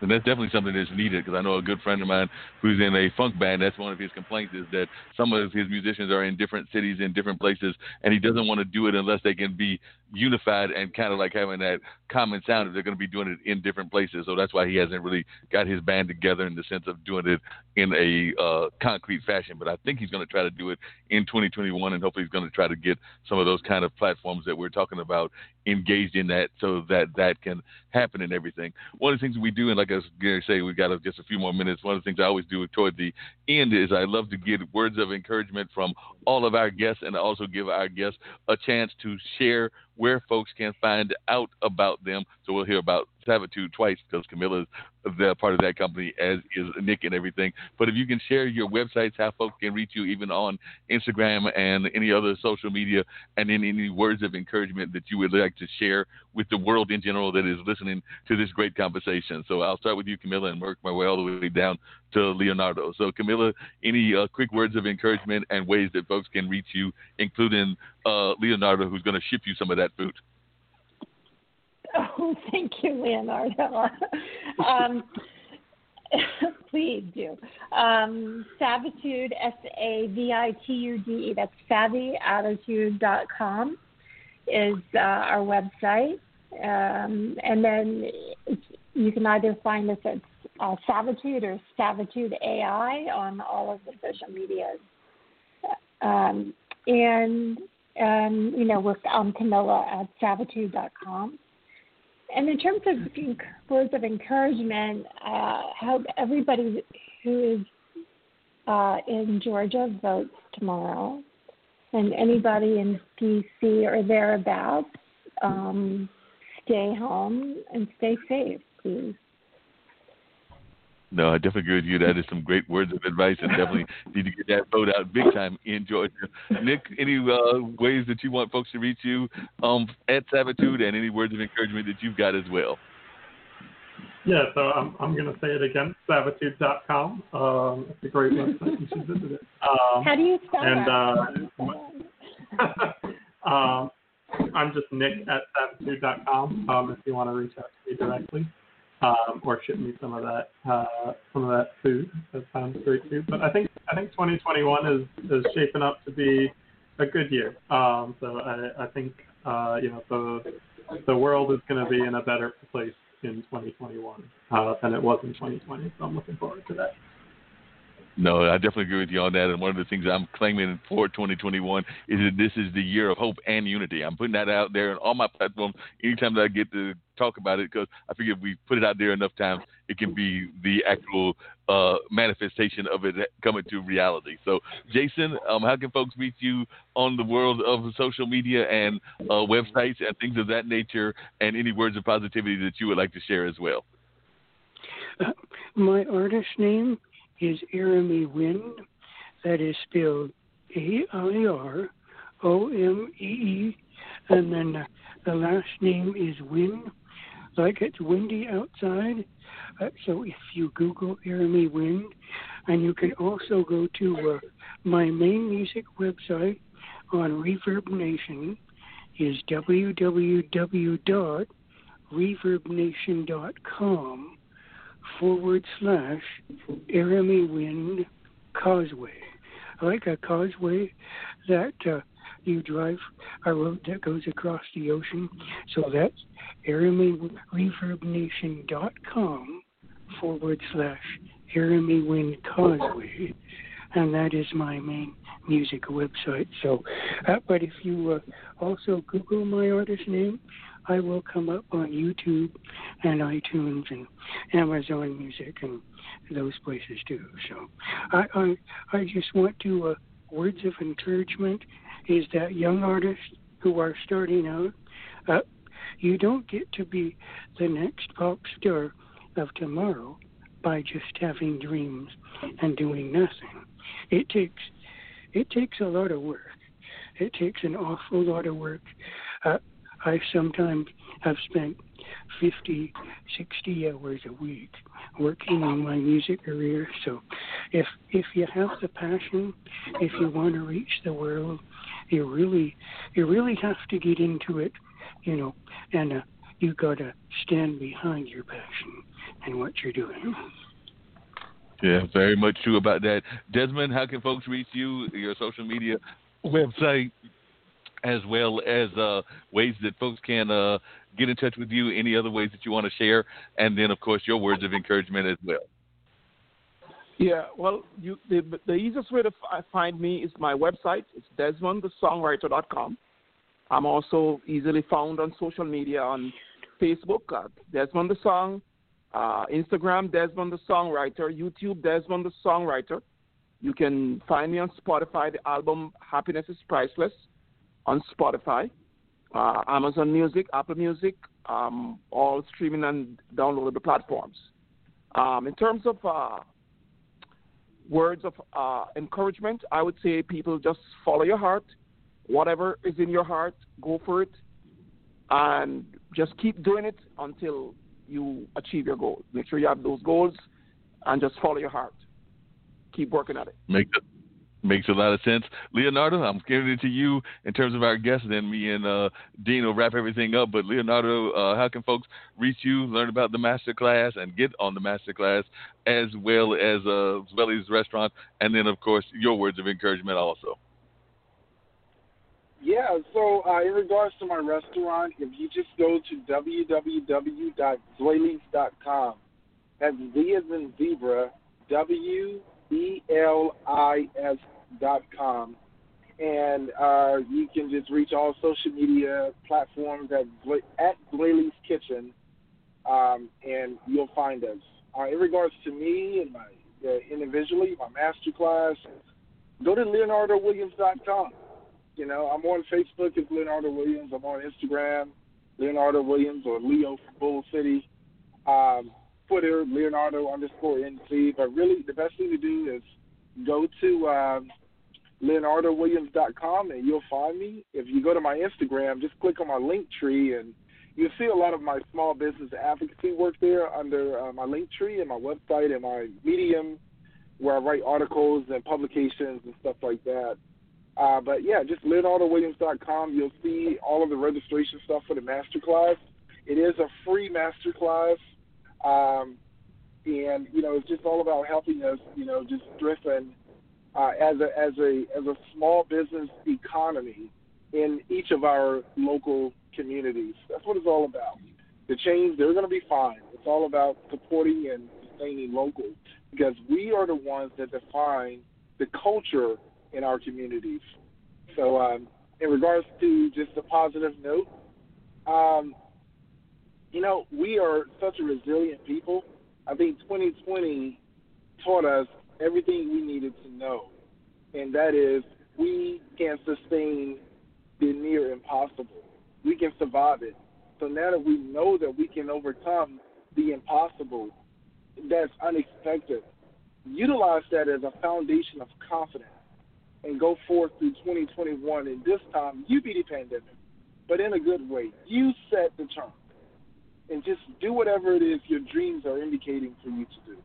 and that's definitely something that's needed, because I know a good friend of mine who's in a funk band, that's one of his complaints, is that some of his musicians are in different cities, in different places, and he doesn't want to do it unless they can be unified and kind of like having that common sound if they're going to be doing it in different places. So that's why he hasn't really got his band together in the sense of doing it in a uh, concrete fashion. But I think he's going to try to do it in twenty twenty-one, and hopefully he's going to try to get some of those kind of platforms that we're talking about engaged in that, so that that can happen and everything. One of the things we do, and like I was going to say, we've got just a few more minutes. One of the things I always do toward the end is I love to get words of encouragement from all of our guests, and also give our guests a chance to share where folks can find out about them. So we'll hear about Savitude twice, because Camilla is the part of that company, as is Nick and everything. But if you can share your websites, how folks can reach you, even on Instagram and any other social media, and then any words of encouragement that you would like to share with the world in general that is listening to this great conversation. So I'll start with you, Camilla, and work my way all the way down to Leonardo. So Camilla, any uh, quick words of encouragement and ways that folks can reach you, including uh, Leonardo, who's going to ship you some of that food. Oh, thank you, Leonardo. um, please do. Um, Savitude, S A V I T U D E, that's savvy attitude dot com is uh, our website. Um, and then you can either find us at uh, Savitude or Savitude A I on all of the social medias. Um, and, um, you know, we're on Camilla at savitude dot com. And in terms of words of encouragement, uh, I hope everybody who is uh, in Georgia votes tomorrow, and anybody in D C or thereabouts, um, stay home and stay safe, please. No, I definitely agree with you. That is some great words of advice, and definitely need to get that vote out big time in Georgia. Nick, any uh, ways that you want folks to reach you um, at Savitude, and any words of encouragement that you've got as well? Yeah, so I'm I'm going to say it again, savitude dot com. Um, it's a great website. You should visit it. Um, How do you spell and, uh, um, I'm just Nick at savitude dot com um, if you want to reach out to me directly. Um, or ship me some of that, uh, some of that food. That sounds great too. But I think I think twenty twenty-one is, is shaping up to be a good year. Um, so I, I think uh, you know the the world is going to be in a better place in twenty twenty-one uh, than it was in twenty twenty. So I'm looking forward to that. No, I definitely agree with you on that. And one of the things I'm claiming for twenty twenty-one is that this is the year of hope and unity. I'm putting that out there on all my platforms anytime that I get to talk about it, because I figure if we put it out there enough times, it can be the actual uh, manifestation of it coming to reality. So, Jason, um, how can folks reach you on the world of social media and uh, websites and things of that nature, and any words of positivity that you would like to share as well? Uh, my artist name is Airomee Wind. That is spelled A I R O M E E, and then the last name is Wind, like it's windy outside. Uh, so if you Google Airomee Wind, and you can also go to uh, my main music website on Reverb Nation, is www dot reverb nation dot com. Forward slash Airomee Wind Causeway. I like a causeway that uh, you drive, a road that goes across the ocean. So that's airomee reverb nation dot com forward slash Airomee Wind Causeway. And that is my main music website. So, uh, but if you uh, also Google my artist name, I will come up on YouTube and iTunes and Amazon Music and those places too. So I I, I just want to, uh, words of encouragement is that young artists who are starting out, uh, you don't get to be the next pop star of tomorrow by just having dreams and doing nothing. It takes, it takes a lot of work. It takes an awful lot of work. Uh, I sometimes have spent fifty, sixty hours a week working on my music career. So if if you have the passion, if you want to reach the world, you really you really have to get into it, you know, and uh, you got to stand behind your passion and what you're doing. Yeah, very much true about that. Desmond, how can folks reach you, your social media website, as well as uh, ways that folks can uh, get in touch with you, any other ways that you want to share, and then, of course, your words of encouragement as well? Yeah, well, you, the, the easiest way to f- find me is my website. It's desmond the songwriter dot com. I'm also easily found on social media, on Facebook, uh, Desmond the Song, uh, Instagram, Desmond the Songwriter, YouTube, Desmond the Songwriter. You can find me on Spotify, the album Happiness is Priceless, on Spotify, uh, Amazon Music, Apple Music, um, all streaming and downloadable platforms. Um, in terms of uh, words of uh, encouragement, I would say people just follow your heart. Whatever is in your heart, go for it, and just keep doing it until you achieve your goal. Make sure you have those goals, and just follow your heart. Keep working at it. Make it. Makes a lot of sense. Leonardo, I'm giving it to you in terms of our guests, and then me and uh, Dean will wrap everything up. But, Leonardo, uh, how can folks reach you, learn about the masterclass, and get on the masterclass, as well as uh, Zwelly's Restaurant, and then, of course, your words of encouragement also? Yeah, so uh, in regards to my restaurant, if you just go to w w w dot zoilies dot com, that's Z as in zebra, W E L I S dot com, and uh, you can just reach all social media platforms at at Zoilies Kitchen, um, and you'll find us. Uh, in regards to me and my uh, individually, my master class, go to Leonardo Williams dot com. You know, I'm on Facebook as Leonardo Williams. I'm on Instagram, Leonardo Williams, or Leo from Bull City. Um, Twitter, Leonardo underscore N C. But really, the best thing to do is go to um, Leonardo Williams dot com, and you'll find me. If you go to my Instagram, just click on my link tree, and you'll see a lot of my small business advocacy work there under uh, my link tree and my website and my Medium, where I write articles and publications and stuff like that. Uh, but, yeah, just Leonardo Williams dot com. You'll see all of the registration stuff for the masterclass. It is a free masterclass, um, and, you know, it's just all about helping us, you know, just driven uh, as, a, as, a, as a small business economy in each of our local communities. That's what it's all about. The chains, they're going to be fine. It's all about supporting and sustaining local, because we are the ones that define the culture in our communities. So um, in regards to just a positive note, um, you know, we are such a resilient people. I think twenty twenty taught us everything we needed to know, and that is we can sustain the near impossible. We can survive it. So now that we know that we can overcome the impossible, that's unexpected, utilize that as a foundation of confidence and go forth through twenty twenty-one, and this time you be the pandemic, but in a good way. You set the term, and just do whatever it is your dreams are indicating for you to do.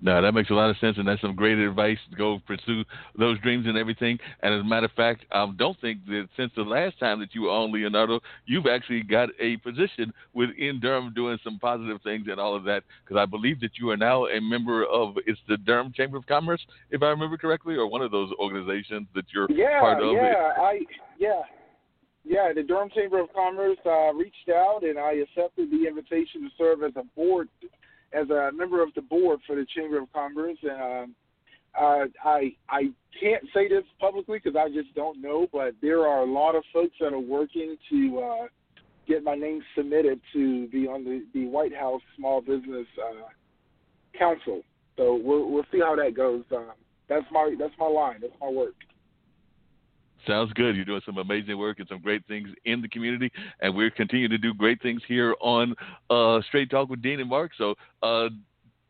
No, that makes a lot of sense, and that's some great advice to go pursue those dreams and everything. And as a matter of fact, I don't think that since the last time that you were on, Leonardo, you've actually got a position within Durham doing some positive things and all of that, because I believe that you are now a member of, it's the Durham Chamber of Commerce, if I remember correctly, or one of those organizations that you're yeah, part of. Yeah, I, yeah, yeah. The Durham Chamber of Commerce uh, reached out, and I accepted the invitation to serve as a board as a member of the board for the Chamber of Commerce. And uh, uh, I I can't say this publicly because I just don't know, but there are a lot of folks that are working to uh, get my name submitted to be on the, the White House Small Business uh, Council. So we'll, we'll see how that goes. Um, that's my that's my line. That's my work. Sounds good. You're doing some amazing work and some great things in the community, and we're continuing to do great things here on uh, Straight Talk with Dean and Mark. So, uh,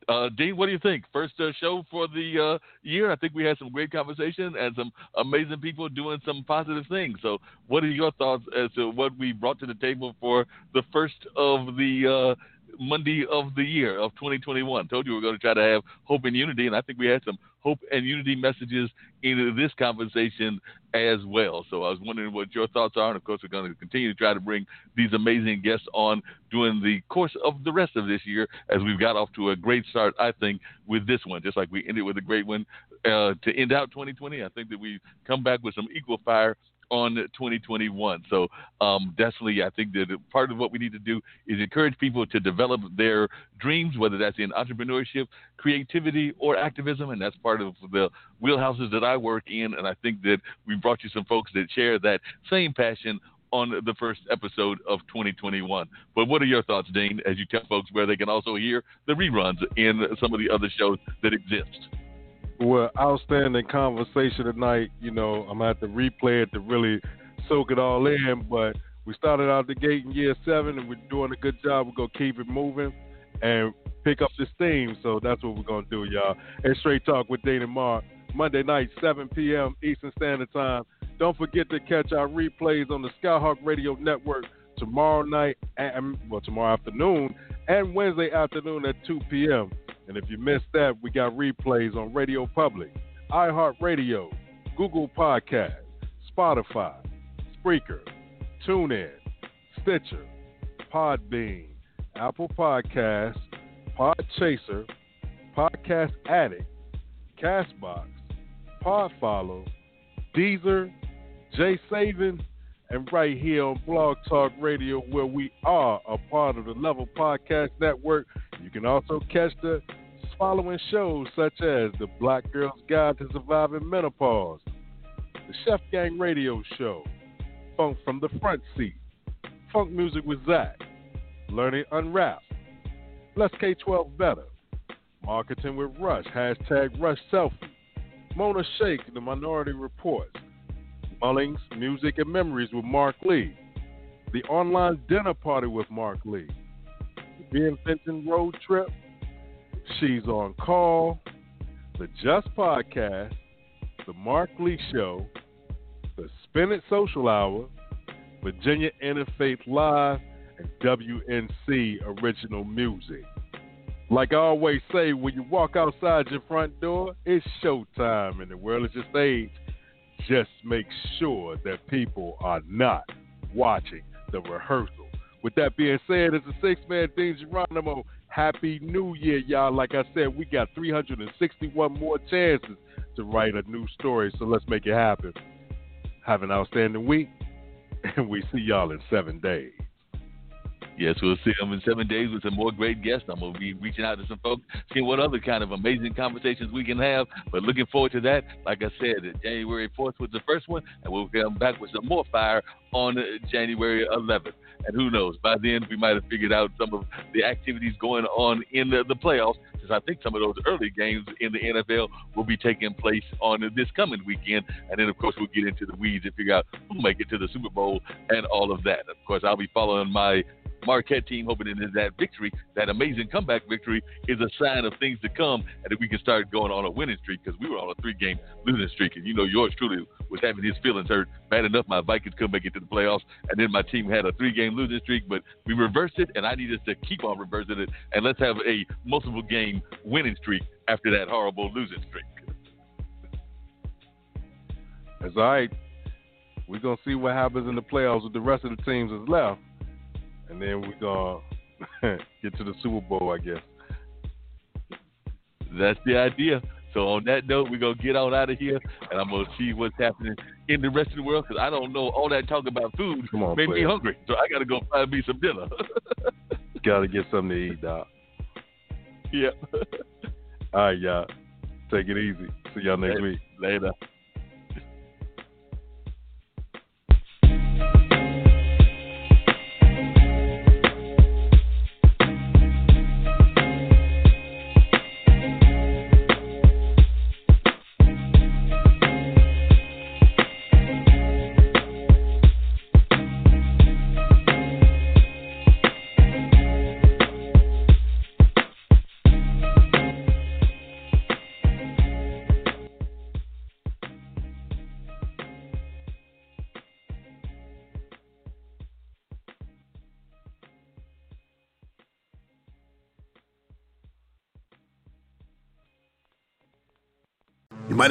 uh, Dean, what do you think? First uh, show for the uh, year. I think we had some great conversation and some amazing people doing some positive things. So what are your thoughts as to what we brought to the table for the first of the uh, Monday of the year of twenty twenty-one? Told you we we're going to try to have hope and unity, and I think we had some hope and unity messages in this conversation as well. So I was wondering what your thoughts are, and of course we're going to continue to try to bring these amazing guests on during the course of the rest of this year, as we've got off to a great start, I think, with this one, just like we ended with a great one uh, to end out twenty twenty. I think that we come back with some equal fire on twenty twenty-one. So um, definitely I think that part of what we need to do is encourage people to develop their dreams, whether that's in entrepreneurship, creativity, or activism, and that's part of the wheelhouses that I work in, and I think that we brought you some folks that share that same passion on the first episode of twenty twenty-one. But what are your thoughts, Dean, as you tell folks where they can also hear the reruns in some of the other shows that exist? Well, outstanding conversation tonight. You know, I'm going to have to replay it to really soak it all in. But we started out the gate in year seven, and we're doing a good job. We're going to keep it moving and pick up this theme. So that's what we're going to do, y'all. And Straight Talk with Dana Mark, Monday night, seven p.m. Eastern Standard Time. Don't forget to catch our replays on the Skyhawk Radio Network tomorrow night, and, well, tomorrow afternoon, and Wednesday afternoon at two p.m. And if you missed that, we got replays on Radio Public, iHeartRadio, Google Podcasts, Spotify, Spreaker, TuneIn, Stitcher, Podbean, Apple Podcasts, Podchaser, Podcast Addict, CastBox, PodFollow, Deezer, Jay Savin, and right here on Blog Talk Radio, where we are a part of the Level Podcast Network. You can also catch the following shows such as The Black Girl's Guide to Surviving Menopause, The Chef Gang Radio Show, Funk from the Front Seat, Funk Music with Zach, Learning Unwrapped, Let's K twelve Better, Marketing with Rush, Hashtag Rush Selfie, Mona Shake, The Minority Reports, Mullings, Music and Memories with Mark Lee, The Online Dinner Party with Mark Lee, Ben Fenton Road Trip, She's on Call, The Just Podcast, The Mark Lee Show, The Spin It Social Hour, Virginia Interfaith Live, and W N C Original Music. Like I always say, when you walk outside your front door, it's showtime, and the world is your stage. Just make sure that people are not watching the rehearsal. With that being said, it's a six-man Dean Geronimo. Happy New Year, y'all. Like I said, we got three hundred sixty-one more chances to write a new story, so let's make it happen. Have an outstanding week, and we see y'all in seven days. Yes, we'll see them in seven days with some more great guests. I'm going to be reaching out to some folks, seeing what other kind of amazing conversations we can have. But looking forward to that. Like I said, January fourth was the first one, and we'll come back with some more fire on January eleventh. And who knows, by then we might have figured out some of the activities going on in the, the playoffs, since I think some of those early games in the N F L will be taking place on this coming weekend. And then, of course, we'll get into the weeds and figure out who'll make it to the Super Bowl and all of that. Of course, I'll be following my Marquette team, hoping that that victory, that amazing comeback victory, is a sign of things to come, and that we can start going on a winning streak, because we were on a three-game losing streak. And you know, yours truly was having his feelings hurt. Bad enough my Vikings couldn't make it to the playoffs, and then my team had a three-game losing streak, but we reversed it, and I need us to keep on reversing it, and let's have a multiple-game winning streak after that horrible losing streak. That's all right. We're going to see what happens in the playoffs with the rest of the teams that's left. And then we're going to get to the Super Bowl, I guess. That's the idea. So on that note, we're going to get on out of here, and I'm going to see what's happening in the rest of the world, because I don't know. All that talk about food on, made player. me hungry. So I got to go find me some dinner. Got to get something to eat, Doc. Yeah. All right, y'all. Take it easy. See y'all next Later. week. Later. Might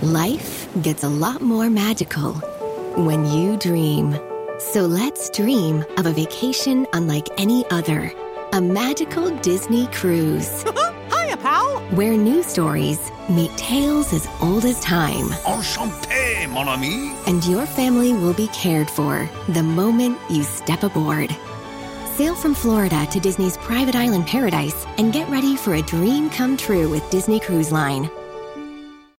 Life gets a lot more magical when you dream. So let's dream of a vacation unlike any other. A magical Disney cruise. Hiya, pal! Where new stories meet tales as old as time. Enchanté, mon ami! And your family will be cared for the moment you step aboard. Sail from Florida to Disney's private island paradise and get ready for a dream come true with Disney Cruise Line.